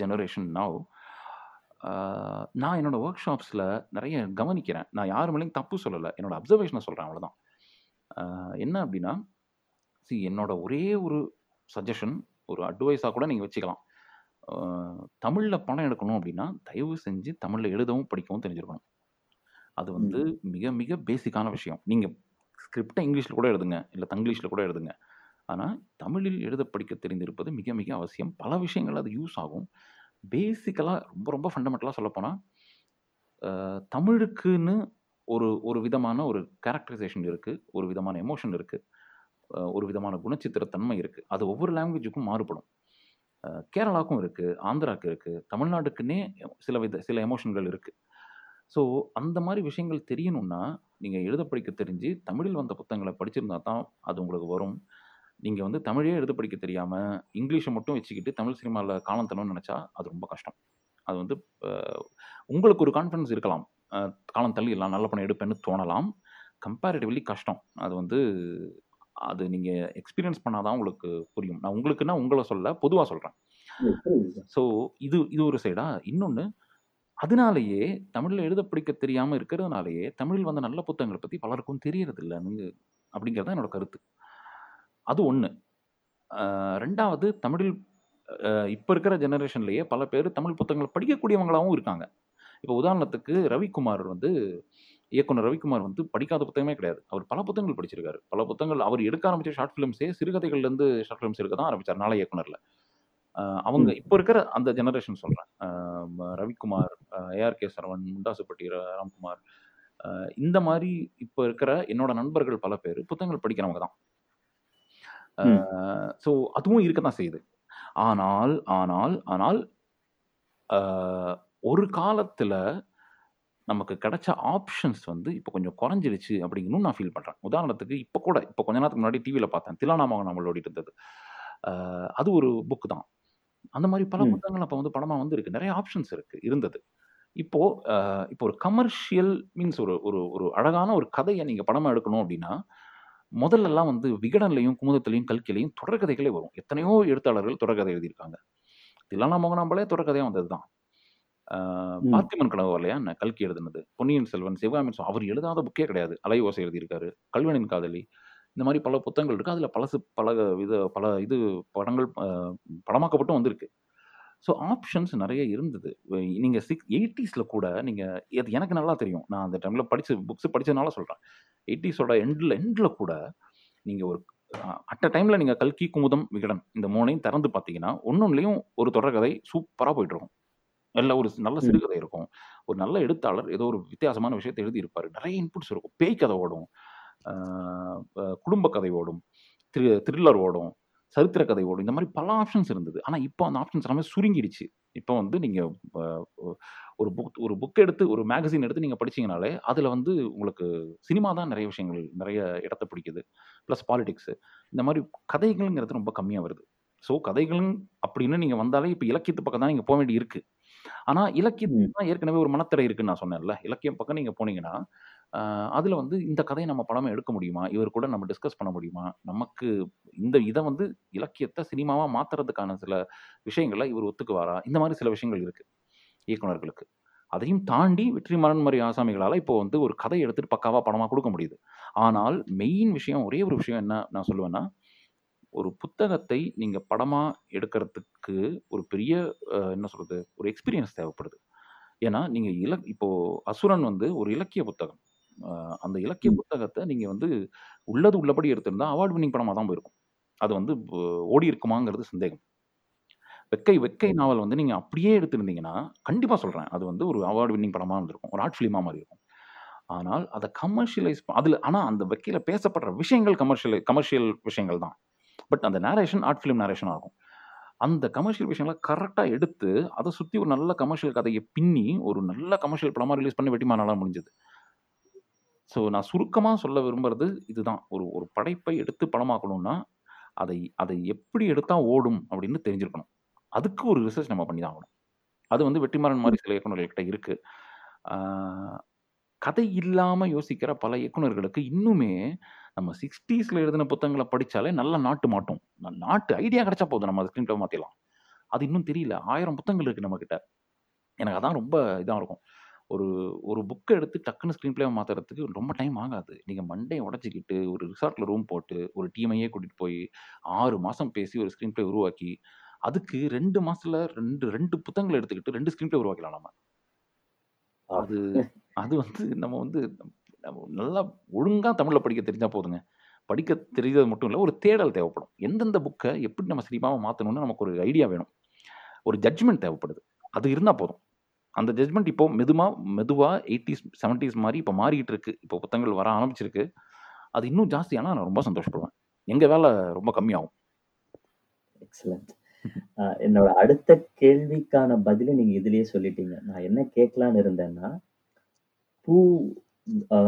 ஜெனரேஷன் நவ், நான் என்னோடய ஒர்க் ஷாப்ஸில் நிறைய கவனிக்கிறேன். நான் யார் மேலேயும் தப்பு சொல்லலை, என்னோடய அப்சர்வேஷனை சொல்கிறேன், அவ்வளோதான். என்ன அப்படின்னா, என்னோடய ஒரே ஒரு சஜஷன், ஒரு அட்வைஸாக கூட நீங்கள் வச்சுக்கலாம். தமிழில் பணம் எடுக்கணும் அப்படின்னா தயவு செஞ்சு தமிழில் எழுதவும் படிக்கவும் தெரிஞ்சிருக்கணும். அது வந்து மிக மிக பேசிக்கான விஷயம். நீங்கள் ஸ்கிரிப்டை இங்கிலீஷில் கூட எழுதுங்க, இல்லை தங்கிலீஷில் கூட எழுதுங்க, ஆனால் தமிழில் எழுத படிக்க தெரிந்திருப்பது மிக மிக அவசியம். பல விஷயங்கள் அது யூஸ் ஆகும். பேசிக்கலாக ரொம்ப ஃபண்டமெண்டலாக சொல்லப்போனால், தமிழுக்குன்னு ஒரு விதமான ஒரு கேரக்டரைசேஷன் இருக்குது, ஒரு விதமான எமோஷன் இருக்குது, ஒரு விதமான குணச்சித்திரத்தன்மை இருக்குது. அது ஒவ்வொரு லாங்குவேஜுக்கும் மாறுபடும். கேரளாவுக்கும் இருக்குது, ஆந்திராவுக்கு இருக்குது, தமிழ்நாட்டுக்குன்னே சில எமோஷன்கள் இருக்குது. ஸோ அந்த மாதிரி விஷயங்கள் தெரியணுன்னா நீங்கள் எழுத படிக்க தெரிஞ்சு தமிழில் வந்த புத்தகங்களை படிச்சிருந்தா தான் அது உங்களுக்கு வரும். நீங்கள் வந்து தமிழே எழுத படிக்க தெரியாமல் இங்கிலீஷை மட்டும் வச்சுக்கிட்டு தமிழ் சினிமாவில் காலம் தள்ளணும்னு நினச்சா அது ரொம்ப கஷ்டம். அது வந்து உங்களுக்கு ஒரு கான்ஃபிடன்ஸ் இருக்கலாம், காலம் தள்ளி எல்லாம் நல்ல படம் எடுப்பேன்னு தோணலாம். கம்பேரிட்டிவ்லி கஷ்டம். அது வந்து அது நீங்கள் எக்ஸ்பீரியன்ஸ் பண்ணாதான் உங்களுக்கு புரியும். நான் உங்களுக்குன்னா உங்களை சொல்ல பொதுவாக சொல்கிறேன். ஸோ இது இது ஒரு சைடா. இன்னொன்று, அதனாலேயே தமிழில் எழுத பிடிக்க தெரியாமல் இருக்கிறதுனாலேயே தமிழில் வந்த நல்ல புத்தகங்களை பற்றி பலருக்கும் தெரியறதில்லை அப்படிங்கிறது தான் என்னோடய கருத்து. அது ஒன்று. ரெண்டாவது, தமிழில் இப்போ இருக்கிற ஜெனரேஷன்லேயே பல பேர் தமிழ் புத்தகங்களை படிக்கக்கூடியவங்களாகவும் இருக்காங்க. இப்போ உதாரணத்துக்கு ரவிக்குமார் வந்து, இயக்குனர் ரவிக்குமார் வந்து படிக்காத புத்தகமே கிடையாது. அவர் பல புத்தகங்கள் படிச்சிருக்காரு. பல புத்தகங்கள் அவர் எடுக்க ஆரம்பித்த ஷார்ட் ஃபிலிம்ஸே சிறுகதைகள்லேருந்து ஷார்ட் ஃபிலிம்ஸ் எடுக்க தான் ஆரம்பித்தார். நாளை இயக்குனரில் அவங்க இப்போ இருக்கிற அந்த ஜெனரேஷன் சொல்கிறேன், ரவிக்குமார், ஏஆர்கே சரவணன், முண்டாசுப்பட்டி ராம்குமார், இந்த மாதிரி இப்போ இருக்கிற என்னோட நண்பர்கள் பல பேர் புத்தகங்கள் படிக்கிறவங்க தான். ஸோ அதுவும் இருக்க தான் செய்யுது. ஆனால் ஆனால் ஆனால் ஒரு காலத்தில் நமக்கு கிடைச்ச ஆப்ஷன்ஸ் வந்து இப்போ கொஞ்சம் குறைஞ்சிருச்சு அப்படிங்கன்னு நான் ஃபீல் பண்ணுறேன். உதாரணத்துக்கு இப்போ கூட இப்போ கொஞ்ச நேரத்துக்கு முன்னாடி டிவியில் பார்த்தேன், திலானாமகன் நம்மள ஓடிட்டு இருந்தது. அது ஒரு புக்கு தான். அந்த மாதிரி பல புத்தகங்கள் அப்போ வந்து படமாக வந்து இருக்குது, நிறைய ஆப்ஷன்ஸ் இருக்குது இருந்தது. இப்போ ஒரு கமர்ஷியல் மீன்ஸ் ஒரு ஒரு அழகான ஒரு கதையை நீங்கள் படமாக எடுக்கணும் அப்படின்னா முதல்லலாம் வந்து விகடன்லையும் குமுதத்துலையும் கல்கிலையும் தொடர்கதைகளே வரும். எத்தனையோ எழுத்தாளர்கள் தொடர்கதை எழுதியிருக்காங்க. திலானாமோகனாம்பலே தொடர்கதையாக வந்தது தான். பார்த்திபன் கனவு வரலையா என்ன கல்கி எழுதுனது. பொன்னியின் செல்வன், சிவகாமியின் செல்வன், அவர் எழுதாத புக்கே கிடையாது. அலையோசை எழுதியிருக்காரு, கல்வனின் காதலி, இந்த மாதிரி பல புத்தகங்கள் இருக்குது. அதில் பல படங்கள் படமாக்கப்பட்டும் வந்திருக்கு. ஸோ ஆப்ஷன்ஸ் நிறைய இருந்தது. நீங்கள் 80s கூட நீங்கள், அது எனக்கு நல்லா தெரியும், நான் அந்த டைமில் புக்ஸ் படித்ததுனால சொல்கிறேன், 80s எண்டில் கூட நீங்கள் ஒரு அட்ட டைமில் நீங்கள் கல்கி, குமுதம், விகடன் இந்த மூணையும் திறந்து பார்த்தீங்கன்னா ஒன்றுலேயும் ஒரு தொடர்கதை சூப்பராக போய்ட்டுருக்கும். இல்லை ஒரு நல்ல சிறுகதை இருக்கும், ஒரு நல்ல எழுத்தாளர் ஏதோ ஒரு வித்தியாசமான விஷயத்தை எழுதியிருப்பார், நிறைய இன்புட்ஸ் இருக்கும், பேய் கதை ஓடும், குடும்ப கதை ஓடும், த்ரில்லர் ஓடும், சரித்திர கதை ஓடும், இந்த மாதிரி பல ஆப்ஷன்ஸ் இருந்தது. ஆனால் இப்போ அந்த ஆப்ஷன்ஸ் எல்லாமே சுருங்கிடுச்சு. இப்போ வந்து நீங்கள் ஒரு புக் எடுத்து, ஒரு மேகசின் எடுத்து நீங்கள் படிச்சிங்கனாலே அதில் வந்து உங்களுக்கு சினிமா தான் நிறைய விஷயங்கள், நிறைய இடத்த பிடிக்குது, ப்ளஸ் பாலிடிக்ஸு, இந்த மாதிரி கதைகள்ங்கிறது ரொம்ப கம்மியாக வருது. ஸோ கதைகள் அப்படின்னு நீங்கள் வந்தாலே இப்போ இலக்கியத்து பக்கம் தான் நீங்கள் போக வேண்டி இருக்குது. ஆனால் இலக்கியத்துனா ஏற்கனவே ஒரு மனத்தடை இருக்குன்னு நான் சொன்னேன்ல, இலக்கியம் பக்கம் நீங்கள் போனீங்கன்னா அதில் வந்து இந்த கதையை நம்ம படமாக எடுக்க முடியுமா, இவர் கூட நம்ம டிஸ்கஸ் பண்ண முடியுமா, நமக்கு இந்த இதை வந்து இலக்கியத்தை சினிமாவாக மாற்றுறதுக்கான சில விஷயங்களை இவர் ஒத்துக்குவாரா, இந்த மாதிரி சில விஷயங்கள் இருக்குது இயக்குநர்களுக்கு. அதையும் தாண்டி வெற்றிமாறன் மாதிரி ஆசாமிகளால் இப்போ வந்து ஒரு கதையை எடுத்துகிட்டு பக்காவாக படமாக கொடுக்க முடியுது. ஆனால் மெயின் விஷயம், ஒரே ஒரு விஷயம் என்ன நான் சொல்லுவேன்னா, ஒரு புத்தகத்தை நீங்கள் படமாக எடுக்கிறதுக்கு ஒரு பெரிய என்ன சொல்கிறது, ஒரு எக்ஸ்பீரியன்ஸ் தேவைப்படுது. ஏன்னா நீங்கள் இப்போது அசுரன் வந்து ஒரு இலக்கிய புத்தகம். அந்த இலக்கிய புத்தகத்தை நீங்கள் வந்து உள்ளது உள்ளபடி எடுத்திருந்தால் அவார்டு வின்னிங் படமாக தான் போயிருக்கும். அது வந்து ஓடி இருக்குமாங்கிறது சந்தேகம். வெக்கை நாவல் வந்து நீங்கள் அப்படியே எடுத்திருந்தீங்கன்னா கண்டிப்பாக சொல்கிறேன் அது வந்து ஒரு அவார்டு வின்னிங் படமாக இருந்திருக்கும், ஒரு ஆர்ட் ஃபிலிமாக மாதிரி இருக்கும். ஆனால் அதை கமர்ஷியலைஸ் அதில், ஆனால் அந்த வெக்கையில் பேசப்படுற விஷயங்கள் கமர்ஷியல் விஷயங்கள் தான். பட் அந்த நேரேஷன் ஆர்ட் ஃபிலிம் நேரேஷன் ஆகும். அந்த கமர்ஷியல் விஷயங்களை கரெக்டாக எடுத்து அதை சுற்றி ஒரு நல்ல கமர்ஷியல் கதையை பின்னி ஒரு நல்ல கமர்ஷியல் படமாக ரிலீஸ் பண்ணி வெற்றிமாறனால முடிஞ்சது. ஸோ நான் சுருக்கமாக சொல்ல விரும்புகிறது இதுதான், ஒரு படைப்பை எடுத்து படமாக்கணும்னா அதை எப்படி எடுத்தால் ஓடும் அப்படின்னு தெரிஞ்சிருக்கணும். அதுக்கு ஒரு ரிசர்ச் நம்ம பண்ணி தான் ஆகணும். அது வந்து வெற்றிமாறன் மாதிரி சில இயக்குநர்கள்கிட்ட இருக்குது. கதை இல்லாமல் யோசிக்கிற பல இயக்குநர்களுக்கு இன்னுமே நம்ம 60s எழுதின புத்தகங்களை படித்தாலே நல்லா நாட்டு மாட்டோம், நாட்டு ஐடியா கிடைச்சா போதும், நம்ம ஸ்க்ரீன் ப்ளே மாற்றிடலாம். அது இன்னும் தெரியல, 1000 புத்தகங்கள் இருக்குது நம்மக்கிட்ட. எனக்கு அதான் ரொம்ப இதாக இருக்கும். ஒரு புக்கை எடுத்து டக்குன்னு ஸ்க்ரீன் ப்ளேவை மாற்றுறதுக்கு ரொம்ப டைம் ஆகாது. நீங்கள் மண்டையை உடச்சிக்கிட்டு ஒரு ரிசார்ட்டில் ரூம் போட்டு ஒரு டீமையே கூட்டிகிட்டு போய் 6 மாதம் பேசி ஒரு ஸ்க்ரீன் ப்ளே உருவாக்கி அதுக்கு 2 மாதத்தில் ரெண்டு புத்தகங்களை எடுத்துக்கிட்டு 2 ஸ்க்ரீன் ப்ளே உருவாக்கலாம் நம்ம. அது வந்து நம்ம வந்து நல்லா ஒழுங்காக தமிழில் படிக்க தெரிஞ்சால் போதுங்க. படிக்க தெரிஞ்சது மட்டும் இல்லை, ஒரு தேடல் தேவைப்படும். எந்தெந்த புக்கை எப்படி நம்ம சினிமாவை மாற்றணும்னு நமக்கு ஒரு ஐடியா வேணும், ஒரு ஜட்ஜ்மெண்ட் தேவைப்படுது. அது இருந்தால் போதும். அந்த ஜட்மெண்ட் இப்போ மெதுவாக 80s 70s மாதிரி இப்போ மாறிக்கிட்டு இருக்கு. இப்போ புத்தகங்கள் வர ஆரம்பிச்சிருக்கு. அது இன்னும் ஜாஸ்தியானால் நான் ரொம்ப சந்தோஷப்படுவேன். எங்கள் வேலை ரொம்ப கம்மியாகும். எக்ஸலண்ட். என்னோட அடுத்த கேள்விக்கான பதிலை நீங்கள் இதிலேயே சொல்லிட்டீங்க. நான் என்ன கேட்கலான்னு இருந்தேன்னா, பூ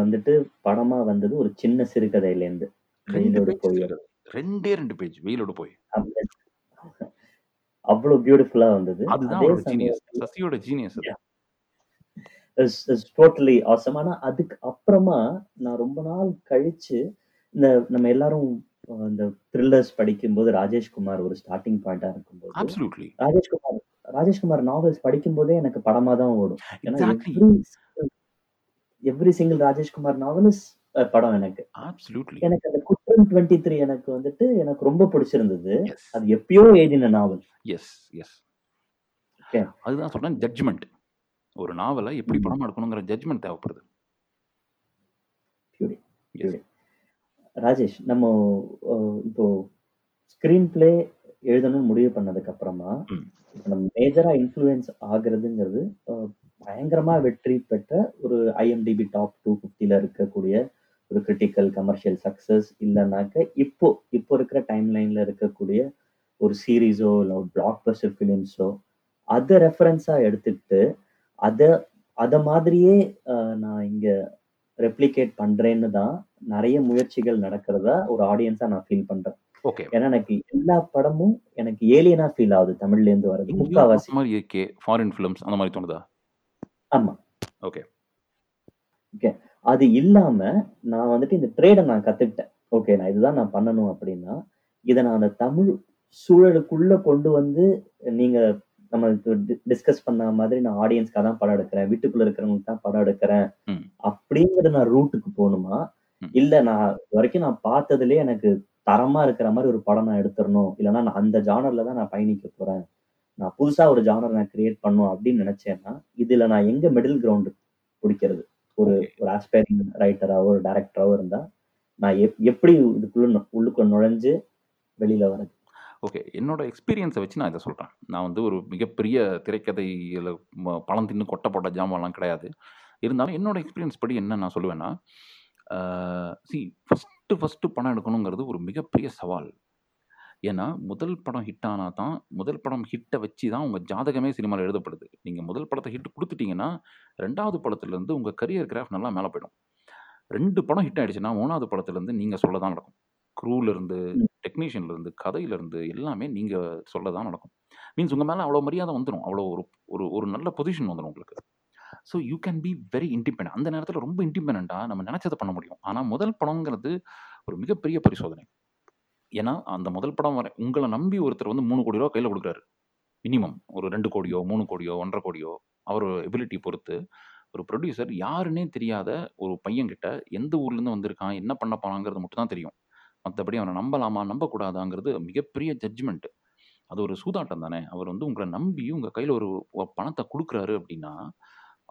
வந்துட்டு படமாக வந்தது ஒரு சின்ன சிறுகதையிலேருந்து, வெயிலோடு போய் 2 பேஜ், வெயிலோடு போய் அவ்வளவு பியூட்டிஃபுல்லா வந்தது. Is totally awesome. ஆனா அதுக்கு அப்புறமா நான் ரொம்ப நாள் கழிச்சு இந்த நம்ம எல்லாரும் இந்த த்ரில்லர்ஸ் படிக்கும்போது ராஜேஷ்குமார் ஒரு ஸ்டார்டிங் பாயிண்டா இருக்கும்போது ராஜேஷ்குமார் நாவல்ஸ் படிக்கும் போதே எனக்கு படமா தான் ஓடும். ஏன்னா எவ்ரி சிங்கிள் ராஜேஷ்குமார் நாவல்ஸ் படம் எனக்கு எனக்கு அந்த குற்றம் 23 எனக்கு வந்துட்டு எனக்கு ரொம்ப பிடிச்சிருந்தது. அது எப்பயோ எழுதின நாவல். அதுதான் சொல்றேன், ஜட்ஜ்மெண்ட். ஒரு நாவலை எப்படி படமா எடுக்கணும்ங்கற ஜட்ஜ்மெண்ட் தேவைப்படுது. ராஜேஷ், நம்ம இப்போ ஸ்கிரீன் பிளே எழுதணும்னு முடிவு பண்ணதுக்கு அப்புறமா நம்ம மேஜரா இன்ஃப்ளூயன்ஸ் ஆகுறதுங்கிறது பயங்கரமா வெற்றி பெற்ற ஒரு IMDb டாப் 250 இருக்கக்கூடிய ஒரு கிரிட்டிக்கல் கமர்ஷியல் சக்சஸ் இல்லைனாக்க இப்போ இருக்கிற டைம் லைன்ல இருக்கக்கூடிய ஒரு சீரீஸோ இல்லை ஒரு பிளாக் பஸ்டர் ஃபிலிம்ஸோ அதை ரெஃபரன்ஸா எடுத்துக்கிட்டு அதை மாதிரியே நான் இங்க ரெப்ளிகேட் பண்றேன்னு தான் நிறைய முயற்சிகள் நடக்கிறதா ஒரு ஆடியன்ஸா நான் ஃபீல் பண்றேன். ஏன்னா எனக்கு எல்லா படமும் எனக்கு ஏலியனா ஃபீல் ஆகுது. தமிழ்ல இருந்து வரது முக்காவாசி ஃபாரின் ஃபிலிம்ஸ் அந்த மாதிரி தோணுதா? ஆமா, ஓகே ஓகே. அது இல்லாம நான் வந்துட்டு இந்த ட்ரேடை நான் கத்துக்கிட்டேன். ஓகே, நான் இதுதான் நான் பண்ணணும் அப்படின்னா இதை நான் அந்த தமிழ் சூழலுக்குள்ள கொண்டு வந்து நீங்க நம்ம டிஸ்கஸ் பண்ண மாதிரி நான் ஆடியன்ஸ்க்காக தான் படம் எடுக்கிறேன், வீட்டுக்குள்ள இருக்கிறவங்களுக்கு தான் படம் எடுக்கிறேன் அப்படிங்கிறது நான் ரூட்டுக்கு போகணுமா, இல்ல நான் இது வரைக்கும் நான் பார்த்ததுலயே எனக்கு தரமா இருக்கிற மாதிரி ஒரு படம் நான் எடுத்துடணும், இல்லைன்னா நான் அந்த ஜானர்ல தான் நான் பயணிக்க போறேன், நான் புதுசா ஒரு ஜானர் நான் கிரியேட் பண்ணும் அப்படின்னு நினைச்சேன்னா இதுல நான் எங்க மிடில் கிரவுண்ட் பிடிக்கிறது? ஒரு ஆஸ்பைரிங் ரைட்டராவோ ஒரு டைரக்டராவோ இருந்தா நான் எப்படி இதுக்குள்ள உள்ளுக்குள்ள நுழைஞ்சு வெளியில வரது? ஓகே, என்னோட எக்ஸ்பீரியன்ஸை வச்சு நான் இதை சொல்கிறேன். நான் வந்து ஒரு மிகப்பெரிய திரைக்கதையில் பழம் தின்னு கொட்டை போட்ட ஜாமான்லாம் கிடையாது. இருந்தாலும் என்னோட எக்ஸ்பீரியன்ஸ் படி என்ன நான் சொல்லுவேன்னா, ஃபஸ்ட்டு படம் எடுக்கணுங்கிறது ஒரு மிகப்பெரிய சவால். ஏன்னா முதல் படம் ஹிட் ஆனால் தான், முதல் படம் ஹிட்டை வச்சு தான் உங்கள் ஜாதகமே சினிமாவில் எழுதப்படுது. நீங்கள் முதல் படத்தை ஹிட் கொடுத்துட்டிங்கன்னா ரெண்டாவது படத்துலேருந்து உங்கள் கரியர் கிராஃப் நல்லா மேலே போயிடும். 2 படம் ஹிட் ஆகிடுச்சுன்னா 3ஆவது படத்துலேருந்து நீங்கள் சொல்ல தான் நடக்கும். க்ரூலேருந்து, டெக்னீஷியன்லேருந்து, கதையிலேருந்து எல்லாமே நீங்கள் சொல்ல தான் நடக்கும். மீன்ஸ் உங்கள் மேலே அவ்வளோ மரியாதை வந்துடும், அவ்வளோ ஒரு ஒரு நல்ல பொசிஷன் வந்துடும் உங்களுக்கு. So you can be very independent. அந்த நேரத்தில் ரொம்ப இண்டிபெண்ட்டாக நம்ம நினச்சதை பண்ண முடியும். ஆனால் முதல் படங்கிறது ஒரு மிகப்பெரிய பரிசோதனை. ஏன்னா அந்த முதல் படம் வர உங்களை நம்பி ஒருத்தர் வந்து 3 கோடி ரூபா கையில் கொடுக்குறாரு மினிமம். ஒரு 2 கோடியோ 3 கோடியோ 1.5 கோடியோ அவர் எபிலிட்டி பொறுத்து ஒரு ப்ரொடியூசர் யாருன்னே தெரியாத ஒரு பையன்கிட்ட எந்த ஊர்லேருந்து வந்திருக்கான், என்ன பண்ண போனாங்கிறது மட்டும் தான் தெரியும். மற்றபடி அவனை நம்பலாமா நம்பக்கூடாதாங்கிறது மிகப்பெரிய ஜட்ஜ்மெண்ட்டு. அது ஒரு சூதாட்டம் தானே. அவர் வந்து உங்களை நம்பி உங்கள் கையில் ஒரு பணத்தை கொடுக்குறாரு அப்படின்னா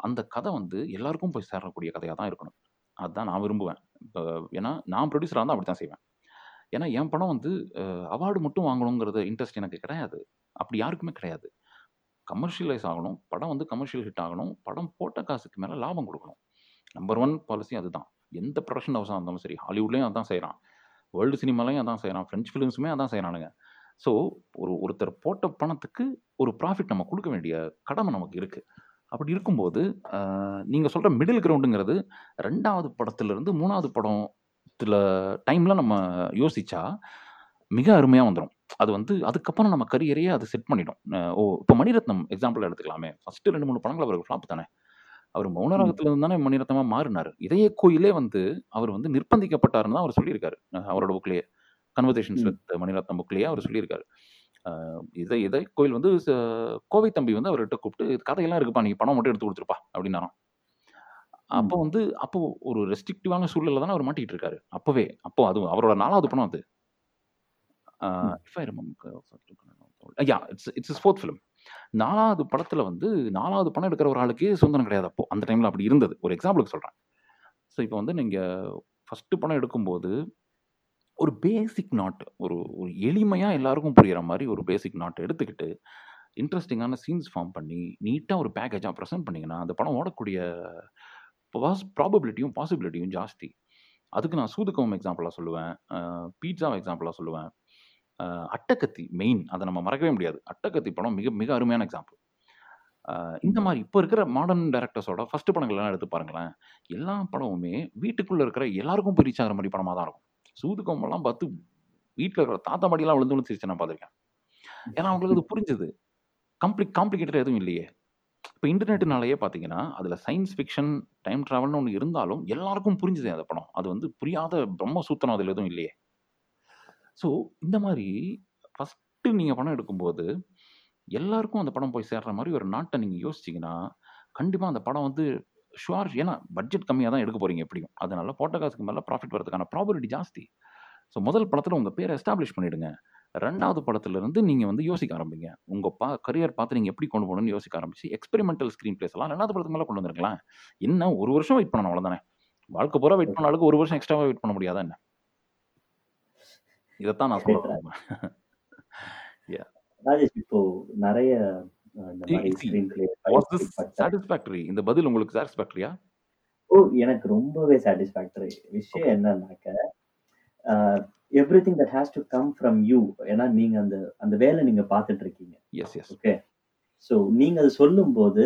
அந்த கதை வந்து எல்லாருக்கும் போய் சேரக்கூடிய கதையாக தான் இருக்கணும். அதுதான் நான் விரும்புவேன். ஏன்னா நான் ப்ரொடியூசராக இருந்தால் அப்படி தான் செய்வேன். ஏன்னா என் படம் வந்து அவார்டு மட்டும் வாங்கணுங்கிறது இன்ட்ரெஸ்ட் எனக்கு கிடையாது. அப்படி யாருக்குமே கிடையாது. கமர்ஷியலைஸ் ஆகணும், படம் வந்து கமர்ஷியல் ஹிட் ஆகணும், படம் போட்ட காசுக்கு மேலே லாபம் கொடுக்கணும். நம்பர் 1 பாலிசி அதுதான். எந்த ப்ரொடக்ஷன் ஹவுஸாக இருந்தாலும் சரி, ஹாலிவுட்லேயும் அதுதான் செய்கிறான், வேர்ல்டு சினிமாலையும் அதான் செய்கிறான், ஃப்ரெஞ்ச் ஃபிலிம்ஸுமே அதான் செய்கிறானுங்க. ஸோ ஒருத்தர் போட்ட பணத்துக்கு ஒரு ப்ராஃபிட் நம்ம கொடுக்க வேண்டிய கடமை நமக்கு இருக்குது. அப்படி இருக்கும்போது நீங்கள் சொல்கிற மிடில் கிரவுண்டுங்கிறது 2ஆவது படத்துலேருந்து 3ஆவது படத்தில் டைமில் நம்ம யோசித்தா மிக அருமையாக வந்துடும். அது வந்து அதுக்கப்புறம் நம்ம கரியரையே அது செட் பண்ணிடும். இப்போ மணிரத்னம் எக்ஸாம்பிள் எடுத்துக்கலாமே. ஃபஸ்ட்டு 2-3 படங்கள் அவருக்கு ஃப்ளாப் தானே. அவர் மௌனராகத்திலிருந்து தானே மணிரத்னமாக மாறினார். இதய கோயிலே வந்து அவர் வந்து நிர்பந்திக்கப்பட்டாருன்னு தான் அவர் சொல்லியிருக்காரு. அவரோட புக்லேயே, கன்வர்சேஷன்ஸ் வித் மணிரத்னம் புக்லேயே அவர் சொல்லியிருக்காரு. இதய கோயில் வந்து கோவை தம்பி வந்து அவர்கிட்ட கூப்பிட்டு கதையெல்லாம் இருக்குப்பா, நீங்கள் பணம் மட்டும் எடுத்து கொடுத்துருப்பா அப்படின்னாராம். அப்போ வந்து அப்போது ஒரு ரெஸ்ட்ரிக்டிவான சூழலில் தானே அவர் மாட்டிக்கிட்டு இருக்காரு அப்போவே. அப்போ அது அவரோட 4ஆவது படம் அது. It's is 4th film. 4ஆவது படத்தில் வந்து 4ஆவது படம் எடுக்கிற ஒரு ஆளுக்கு சுதந்திரம் கிடையாது. அப்போ அந்த டைமில் அப்படி இருந்தது. ஒரு எக்ஸாம்பிளுக்கு சொல்கிறேன். ஸோ இப்போ வந்து நீங்கள் ஃபஸ்ட்டு படம் எடுக்கும்போது ஒரு பேசிக் நாட், ஒரு எளிமையாக எல்லாருக்கும் புரிகிற மாதிரி ஒரு பேசிக் நாட் எடுத்துக்கிட்டு இன்ட்ரெஸ்டிங்கான சீன்ஸ் ஃபார்ம் பண்ணி நீட்டாக ஒரு பேக்கேஜாக ப்ரெசென்ட் பண்ணிங்கன்னா அந்த படம் ஓடக்கூடிய ப்ராபபிலிட்டியும் பாசிபிலிட்டியும் ஜாஸ்தி. அதுக்கு நான் சூதுக்கவும் எக்ஸாம்பிளாக சொல்லுவேன், பீட்சாவை எக்ஸாம்பிளாக சொல்லுவேன், அட்டகத்தி மெயின். அதை நம்ம மறக்கவே முடியாது. அட்டகத்தி படம் மிக மிக அருமையான எக்ஸாம்பிள். இந்த மாதிரி இப்போ இருக்கிற மாடர்ன் டைரக்டர்ஸோட ஃபஸ்ட்டு படங்கள்லாம் எடுத்து பாருங்களேன். எல்லா படமுமே வீட்டுக்குள்ளே இருக்கிற எல்லாருக்கும் போய் ரீச் ஆகிற மாதிரி படமாக தான் இருக்கும். சூதுக்கோம்பெல்லாம் பார்த்து வீட்டில் இருக்கிற தாத்தா மாடியெல்லாம் விழுந்து சிரிச்சு நான் பார்த்துருக்கேன். ஏன்னா அவங்களுக்கு அது புரிஞ்சது. காம்ப்ளிகேட்டட் எதுவும் இல்லையே. இப்போ இன்டர்நெட்டுனாலேயே பார்த்தீங்கன்னா அதில் சயின்ஸ் ஃபிக்ஷன் டைம் ட்ராவல்னு ஒன்று இருந்தாலும் எல்லாருக்கும் புரிஞ்சுது அந்த படம். அது வந்து புரியாத பிரம்மசூத்திரம் அதில் எதுவும் இல்லையே. ஸோ இந்த மாதிரி ஃபஸ்ட்டு நீங்கள் படம் எடுக்கும்போது எல்லாருக்கும் அந்த படம் போய் சேர்கிற மாதிரி ஒரு நாட்டை நீங்கள் யோசிச்சிங்கன்னா கண்டிப்பாக அந்த படம் வந்து ஷுவர். ஏன்னா பட்ஜெட் கம்மியாக தான் எடுக்க போகிறீங்க எப்படியும், அதனால போட்ட காசுக்கு மேலே ப்ராஃபிட் வரதுக்கான ப்ராபபிலிட்டி ஜாஸ்தி. ஸோ முதல் படத்தில் உங்கள் பேரை எஸ்டாப்ளிஷ் பண்ணிவிடுங்க. ரெண்டாவது படத்துலேருந்து நீங்கள் வந்து யோசிக்க ஆரம்பிங்க, உங்கள் கரியர் பார்த்து நீங்கள் எப்படி கொண்டு போகணும்னு யோசிக்க ஆரம்பிச்சு எக்ஸ்பெரிமெண்டல் ஸ்க்ரீன் பிளேஸ் எல்லாம் ரெண்டாவது படத்துக்கு மேலே கொண்டு வந்துருக்கலாம். இன்னும் ஒரு வருஷம் வெயிட் பண்ணணும், அவ்வளோதானே. வாழ்க்கை பூரா வெயிட் பண்ண அளவுக்கு ஒரு வருஷம் எக்ஸ்ட்ராவாக வெயிட் பண்ண முடியாதா என்ன? இதைத்தான் நான் சொல்கிறேன். இப்போ நிறைய இந்த பதில் உங்களுக்கு சாட்டிஸ்ஃபேக்டரியா? ஓ, எனக்கு ரொம்பவே சாட்டிஸ்ஃபேக்டரி. விஷயம் என்னன்னாக்க everything that has to come from you, ஏன்னா நீங்க அந்த வேலை நீங்க பார்த்துட்டு இருக்கீங்க. S S, okay. ஸோ நீங்க அது சொல்லும் போது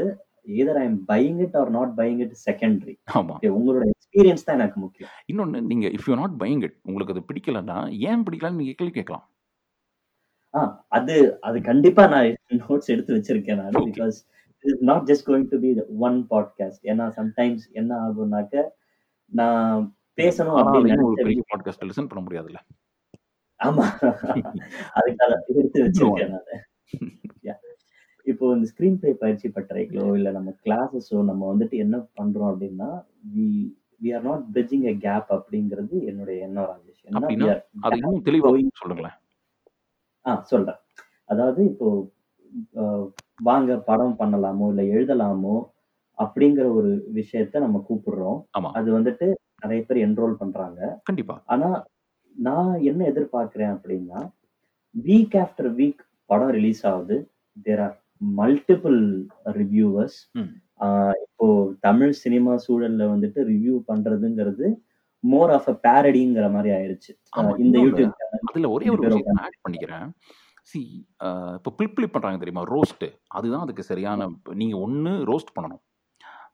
either I am buying it or not buying it is secondary. உங்களோட எக்ஸ்பீரியன்ஸ் தான் எனக்கு முக்கியம். இன்னொன்று, நீங்க if you are not buying it, உங்களுக்கு அது பிடிக்கலன்னா ஏன் பிடிக்கலன்னு நீங்க கேள்வி கேட்கலாம். அது அது கண்டிப்பா நான் நோட்ஸ் எடுத்து வச்சிருக்கேன் நான், because it is not just going to be one podcast. ஏன்னா sometimes என்ன ஆகும்னாக்க நான் பேசணும் அப்படின்னு பண்ண முடியாதுல்ல. ஆமா, அதுக்காக எடுத்து வச்சிருக்கேன் நான். இப்போ இந்த ஸ்கிரீன் பிளே பயிற்சி பட்டறைகளோ இல்லை நம்ம கிளாஸஸோ நம்ம வந்துட்டு என்ன பண்றோம் அப்படின்னா we are not bridging a gap அப்படிங்கிறது என்னுடைய எண்ணம், ராஜேஷ். அப்படின்னா அது இன்னும் தெளிவா சொல்லுங்களேன். சொல்றேன். அதாவது இப்போ வாங்க படம் பண்ணலாமோ இல்லை எழுதலாமோ அப்படிங்கிற ஒரு விஷயத்த நம்ம கூப்பிடுறோம். அது வந்துட்டு நிறைய பேர் என்ரோல் பண்றாங்க கண்டிப்பா. ஆனா நான் என்ன எதிர்பார்க்கிறேன் அப்படின்னா, வீக் ஆஃப்டர் வீக் படம் ரிலீஸ் ஆகுது. There are multiple reviewers. இப்போ தமிழ் சினிமா சூழல்ல வந்துட்டு ரிவ்யூ பண்றதுங்கிறது மோர் ஆஃப் அ பேரடிங்கிற மாதிரி ஆயிடுச்சு. இந்த யூடியூப் அதுல ஒரே ஒரு விஷயம் ஆட் பண்ணிக்கிறேன். சி இப்போ பிளிப்ளிப் பண்றாங்க தெரியுமா, ரோஸ்ட். அதுதான் அதுக்கு சரியான. நீங்க ஒன்னு ரோஸ்ட் பண்ணணும்.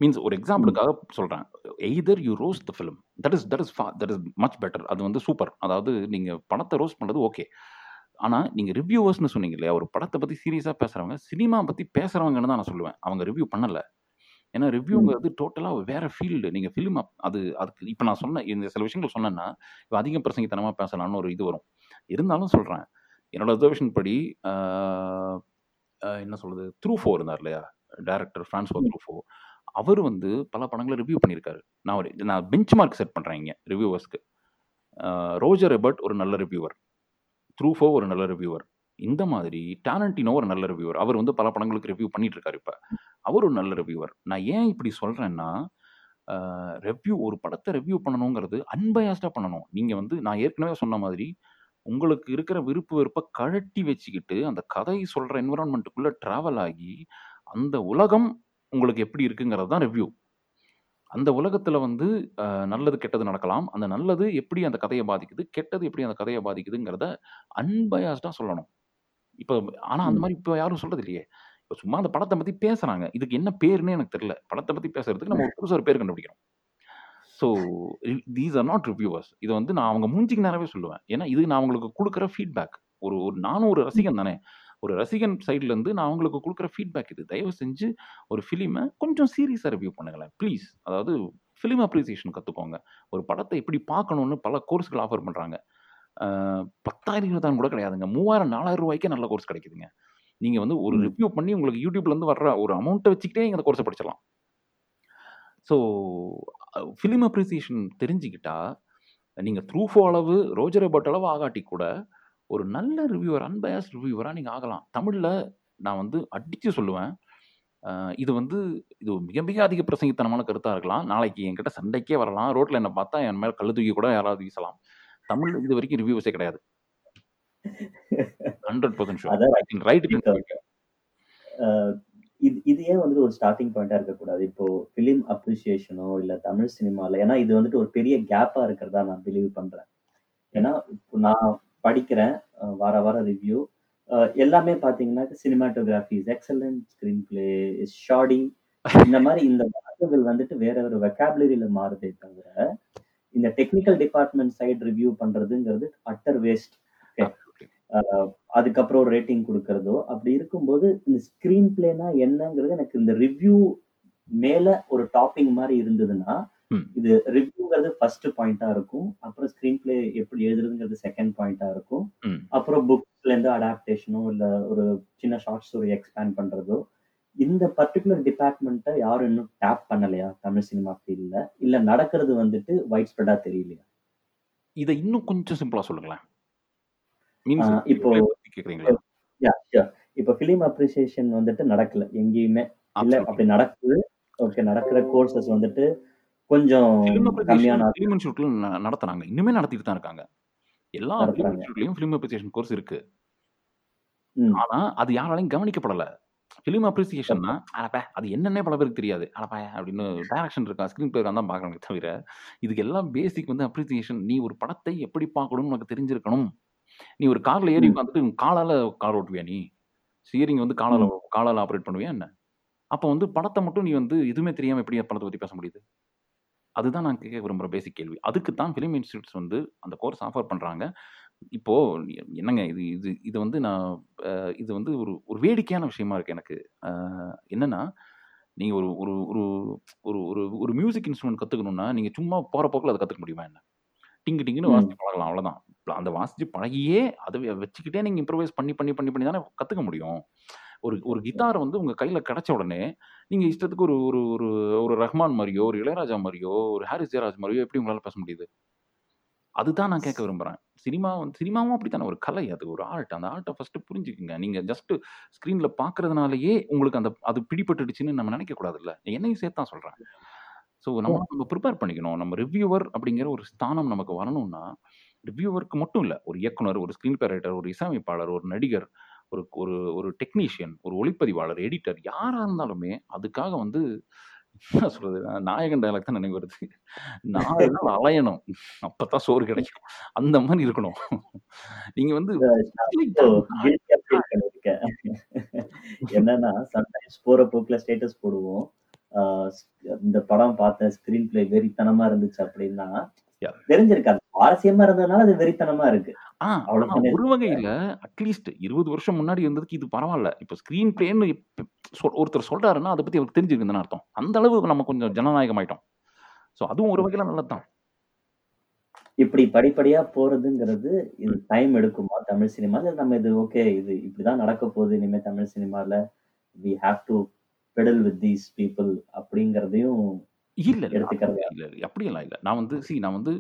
மீன்ஸ் ஒரு எக்ஸாம்பிளுக்காக சொல்கிறேன், either you roast the film, that is much better. அது வந்து சூப்பர். அதாவது நீங்கள் படத்தை ரோஸ்ட் பண்ணுறது ஓகே. ஆனால் நீங்கள் ரிவ்யூவர்ஸ்னு சொன்னீங்க இல்லையா, ஒரு படத்தை பற்றி சீரியஸாக பேசுகிறவங்க, சினிமா பற்றி பேசுகிறவங்கன்னு தான் நான் சொல்லுவேன். அவங்க ரிவ்யூ பண்ணலை. ஏன்னா ரிவ்யூங்கிறது டோட்டலாக வேறு ஃபீல்டு. நீங்கள் ஃபிலிம் அதுக்கு இப்போ நான் சொன்னேன் இந்த சில விஷயங்கள் சொன்னேன்னா இப்போ அதிகம் பிரசங்கித்தனமாக பேசலான்னு ஒரு இது வரும். இருந்தாலும் சொல்கிறேன், என்னோடய அப்சர்வேஷன் படி என்ன சொல்கிறது, ட்ரூஃபோ இருந்தார் இல்லையா டைரக்டர், ஃப்ரான்சுவா ட்ரூஃபோ. அவர் வந்து பல படங்களை ரிவ்யூ பண்ணியிருக்காரு. நான் பெஞ்ச் மார்க் செட் பண்ணுறேன் இங்கே ரிவ்யூவர்ஸ்க்கு. ரோஜர் எபர்ட் ஒரு நல்ல ரிவ்யூவர், ட்ரூஃபோ ஒரு நல்ல ரிவ்யூவர், இந்த மாதிரி டாரண்டினோ ஒரு நல்ல ரிவ்யூவர். அவர் வந்து பல படங்களுக்கு ரிவ்யூ பண்ணிட்டு இருக்காரு. இப்போ அவர் ஒரு நல்ல ரிவ்யூவர். நான் ஏன் இப்படி சொல்கிறேன்னா, ரிவ்யூ ஒரு படத்தை ரிவ்யூ பண்ணணுங்கிறது அன்பயாஸ்டாக பண்ணணும். நீங்கள் வந்து நான் ஏற்கனவே சொன்ன மாதிரி உங்களுக்கு இருக்கிற விருப்பு வெறுப்பை கழட்டி வச்சுக்கிட்டு அந்த கதை சொல்கிற என்விரான்மெண்ட்டுக்குள்ளே ட்ராவல் ஆகி அந்த உலகம் உங்களுக்கு எப்படி இருக்குங்கிறது தான் ரிவ்யூ. அந்த உலகத்தில் வந்து நல்லது கெட்டது நடக்கலாம். அந்த நல்லது எப்படி அந்த கதையை பாதிக்குது, கெட்டது எப்படி அந்த கதையை பாதிக்குதுங்கிறத அன்பயாஸ்டாக சொல்லணும். இப்போ ஆனால் அந்த மாதிரி இப்போ யாரும் சொல்கிறது இல்லையே. இப்போ சும்மா அந்த படத்தை பற்றி பேசுகிறாங்க. இதுக்கு என்ன பேருன்னு எனக்கு தெரியல. படத்தை பற்றி பேசுகிறதுக்கு நம்ம ஒரு புதுசாக ஒரு பேர் கண்டுபிடிக்கிறோம். So these are not reviewers. இதை வந்து நான் அவங்க மூஞ்சிக்கு நேரவே சொல்லுவேன். ஏன்னா இது நான் உங்களுக்கு கொடுக்குற ஃபீட்பேக். ஒரு நானும் ஒரு ரசிகன் தானே, ஒரு ரசிகன் சைட்லேருந்து நான் உங்களுக்கு கொடுக்குற ஃபீட்பேக் இது. தயவு செஞ்சு ஒரு ஃபிலிமை கொஞ்சம் சீரியஸாக ரிவ்யூ பண்ணுங்களேன் ப்ளீஸ். அதாவது ஃபிலிம் அப்ரிசியேஷன் கற்றுக்கோங்க. ஒரு படத்தை எப்படி பார்க்கணுன்னு பல கோர்ஸ்கள் ஆஃபர் பண்ணுறாங்க. 10,000 கூட கிடையாதுங்க, 3,000-4,000 ரூபாய்க்கே நல்ல கோர்ஸ் கிடைக்குதுங்க. நீங்கள் வந்து ஒரு ரிவ்யூ பண்ணி உங்களுக்கு யூடியூப்லேருந்து வர்ற ஒரு அமௌண்ட்டை வச்சுக்கிட்டே இந்த கோர்ஸை படிச்சிடலாம். ஸோ ஃபிலிம் அப்ரிசியேஷன் தெரிஞ்சுக்கிட்டா நீங்கள் ட்ரூஃபோ அளவு, ரோஜர் எபர்ட் அளவு ஆகாட்டி கூட ஒரு நல்ல ரிவ்யூவர், அன்பயாஸ்ட் ரிவ்யூவராக நீங்கள் ஆகலாம். தமிழில் நான் வந்து அடித்து சொல்லுவேன், இது வந்து இது மிக மிக அதிக பிரசங்கித்தனமான கருத்தாக இருக்கலாம். நாளைக்கு என்கிட்ட சண்டைக்கே வரலாம். ரோட்டில் என்னை பார்த்தா என் மேலே கழுதுகி கூட யாராவது வீசலாம். தமிழ் இது வரைக்கும் ரிவ்யூஸே கிடையாது. 100% இது ஏன் வந்துட்டு ஒரு ஸ்டார்டிங் பாயிண்டாக இருக்கக்கூடாது இப்போ ஃபிலிம் அப்ரிசியேஷனோ இல்லை தமிழ் சினிமாவில்? ஏன்னா இது வந்துட்டு ஒரு பெரிய கேப்பாக இருக்கிறதா நான் பிலீவ் பண்ணுறேன். ஏன்னா இப்போ நான் படிக்கிறேன் வார வாரம் ரிவ்யூ எல்லாமே பார்த்தீங்கன்னா cinematography is excellent, screen play is shoddy, இந்த மாதிரி இந்த வார்த்தைகள் வந்துட்டு வேற ஒரு வெக்காபுலரியில மாறுதே தவிர இந்த டெக்னிக்கல் டிபார்ட்மெண்ட் சைடு ரிவ்யூ பண்றதுங்கிறது அட்டர் வேஸ்ட். அதுக்கப்புறம் ஒரு ரேட்டிங் கொடுக்கறதோ அப்படி இருக்கும்போது இந்த ஸ்கிரீன் பிளேனா என்னங்கிறது எனக்கு இந்த ரிவ்யூ மேல ஒரு டாப்பிங் மாதிரி இருந்ததுன்னா இது ரிவ்யூங்கிறது ஃபர்ஸ்ட் பாயிண்டா இருக்கும், அப்புறம் ஸ்கிரீன் பிளே எப்படி எழுதுறதுங்கிறது செகண்ட் பாயிண்டா இருக்கும், அப்புறம் புக்ஸ்ல இருந்து அடாப்டேஷனோ இல்ல ஒரு சின்ன ஷார்ட்ஸ் ஒரு எக்ஸ்பேண்ட் பண்றதோ. இந்த பர்டிகுலர் டிபார்ட்மெண்ட்டை யாரும் இன்னும் டேப் பண்ணலையா தமிழ் சினிமா ஃபீல்ட்ல, இல்ல நடக்கிறது வந்துட்டு வைட் ஸ்ப்ரெடா தெரியலையா? இதை இன்னும் கொஞ்சம் சிம்பிளா சொல்லுங்களேன். இப்போ இப்போ ஃபிலிம் அப்ரிசியேஷன் வந்துட்டு நடக்கல எங்கேயுமே இல்ல, அப்படி நடக்குது ஓகே, நடக்கிற கோர்சஸ் வந்துட்டு கொஞ்சம் நடத்துறாங்க, இன்னுமே நடத்திட்டு தான் இருக்காங்க. எல்லா ஃபிலிம் அப்ரிசியேஷன் கோர்ஸ் இருக்கு, ஆனா அது யாராலையும் கவனிக்கப்படல. ஃபிலிம் அப்ரிசியேஷன்னா அடப்பா அது என்னன்னே பல பேருக்கு தெரியாது, அடப்பா அப்படின்னு டைரக்ஷன் இருக்கா ஸ்க்ரீன் பிளே தான் பாக்குறாங்க, தவிர இதுக்கு எல்லாம் பேசிக் வந்து அப்ரிசியேஷன். நீ ஒரு படத்தை எப்படி பார்க்கணும்னு உனக்கு தெரிஞ்சிருக்கணும். நீ ஒரு கார்ல ஏறி உட்காந்துட்டு காலால கார் ஓட்டுவியா, நீ ஸ்டியரிங் வந்து காலால ஆப்ரேட் பண்ணுவியா என்ன? அப்போ வந்து படத்தை மட்டும் நீ வந்து எதுவுமே தெரியாம எப்படி படத்தை பத்தி பேச முடியுது? அதுதான் நான் கேட்க விரும்புகிற பேசிக் கேள்வி. அதுக்கு தான் ஃபிலிம் இன்ஸ்டியூட்ஸ் வந்து அந்த கோர்ஸ் ஆஃபர் பண்ணுறாங்க. இப்போது என்னங்க இது இது இது வந்து நான் இது வந்து ஒரு ஒரு வேடிக்கையான விஷயமா இருக்குது எனக்கு. என்னென்னா நீங்கள் ஒரு ஒரு ஒரு ஒரு ஒரு மியூசிக் இன்ஸ்ட்ருமெண்ட் கற்றுக்கணுன்னா நீங்கள் சும்மா போகிற போக்கில் அதை கற்றுக்க முடியுமா என்ன? டிங்கு டிங்குன்னு வாசிச்சு பழகலாம், அவ்வளோதான். அந்த வாசிச்சு பழகியே அதை வச்சுக்கிட்டே நீங்கள் இம்ப்ரவைஸ் பண்ணி பண்ணி பண்ணி பண்ணி தானே கற்றுக்க முடியும். ஒரு ஒரு கிட்டார் வந்து உங்கள் கையில் கிடச்ச உடனே நீங்கள் இஷ்டத்துக்கு ஒரு ஒரு ஒரு ஒரு ரஹ்மான் மாதிரியோ ஒரு இளையராஜா மாதிரியோ ஒரு ஹாரிஸ் ஜெயராஜ் மாதிரியோ எப்படி உங்களால் பேச முடியுது? அதுதான் நான் கேட்க விரும்புகிறேன். சினிமாவும் அப்படி தானே, ஒரு கலை, அது ஒரு ஆர்ட். அந்த ஆர்ட்டை ஃபஸ்ட்டு புரிஞ்சுக்குங்க. நீங்கள் ஜஸ்ட்டு ஸ்க்ரீனில் பார்க்குறதுனாலேயே உங்களுக்கு அது பிடிபட்டுடுச்சுன்னு நம்ம நினைக்கக்கூடாதுல்ல. என்னையும் சேர்த்து தான் சொல்கிறேன். ஸோ நம்ம ப்ரிப்பேர் பண்ணிக்கணும். நம்ம ரிவ்யூவர் அப்படிங்கிற ஒரு ஸ்தானம் நமக்கு வரணும்னா, ரிவ்யூவருக்கு மட்டும் இல்லை, ஒரு இயக்குனர், ஒரு ஸ்க்ரீன் பிளே ரைட்டர், ஒரு இசையமைப்பாளர், ஒரு நடிகர், ஒரு ஒரு ஒரு டெக்னீஷியன், ஒரு ஒளிப்பதிவாளர், எடிட்டர், யாராக இருந்தாலுமே அதுக்காக வந்து என்ன சொல்றது, நாயகன் டயலாக் தான் நினைவு வருது, நாயகன் அலையணும் அப்பதான் சோறு கிடைக்கும், அந்த மாதிரி இருக்கணும். நீங்க வந்து என்னன்னா சம்டைம்ஸ் போற போக்குல ஸ்டேட்டஸ் போடுவோம், இந்த படம் பார்த்த ஸ்கிரீன் பிளே வெறித்தனமா இருந்துச்சு அப்படின்னா தெரிஞ்சிருக்காது, சுவாரஸ்யமா இருந்ததுனால அது வெறித்தனமா இருக்கு. ஒரு வகையில அட்லீஸ்ட் 20 வருஷம் முன்னாடி இருந்ததுக்கு இது பரவாயில்ல. இப்ப ஸ்கிரீன் பிளேன்னு ஒருத்தர் சொல்றாருன்னா அதை பத்தி அவருக்கு தெரிஞ்சிருக்குன்னு அர்த்தம். அந்த அளவு நம்ம கொஞ்சம் ஜனநாயகம் ஆயிட்டோம். சோ அதுவும் ஒரு வகையில நல்லதுதான். இப்படி படிப்படியா போறதுங்கிறது இது டைம் எடுக்குமா தமிழ் சினிமால? நம்ம இது ஓகே, இது இப்படிதான் நடக்க போகுது இனிமே தமிழ் சினிமால, we have to pedal with these people அப்படிங்கறதையும் இல்லை இல்லை அப்படியெல்லாம் இல்லை. நான் வந்து நான் வந்து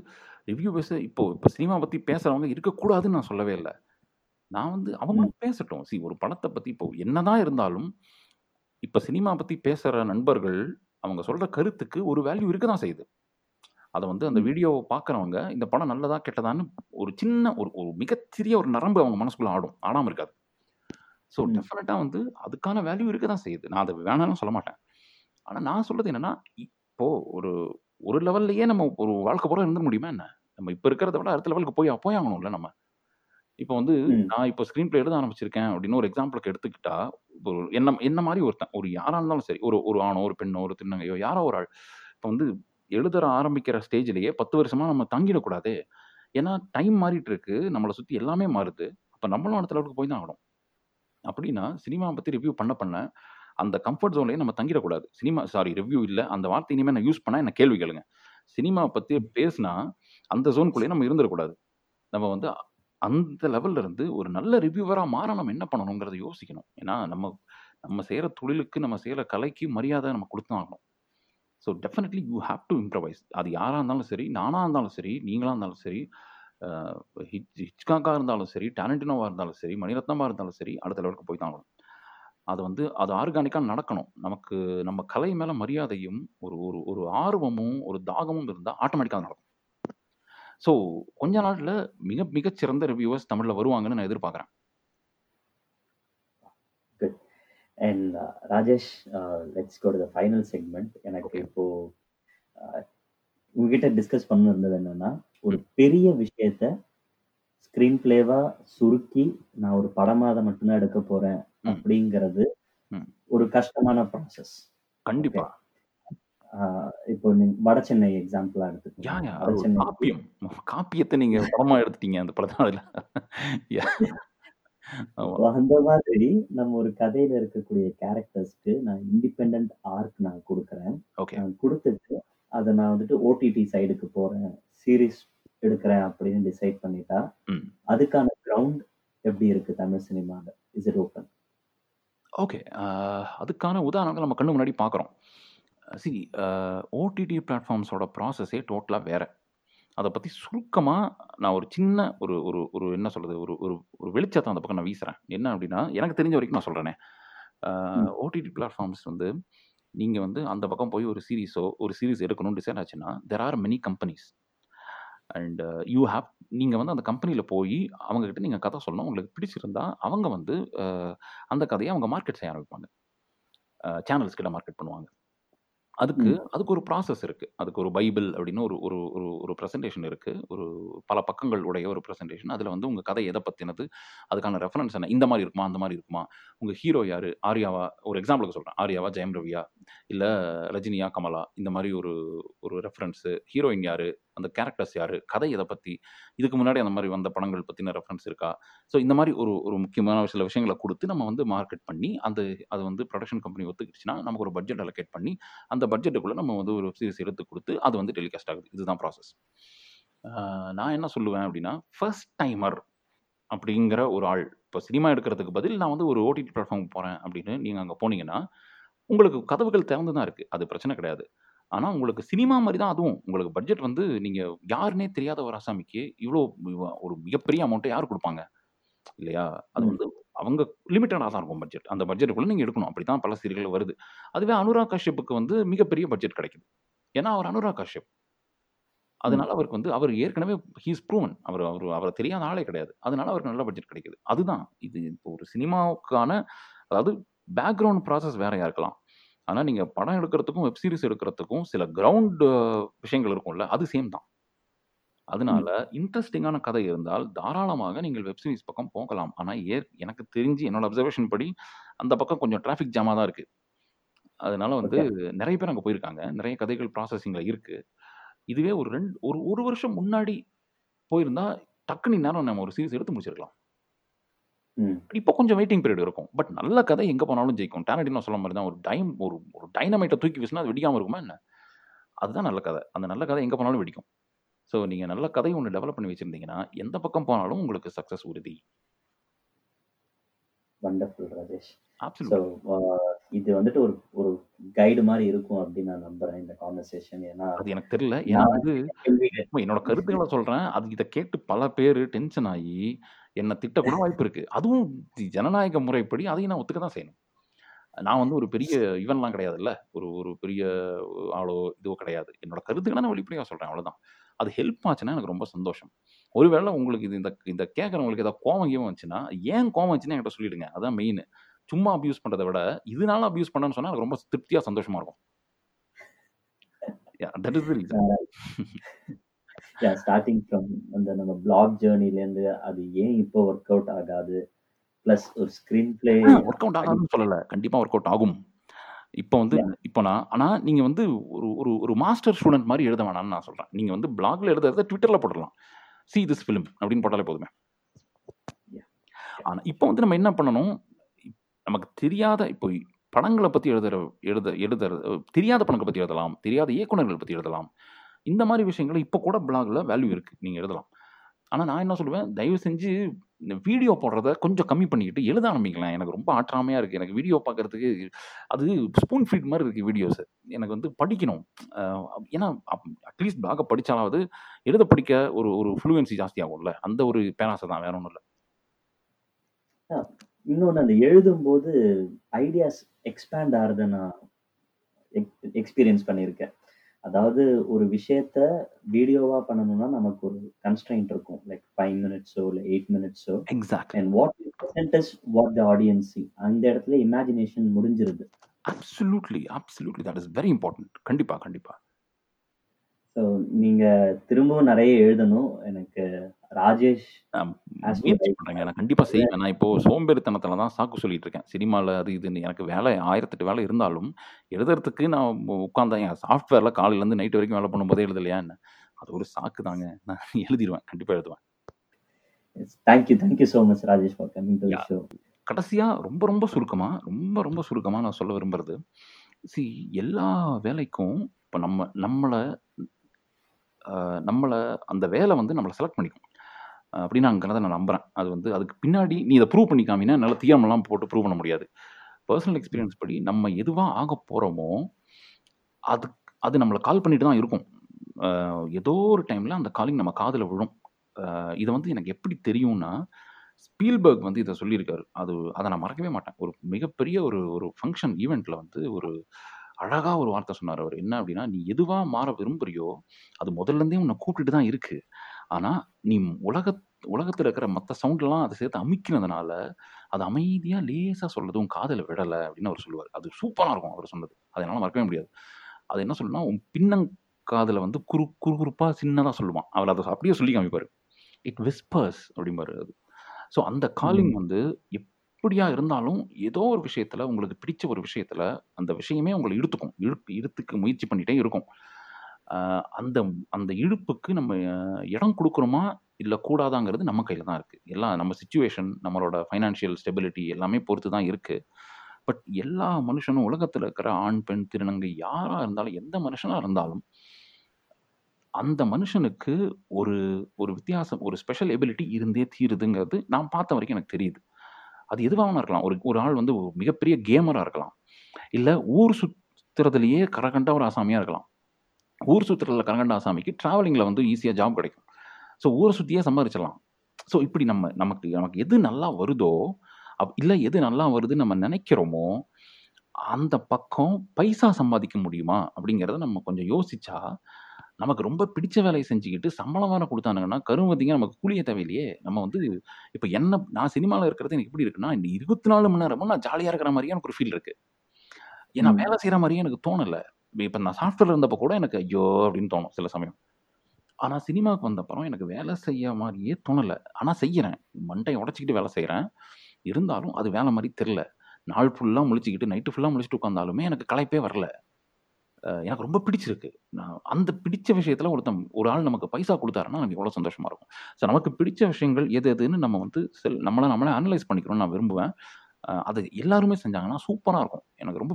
ரிவ்யூ பேச இப்போ சினிமா பற்றி பேசுகிறவங்க இருக்கக்கூடாதுன்னு நான் சொல்லவே இல்லை. நான் வந்து அவங்க பேசட்டும். ஒரு படத்தை பற்றி இப்போ என்னதான் இருந்தாலும் இப்போ சினிமா பற்றி பேசுகிற நண்பர்கள் அவங்க சொல்கிற கருத்துக்கு ஒரு வேல்யூ இருக்க தான் செய்யுது. அதை வந்து அந்த வீடியோவை பார்க்குறவங்க இந்த படம் நல்லதா கெட்டதான்னு ஒரு சின்ன ஒரு ஒரு மிகச்சிறிய ஒரு நரம்பு அவங்க மனசுக்குள்ளே ஆடாமல் இருக்காது. ஸோ டெஃபினட்டாக வந்து அதுக்கான வேல்யூ இருக்க தான் செய்யுது. நான் அதை வேணாலும் சொல்ல மாட்டேன். ஆனால் நான் சொல்கிறது என்னென்னா, இப்போது ஒரு ஒரு லெவல்லையே நம்ம ஒரு வாழ்க்கை போல இருந்துட முடியுமா என்ன? நம்ம இப்போ இருக்கிறத விட அடுத்த லெவலுக்கு போய் ஆகணும்ல. நம்ம இப்போ வந்து நான் இப்போ ஸ்க்ரீன் பிளே எழுத ஆரம்பிச்சிருக்கேன் அப்படின்னு ஒரு எக்ஸாம்பிளுக்கு எடுத்துக்கிட்டா, ஒரு என்ன மாதிரி ஒருத்தன், ஒரு யாராக இருந்தாலும் சரி, ஒரு ஆணோ ஒரு பெண்ணோ ஒரு திருநங்கையோ யாரோ ஒரு ஆள் இப்போ வந்து எழுதுற ஆரம்பிக்கிற ஸ்டேஜ்லேயே 10 வருஷமா நம்ம தங்கிடக்கூடாது. ஏன்னா டைம் மாறிட்டு இருக்கு, நம்மளை சுற்றி எல்லாமே மாறுது. அப்போ நம்மளும் அடுத்த லெவலுக்கு போய் தான் ஆகணும். அப்படின்னா சினிமாவை பற்றி ரிவ்யூ பண்ண அந்த கம்ஃபர்ட் ஜோன்லேயே நம்ம தங்கிடக்கூடாது. ரிவ்யூ இல்லை அந்த வார்த்தை இனிமேல் நான் யூஸ் பண்ணால் என்ன கேள்வி கேளுங்க. சினிமாவை பற்றி பேசினா அந்த ஜோனுக்குள்ளேயே நம்ம இருந்துடக்கூடாது. நம்ம வந்து அந்த லெவல்ல இருந்து ஒரு நல்ல ரிவ்யூவராக மாற நம்ம என்ன பண்ணணுங்கிறத யோசிக்கணும். ஏன்னா நம்ம செய்கிற தொழிலுக்கு, நம்ம செய்கிற கலைக்கு மரியாதை நம்ம கொடுத்து ஆகணும். So definitely you have to improvise. அது யாராக இருந்தாலும் சரி, நானாக இருந்தாலும் சரி, நீங்களாக இருந்தாலும் சரி, ஹிச்காக்காக இருந்தாலும் சரி, டாரண்டினோவாக இருந்தாலும் சரி, மணிரத்னமாக இருந்தாலும் சரி, அடுத்த லெவலுக்கு போய் தான் ஆகணும். அது ஆர்கானிக்காக நடக்கணும். நமக்கு நம்ம கலை மேலே மரியாதையும் ஒரு ஒரு ஒரு ஆர்வமும் ஒரு தாகமும் இருந்தால் ஆட்டோமேட்டிக்காக நடக்கும். ஸோ கொஞ்ச நாட்டில் மிக மிகச்சிறந்த ரிவ்யூவர்ஸ் தமிழில் வருவாங்கன்னு நான் எதிர்பார்க்குறேன். Good. And Rajesh, let's go to the final segment. எனக்கு இப்போ உங்ககிட்ட டிஸ்கஸ் பண்ண இருந்தது என்னன்னா, ஒரு பெரிய விஷயத்த ஸ்க்ரீன் பிளேவா சுருக்கி நான் ஒரு படமாக அதை மட்டும்தான் எடுக்க போறேன் அப்படிங்கிறது ஒரு கஷ்டமான ப்ராசஸ். கண்டிப்பா இப்போ வட சென்னை எக்ஸாம்பிளா எடுத்துக்கோங்க. காப்பியத்தை நீங்க படமா எடுத்துட்டீங்க அந்த படத்துல. ஆமா அந்த மாதிரி நம்ம ஒரு கதையில இருக்கக்கூடிய கேரக்டர்ஸ்க்கு நான் இண்டிபெண்ட் ஆர்க் நான் கொடுக்குறேன். ஓகே கொடுத்துட்டு அதை நான் வந்துட்டு ஓடிடி சைடுக்கு போறேன், சீரீஸ் எடுக்கிறேன் அப்படின்னு டிசைட் பண்ணிட்டா அதுக்கான கிரவுண்ட் எப்படி இருக்கு தமிழ் சினிமால? Is it open? ஓகே, அதுக்கான உதாரணங்கள் நம்ம கண்ணு முன்னாடி பார்க்குறோம். சி, ஓடிடி பிளாட்ஃபார்ம்ஸோட ப்ராசஸே டோட்டலாக வேறு. அதை பற்றி சுருக்கமாக நான் ஒரு சின்ன ஒரு ஒரு ஒரு என்ன சொல்கிறது ஒரு ஒரு ஒரு வெளிச்சத்தை அந்த பக்கம் நான் வீசுகிறேன். என்ன அப்படின்னா, எனக்கு தெரிஞ்ச வரைக்கும் நான் சொல்கிறேனே, ஓடிடி பிளாட்ஃபார்ம்ஸ் வந்து நீங்கள் வந்து அந்த பக்கம் போய் ஒரு சீரீஸோ ஒரு சீரீஸ் எடுக்கணும்னு டிசைட் ஆச்சுன்னா there are many companies and you have, நீங்கள் வந்து அந்த கம்பெனியில் போய் அவங்கக்கிட்ட நீங்கள் கதை சொல்லணும். உங்களுக்கு பிடிச்சிருந்தா அவங்க வந்து அந்த கதையை அவங்க மார்க்கெட் செய்ய ஆரம்பிப்பாங்க, சேனல்ஸ் கிட்ட மார்க்கெட் பண்ணுவாங்க. அதுக்கு ஒரு ப்ராசஸ் இருக்குது. அதுக்கு ஒரு பைபிள் அப்படின்னு ஒரு ஒரு ஒரு ப்ரெசன்டேஷன் இருக்குது, ஒரு பல பக்கங்கள் உடைய ஒரு ப்ரெசன்டேஷன். அதில் வந்து உங்கள் கதை எதை பற்றினது, அதுக்கான ரெஃபரன்ஸ் என்ன, இந்த மாதிரி இருக்குமா, அந்த மாதிரி இருக்குமா, உங்கள் ஹீரோ யார், ஆர்யாவா, ஒரு எக்ஸாம்பிளுக்கு சொல்கிறேன், ஆர்யாவா ஜெயம் ரவியா இல்லை ரஜினியா கமலா, இந்த மாதிரி ஒரு ஒரு ரெஃபரன்ஸு, ஹீரோயின் யார், அந்த கேரக்டர்ஸ் யார், கதை எதை பற்றி, இதுக்கு முன்னாடி அந்த மாதிரி வந்த படங்கள் பற்றின ரெஃபரன்ஸ் இருக்கா. ஸோ இந்த மாதிரி ஒரு ஒரு முக்கியமான சில விஷயங்களை கொடுத்து நம்ம வந்து மார்க்கெட் பண்ணி அது வந்து ப்ரொடக்ஷன் கம்பெனி ஒத்துக்கிடுச்சுன்னா நமக்கு ஒரு பட்ஜெட் அலோகேட் பண்ணி அந்த பட்ஜெட்டுக்குள்ளே நம்ம வந்து ஒரு வெப் சீரிஸ் எடுத்து கொடுத்து அது வந்து டெலிகாஸ்ட் ஆகுது. இதுதான் ப்ராசஸ். நான் என்ன சொல்லுவேன் அப்படின்னா, ஃபர்ஸ்ட் டைமர் அப்படிங்கிற ஒரு ஆள் இப்போ சினிமா எடுக்கிறதுக்கு பதில் நான் வந்து ஒரு ஓடிடி பிளாட்ஃபார்ம் போகிறேன் அப்படின்னு நீங்கள் அங்கே போனீங்கன்னா உங்களுக்கு கதவுகள் திறந்து தான் இருக்குது, அது பிரச்சனை கிடையாது. ஆனால் உங்களுக்கு சினிமா மாதிரி தான், அதுவும் உங்களுக்கு பட்ஜெட் வந்து நீங்கள் யாருன்னே தெரியாத ஒரு அசாமிக்கு இவ்வளோ ஒரு மிகப்பெரிய அமௌண்ட்டை யார் கொடுப்பாங்க இல்லையா? அது வந்து அவங்க லிமிட்டடாக தான் இருக்கும் பட்ஜெட். அந்த பட்ஜெட்டுக்குள்ளே நீங்கள் எடுக்கணும். அப்படி தான் பல சீரியல்கள் வருது. அதுவே அனுராக் கஷ்யப்புக்கு வந்து மிகப்பெரிய பட்ஜெட் கிடைக்குது. ஏன்னா அவர் அனுராக் கஷ்யப், அதனால அவருக்கு வந்து அவர் ஏற்கனவே ஹீஸ் ப்ரூவன், அவர் அவர் அவரை தெரியாத ஆளே கிடையாது. அதனால அவருக்கு நல்ல பட்ஜெட் கிடைக்குது. அதுதான் இது. இப்போ ஒரு சினிமாவுக்கான அதாவது பேக்ரவுண்ட் ப்ராசஸ் வேறையாக இருக்கலாம், ஆனால் நீங்கள் படம் எடுக்கிறதுக்கும் வெப் சீரிஸ் எடுக்கிறதுக்கும் சில கிரவுண்டு விஷயங்கள் இருக்கும்ல, அது சேம் தான். அதனால இன்ட்ரெஸ்டிங்கான கதை இருந்தால் தாராளமாக நீங்கள் வெப் சீரிஸ் பக்கம் போகலாம். ஆனால் எனக்கு தெரிஞ்சு என்னோட அப்சர்வேஷன் படி அந்த பக்கம் கொஞ்சம் டிராஃபிக் ஜாமாக தான் இருக்குது. அதனால வந்து நிறைய பேர் அங்கே போயிருக்காங்க, நிறைய கதைகள் ப்ராசஸிங்கில் இருக்குது. இதுவே ஒரு ஒரு வருஷம் முன்னாடி போயிருந்தா டக்குனி நேரம் நம்ம ஒரு சீரிஸ் எடுத்து முடிச்சிருக்கலாம். இப்போ கொஞ்சம் வெயிட்டிங் பீரியட் இருக்கும், பட் நல்ல கதை எங்கே போனாலும் ஜெயிக்கும். டாரண்டினோ சொல்ல மாதிரி தான், ஒரு டைனமைட்டை தூக்கி வீசினா அது வெடிக்காமல் இருக்குமா என்ன? அதுதான் நல்ல கதை. அந்த நல்ல கதை எங்கே போனாலும் வெடிக்கும். ஸோ நீங்கள் நல்ல கதை ஒன்று டெவலப் பண்ணி வச்சுருந்தீங்கன்னா எந்த பக்கம் போனாலும் உங்களுக்கு சக்ஸஸ் உறுதி. வண்டர்ஃபுல் ராஜேஷ். இது வந்துட்டு ஒரு ஒரு கைடு மாதிரி இருக்கும் அப்படின்னு நான் நம்புறேன் இந்த கான்வர்சேஷன். ஏன்னா அது எனக்கு தெரியல, ஏன்னா வந்து என்னோட கருத்துக்களை சொல்கிறேன். அது இதை கேட்டு பல பேர் டென்ஷன் ஆகி என்னை திட்டக்கூட வாய்ப்பு இருக்குது. அதுவும் ஜனநாயக முறைப்படி அதையும் நான் ஒத்துக்க தான் செய்யணும். நான் வந்து ஒரு பெரிய இவன்லாம் கிடையாதுல்ல, ஒரு ஒரு பெரிய ஆளோ இதுவோ கிடையாது. என்னோட கருத்துக்களை நான் வெளிப்படையாக சொல்கிறேன், அவ்வளோதான். அது ஹெல்ப் ஆச்சுன்னா எனக்கு ரொம்ப சந்தோஷம். ஒருவேளை உங்களுக்கு இது இந்த கேட்குறவங்களுக்கு ஏதாவது கோவம் வந்துச்சுன்னா, ஏன் கோவம் வந்துச்சுன்னா என்கிட்ட சொல்லிவிடுங்க. அதுதான் மெயின். சும்மா அப்யூஸ் பண்ணுறதை விட இதனால அப்யூஸ் பண்ணேன்னு சொன்னால் எனக்கு ரொம்ப திருப்தியாக சந்தோஷமாக இருக்கும். That is the reason. Starting from அந்த நம்ம பிளாக் ஜேர்னிலேருந்து அது ஏன் இப்போ ஒர்க் அவுட் ஆகாது, ப்ளஸ் ஒரு ஸ்க்ரீன் பிளே ஒர்க் அவுட் ஆகாதுன்னு சொல்லலை, கண்டிப்பாக ஒர்க் அவுட் ஆகும். இப்போ வந்து ஆனால் நீங்கள் வந்து ஒரு ஒரு ஒரு மாஸ்டர் ஸ்டூடெண்ட் மாதிரி எழுத வேணாம்னு நான் சொல்கிறேன். நீங்கள் வந்து பிளாக்ல எழுத ட்விட்டரில் போட்டுடலாம், சி திஸ் ஃபிலிம் அப்படின்னு போட்டாலே போதுமே. ஆனால் இப்போ வந்து நம்ம என்ன பண்ணணும், நமக்கு தெரியாத இப்போ படங்களை பற்றி தெரியாத படங்களை பற்றி எழுதலாம், தெரியாத இயக்குநர்களை பற்றி எழுதலாம். இந்த மாதிரி விஷயங்களை இப்போ கூட பிளாகில் வேல்யூ இருக்குது, நீங்கள் எழுதலாம். ஆனால் நான் என்ன சொல்லுவேன், தயவு செஞ்சு வீடியோ போடுறத கொஞ்சம் கம்மி பண்ணிக்கிட்டு எழுத ஆரம்பிக்கலாம். எனக்கு ரொம்ப ஆற்றாமையாக இருக்குது, எனக்கு வீடியோ பார்க்குறதுக்கு அது ஸ்பூன் ஃபீட் மாதிரி இருக்குது வீடியோஸு. எனக்கு வந்து படிக்கணும், ஏன்னா அட்லீஸ்ட் பிளாகை படித்தாலாவது எழுத படிக்க ஒரு ஒரு ஃப்ளூயன்சி ஜாஸ்தியாகும்ல. அந்த ஒரு பேராசை தான், வேற ஒன்றும் இல்லை. இன்னொன்று, அந்த எழுதும்போது ஐடியாஸ் எக்ஸ்பேண்ட் ஆகிறத நான் எக்ஸ்பீரியன்ஸ் பண்ணியிருக்கேன். அதாவது ஒரு விஷயத்த வீடியோவா பண்ணணும்னா நமக்கு ஒரு கன்ஸ்ட்ரெயின்ட் இருக்கும், லைக் 5 minutesஓ இல்லை 8 minutesஓ. Exact. And what you present is what the audience see. அந்த இடத்துல இமேஜினேஷன் முடிஞ்சிருது. Absolutely, absolutely, that is very important. கண்டிப்பா கண்டிப்பா. ஸோ நீங்க திரும்பவும் நிறைய எழுதணும். எனக்கு ராஜேஷ் பண்றேங்க, நான் கண்டிப்பா செய்வேன். நான் இப்போ சோம்பேறித்தனத்துல தான் சாக்கு சொல்லிட்டு இருக்கேன் சினிமாவில். அது இதுன்னு எனக்கு வேலை 1008 வேலை இருந்தாலும் எழுதுறதுக்கு நான் உட்காந்தேன். என் சாஃப்ட்வேர்ல காலையிலேருந்து நைட்டு வரைக்கும் வேலை பண்ணும்போதே எழுதலையா என்ன, அது ஒரு சாக்கு தாங்க. நான் எழுதிடுவேன், கண்டிப்பா எழுதுவேன். Thank you so much Rajesh for coming to the show. கடைசியாக ரொம்ப சுருக்கமாக நான் சொல்ல விரும்புறது, சி எல்லா வேலைக்கும் இப்போ நம்மளை அந்த வேலை வந்து நம்மளை செலக்ட் பண்ணிக்கும் அப்படின்னு அங்கே நான் நம்புகிறேன். அது வந்து அதுக்கு பின்னாடி நீ இதை ப்ரூவ் பண்ணிக்காமின்னா என்னால் தியாமெல்லாம் போட்டு ப்ரூவ் பண்ண முடியாது. பர்சனல் எக்ஸ்பீரியன்ஸ் படி நம்ம எதுவாக ஆக போகிறோமோ அது நம்மளை கால் பண்ணிட்டு தான் இருக்கும். ஏதோ ஒரு டைமில் அந்த காலிங் நம்ம காதில் விழும். இதை வந்து எனக்கு எப்படி தெரியும்னா, ஸ்பீல்பர்க் வந்து இதை சொல்லியிருக்காரு, அதை நான் மறக்கவே மாட்டேன். ஒரு மிகப்பெரிய ஒரு ஃபங்க்ஷன் ஈவெண்ட்டில் வந்து ஒரு அழகாக ஒரு வார்த்தை சொன்னார் அவர். என்ன அப்படின்னா, நீ எதுவாக மாற விரும்புகிறியோ அது முதல்லேருந்தே உன்னை கூப்பிட்டுட்டு தான் இருக்குது. ஆனால் நீ உலகத்தில் இருக்கிற மற்ற சவுண்டெலாம் அதை சேர்த்து அமைக்கிறதுனால அது அமைதியாக லேசாக சொல்கிறது உன் காதில் விடலை அப்படின்னு அவர் சொல்லுவார். அது சூப்பராக இருக்கும் அவர் சொன்னது, அதனால் மறக்கவே முடியாது. அது என்ன சொல்லணும்னா, உன் பின்னங்காதில் வந்து குறுகுறுப்பாக சின்னதாக சொல்லுவான் அவள், அதை அப்படியே சொல்லி காமிப்பார். இட் விஸ்பர்ஸ் அப்படிம்பாரு அது. ஸோ அந்த காலிங் வந்து எப்படியா இருந்தாலும் ஏதோ ஒரு விஷயத்தில், உங்களுக்கு பிடிச்ச ஒரு விஷயத்தில் அந்த விஷயமே உங்களை இழுத்துக்கும், இழுத்துக்கு முயற்சி பண்ணிகிட்டே இருக்கும். அந்த இழுப்புக்கு நம்ம இடம் கொடுக்குறோமா இல்லை கூடாதாங்கிறது நம்ம கையில் தான் இருக்குது. எல்லாம் நம்ம சிச்சுவேஷன், நம்மளோட ஃபைனான்ஷியல் ஸ்டெபிலிட்டி எல்லாமே பொறுத்து தான் இருக்குது. பட் எல்லா மனுஷனும், உலகத்தில் இருக்கிற ஆண் பெண் திருநங்கை யாராக இருந்தாலும், எந்த மனுஷனாக இருந்தாலும், அந்த மனுஷனுக்கு ஒரு ஒரு வித்தியாசம், ஒரு ஸ்பெஷல் எபிலிட்டி இருந்தே தீருதுங்கிறது நான் பார்த்த வரைக்கும் எனக்கு தெரியுது. அது எதுவாகவும் இருக்கலாம். ஒரு ஆள் வந்து மிகப்பெரிய கேமராக இருக்கலாம், இல்லை ஊர் சுற்றுறதுலையே கரகண்ட ஒரு ஆசாமியாக இருக்கலாம். ஊர் சுற்றுறதுல கரகண்ட ஆசாமிக்கு ட்ராவலிங்கில் வந்து ஈஸியாக ஜாப் கிடைக்கும். ஸோ ஊரை சுற்றியே சம்பாதிச்சிடலாம். ஸோ இப்படி நமக்கு எது நல்லா வருதோ, இல்லை எது நல்லா வருதுன்னு நம்ம நினைக்கிறோமோ அந்த பக்கம் பைசா சம்பாதிக்க முடியுமா அப்படிங்கிறத நம்ம கொஞ்சம் யோசிச்சா, நமக்கு ரொம்ப பிடிச்ச வேலையை செஞ்சுக்கிட்டு சம்பளம் வேறு கொடுத்தானுங்கன்னா கருமதிங்க, நமக்கு கூலிய தேவையில்லையே. நம்ம வந்து இப்போ நான் சினிமாவில் இருக்கிறது எனக்கு எப்படி இருக்குன்னா, இந்த 24 மணி நேரமும் நான் ஜாலியாக இருக்கிற மாதிரியே எனக்கு ஒரு ஃபீல் இருக்குது. ஏன்னா வேலை செய்கிற மாதிரியே எனக்கு தோணலை. இப்போ நான் சாஃப்ட்வேர் இருந்தப்போ கூட எனக்கு ஐயோ அப்படின்னு தோணும் சில சமயம். ஆனால் சினிமாவுக்கு வந்தப்பறம் எனக்கு வேலை செய்ய மாதிரியே தோணலை. ஆனால் செய்கிறேன், மண்டையை உடச்சிக்கிட்டு வேலை செய்கிறேன், இருந்தாலும் அது வேலை மாதிரி தெரில. நாள் ஃபுல்லாக முழிச்சிக்கிட்டு நைட்டு ஃபுல்லாக முழிச்சிட்டு உட்காந்தாலுமே எனக்கு களைப்பே வரல. எனக்கு ரொம்ப பிடிச்சிருக்கு. நான் அந்த பிடிச்ச விஷயத்தில் ஒரு ஆள் நமக்கு பைசா கொடுத்தாருன்னா நமக்கு எவ்வளோ சந்தோஷமாக இருக்கும். ஸோ நமக்கு பிடிச்ச விஷயங்கள் எதுன்னு நம்ம வந்து நம்மளை அனலைஸ் பண்ணிக்கணும்னு நான் விரும்புவேன். அது எல்லாருமே செஞ்சாங்கன்னா சூப்பராக இருக்கும். எனக்கு ரொம்ப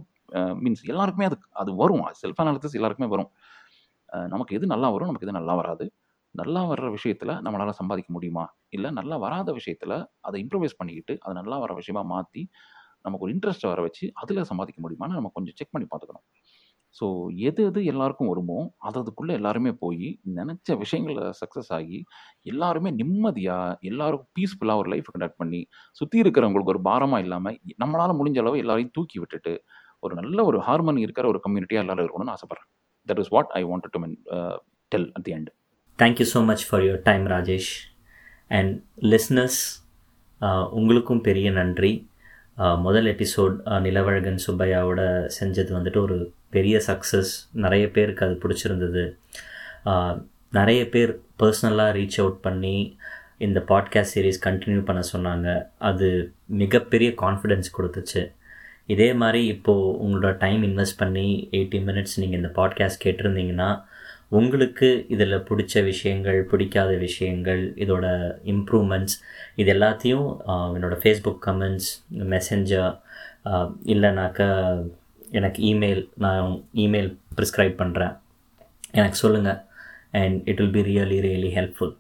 மீன்ஸ் எல்லாருக்குமே அது வரும். செல்ஃப் அனாலிசிஸ் எல்லாருக்குமே வரும். நமக்கு எது நல்லா வரும், நமக்கு எது நல்லா வராது. நல்லா வர்ற விஷயத்தில் நம்மளால் சம்பாதிக்க முடியுமா, இல்லை நல்லா வராத விஷயத்தில் அதை இம்ப்ரூவைஸ் பண்ணிக்கிட்டு அது நல்லா வர விஷயமா மாற்றி நமக்கு ஒரு இன்ட்ரெஸ்ட்டை வர வச்சு அதில் சம்பாதிக்க முடியுமான்னு நம்ம கொஞ்சம் செக் பண்ணி பார்த்துக்கணும். ஸோ எது எல்லாருக்கும் வருமோ அதுக்குள்ளே எல்லாருமே போய் நினச்ச விஷயங்களை சக்ஸஸ் ஆகி எல்லாருமே நிம்மதியாக, எல்லாருக்கும் பீஸ்ஃபுல்லாக ஒரு லைஃப் கண்டக்ட் பண்ணி, சுற்றி இருக்கிறவங்களுக்கு ஒரு பாரமாக இல்லாமல் நம்மளால் முடிஞ்ச அளவு எல்லாரையும் தூக்கி விட்டுட்டு ஒரு நல்ல ஒரு ஹார்மனி இருக்கிற ஒரு கம்யூனிட்டியாக எல்லாரும் இருக்கணும்னு ஆசைப்பட்றேன். That is what I wanted to tell at the end. Thank you so much for your time, Rajesh. And listeners, உங்களுக்கும் பெரிய நன்றி. முதல் எபிசோட் நிலவழகன் சுப்பையாவோட செஞ்சது வந்துட்டு ஒரு பெரிய சக்ஸஸ். நிறைய பேருக்கு அது பிடிச்சிருந்தது. நிறைய பேர் பர்சனலாக ரீச் அவுட் பண்ணி இந்த பாட்காஸ்ட் சீரீஸ் கண்டினியூ பண்ண சொன்னாங்க. அது மிகப்பெரிய கான்ஃபிடென்ஸ் கொடுத்துச்சு. இதே மாதிரி இப்போது உங்களோட டைம் இன்வெஸ்ட் பண்ணி 80 minutes நீங்கள் இந்த பாட்காஸ்ட் கேட்டிருந்தீங்கன்னா உங்களுக்கு இதில் பிடிச்ச விஷயங்கள், பிடிக்காத விஷயங்கள், இதோட இம்ப்ரூவ்மெண்ட்ஸ், இது எல்லாத்தையும் என்னோடய ஃபேஸ்புக் கமெண்ட்ஸ், மெசஞ்சர், இல்லைனாக்கா எனக்கு இமெயில், நான் இமெயில் ப்ரிஸ்க்ரைப் பண்ணுறேன், எனக்கு சொல்லுங்கள். And it will be really helpful.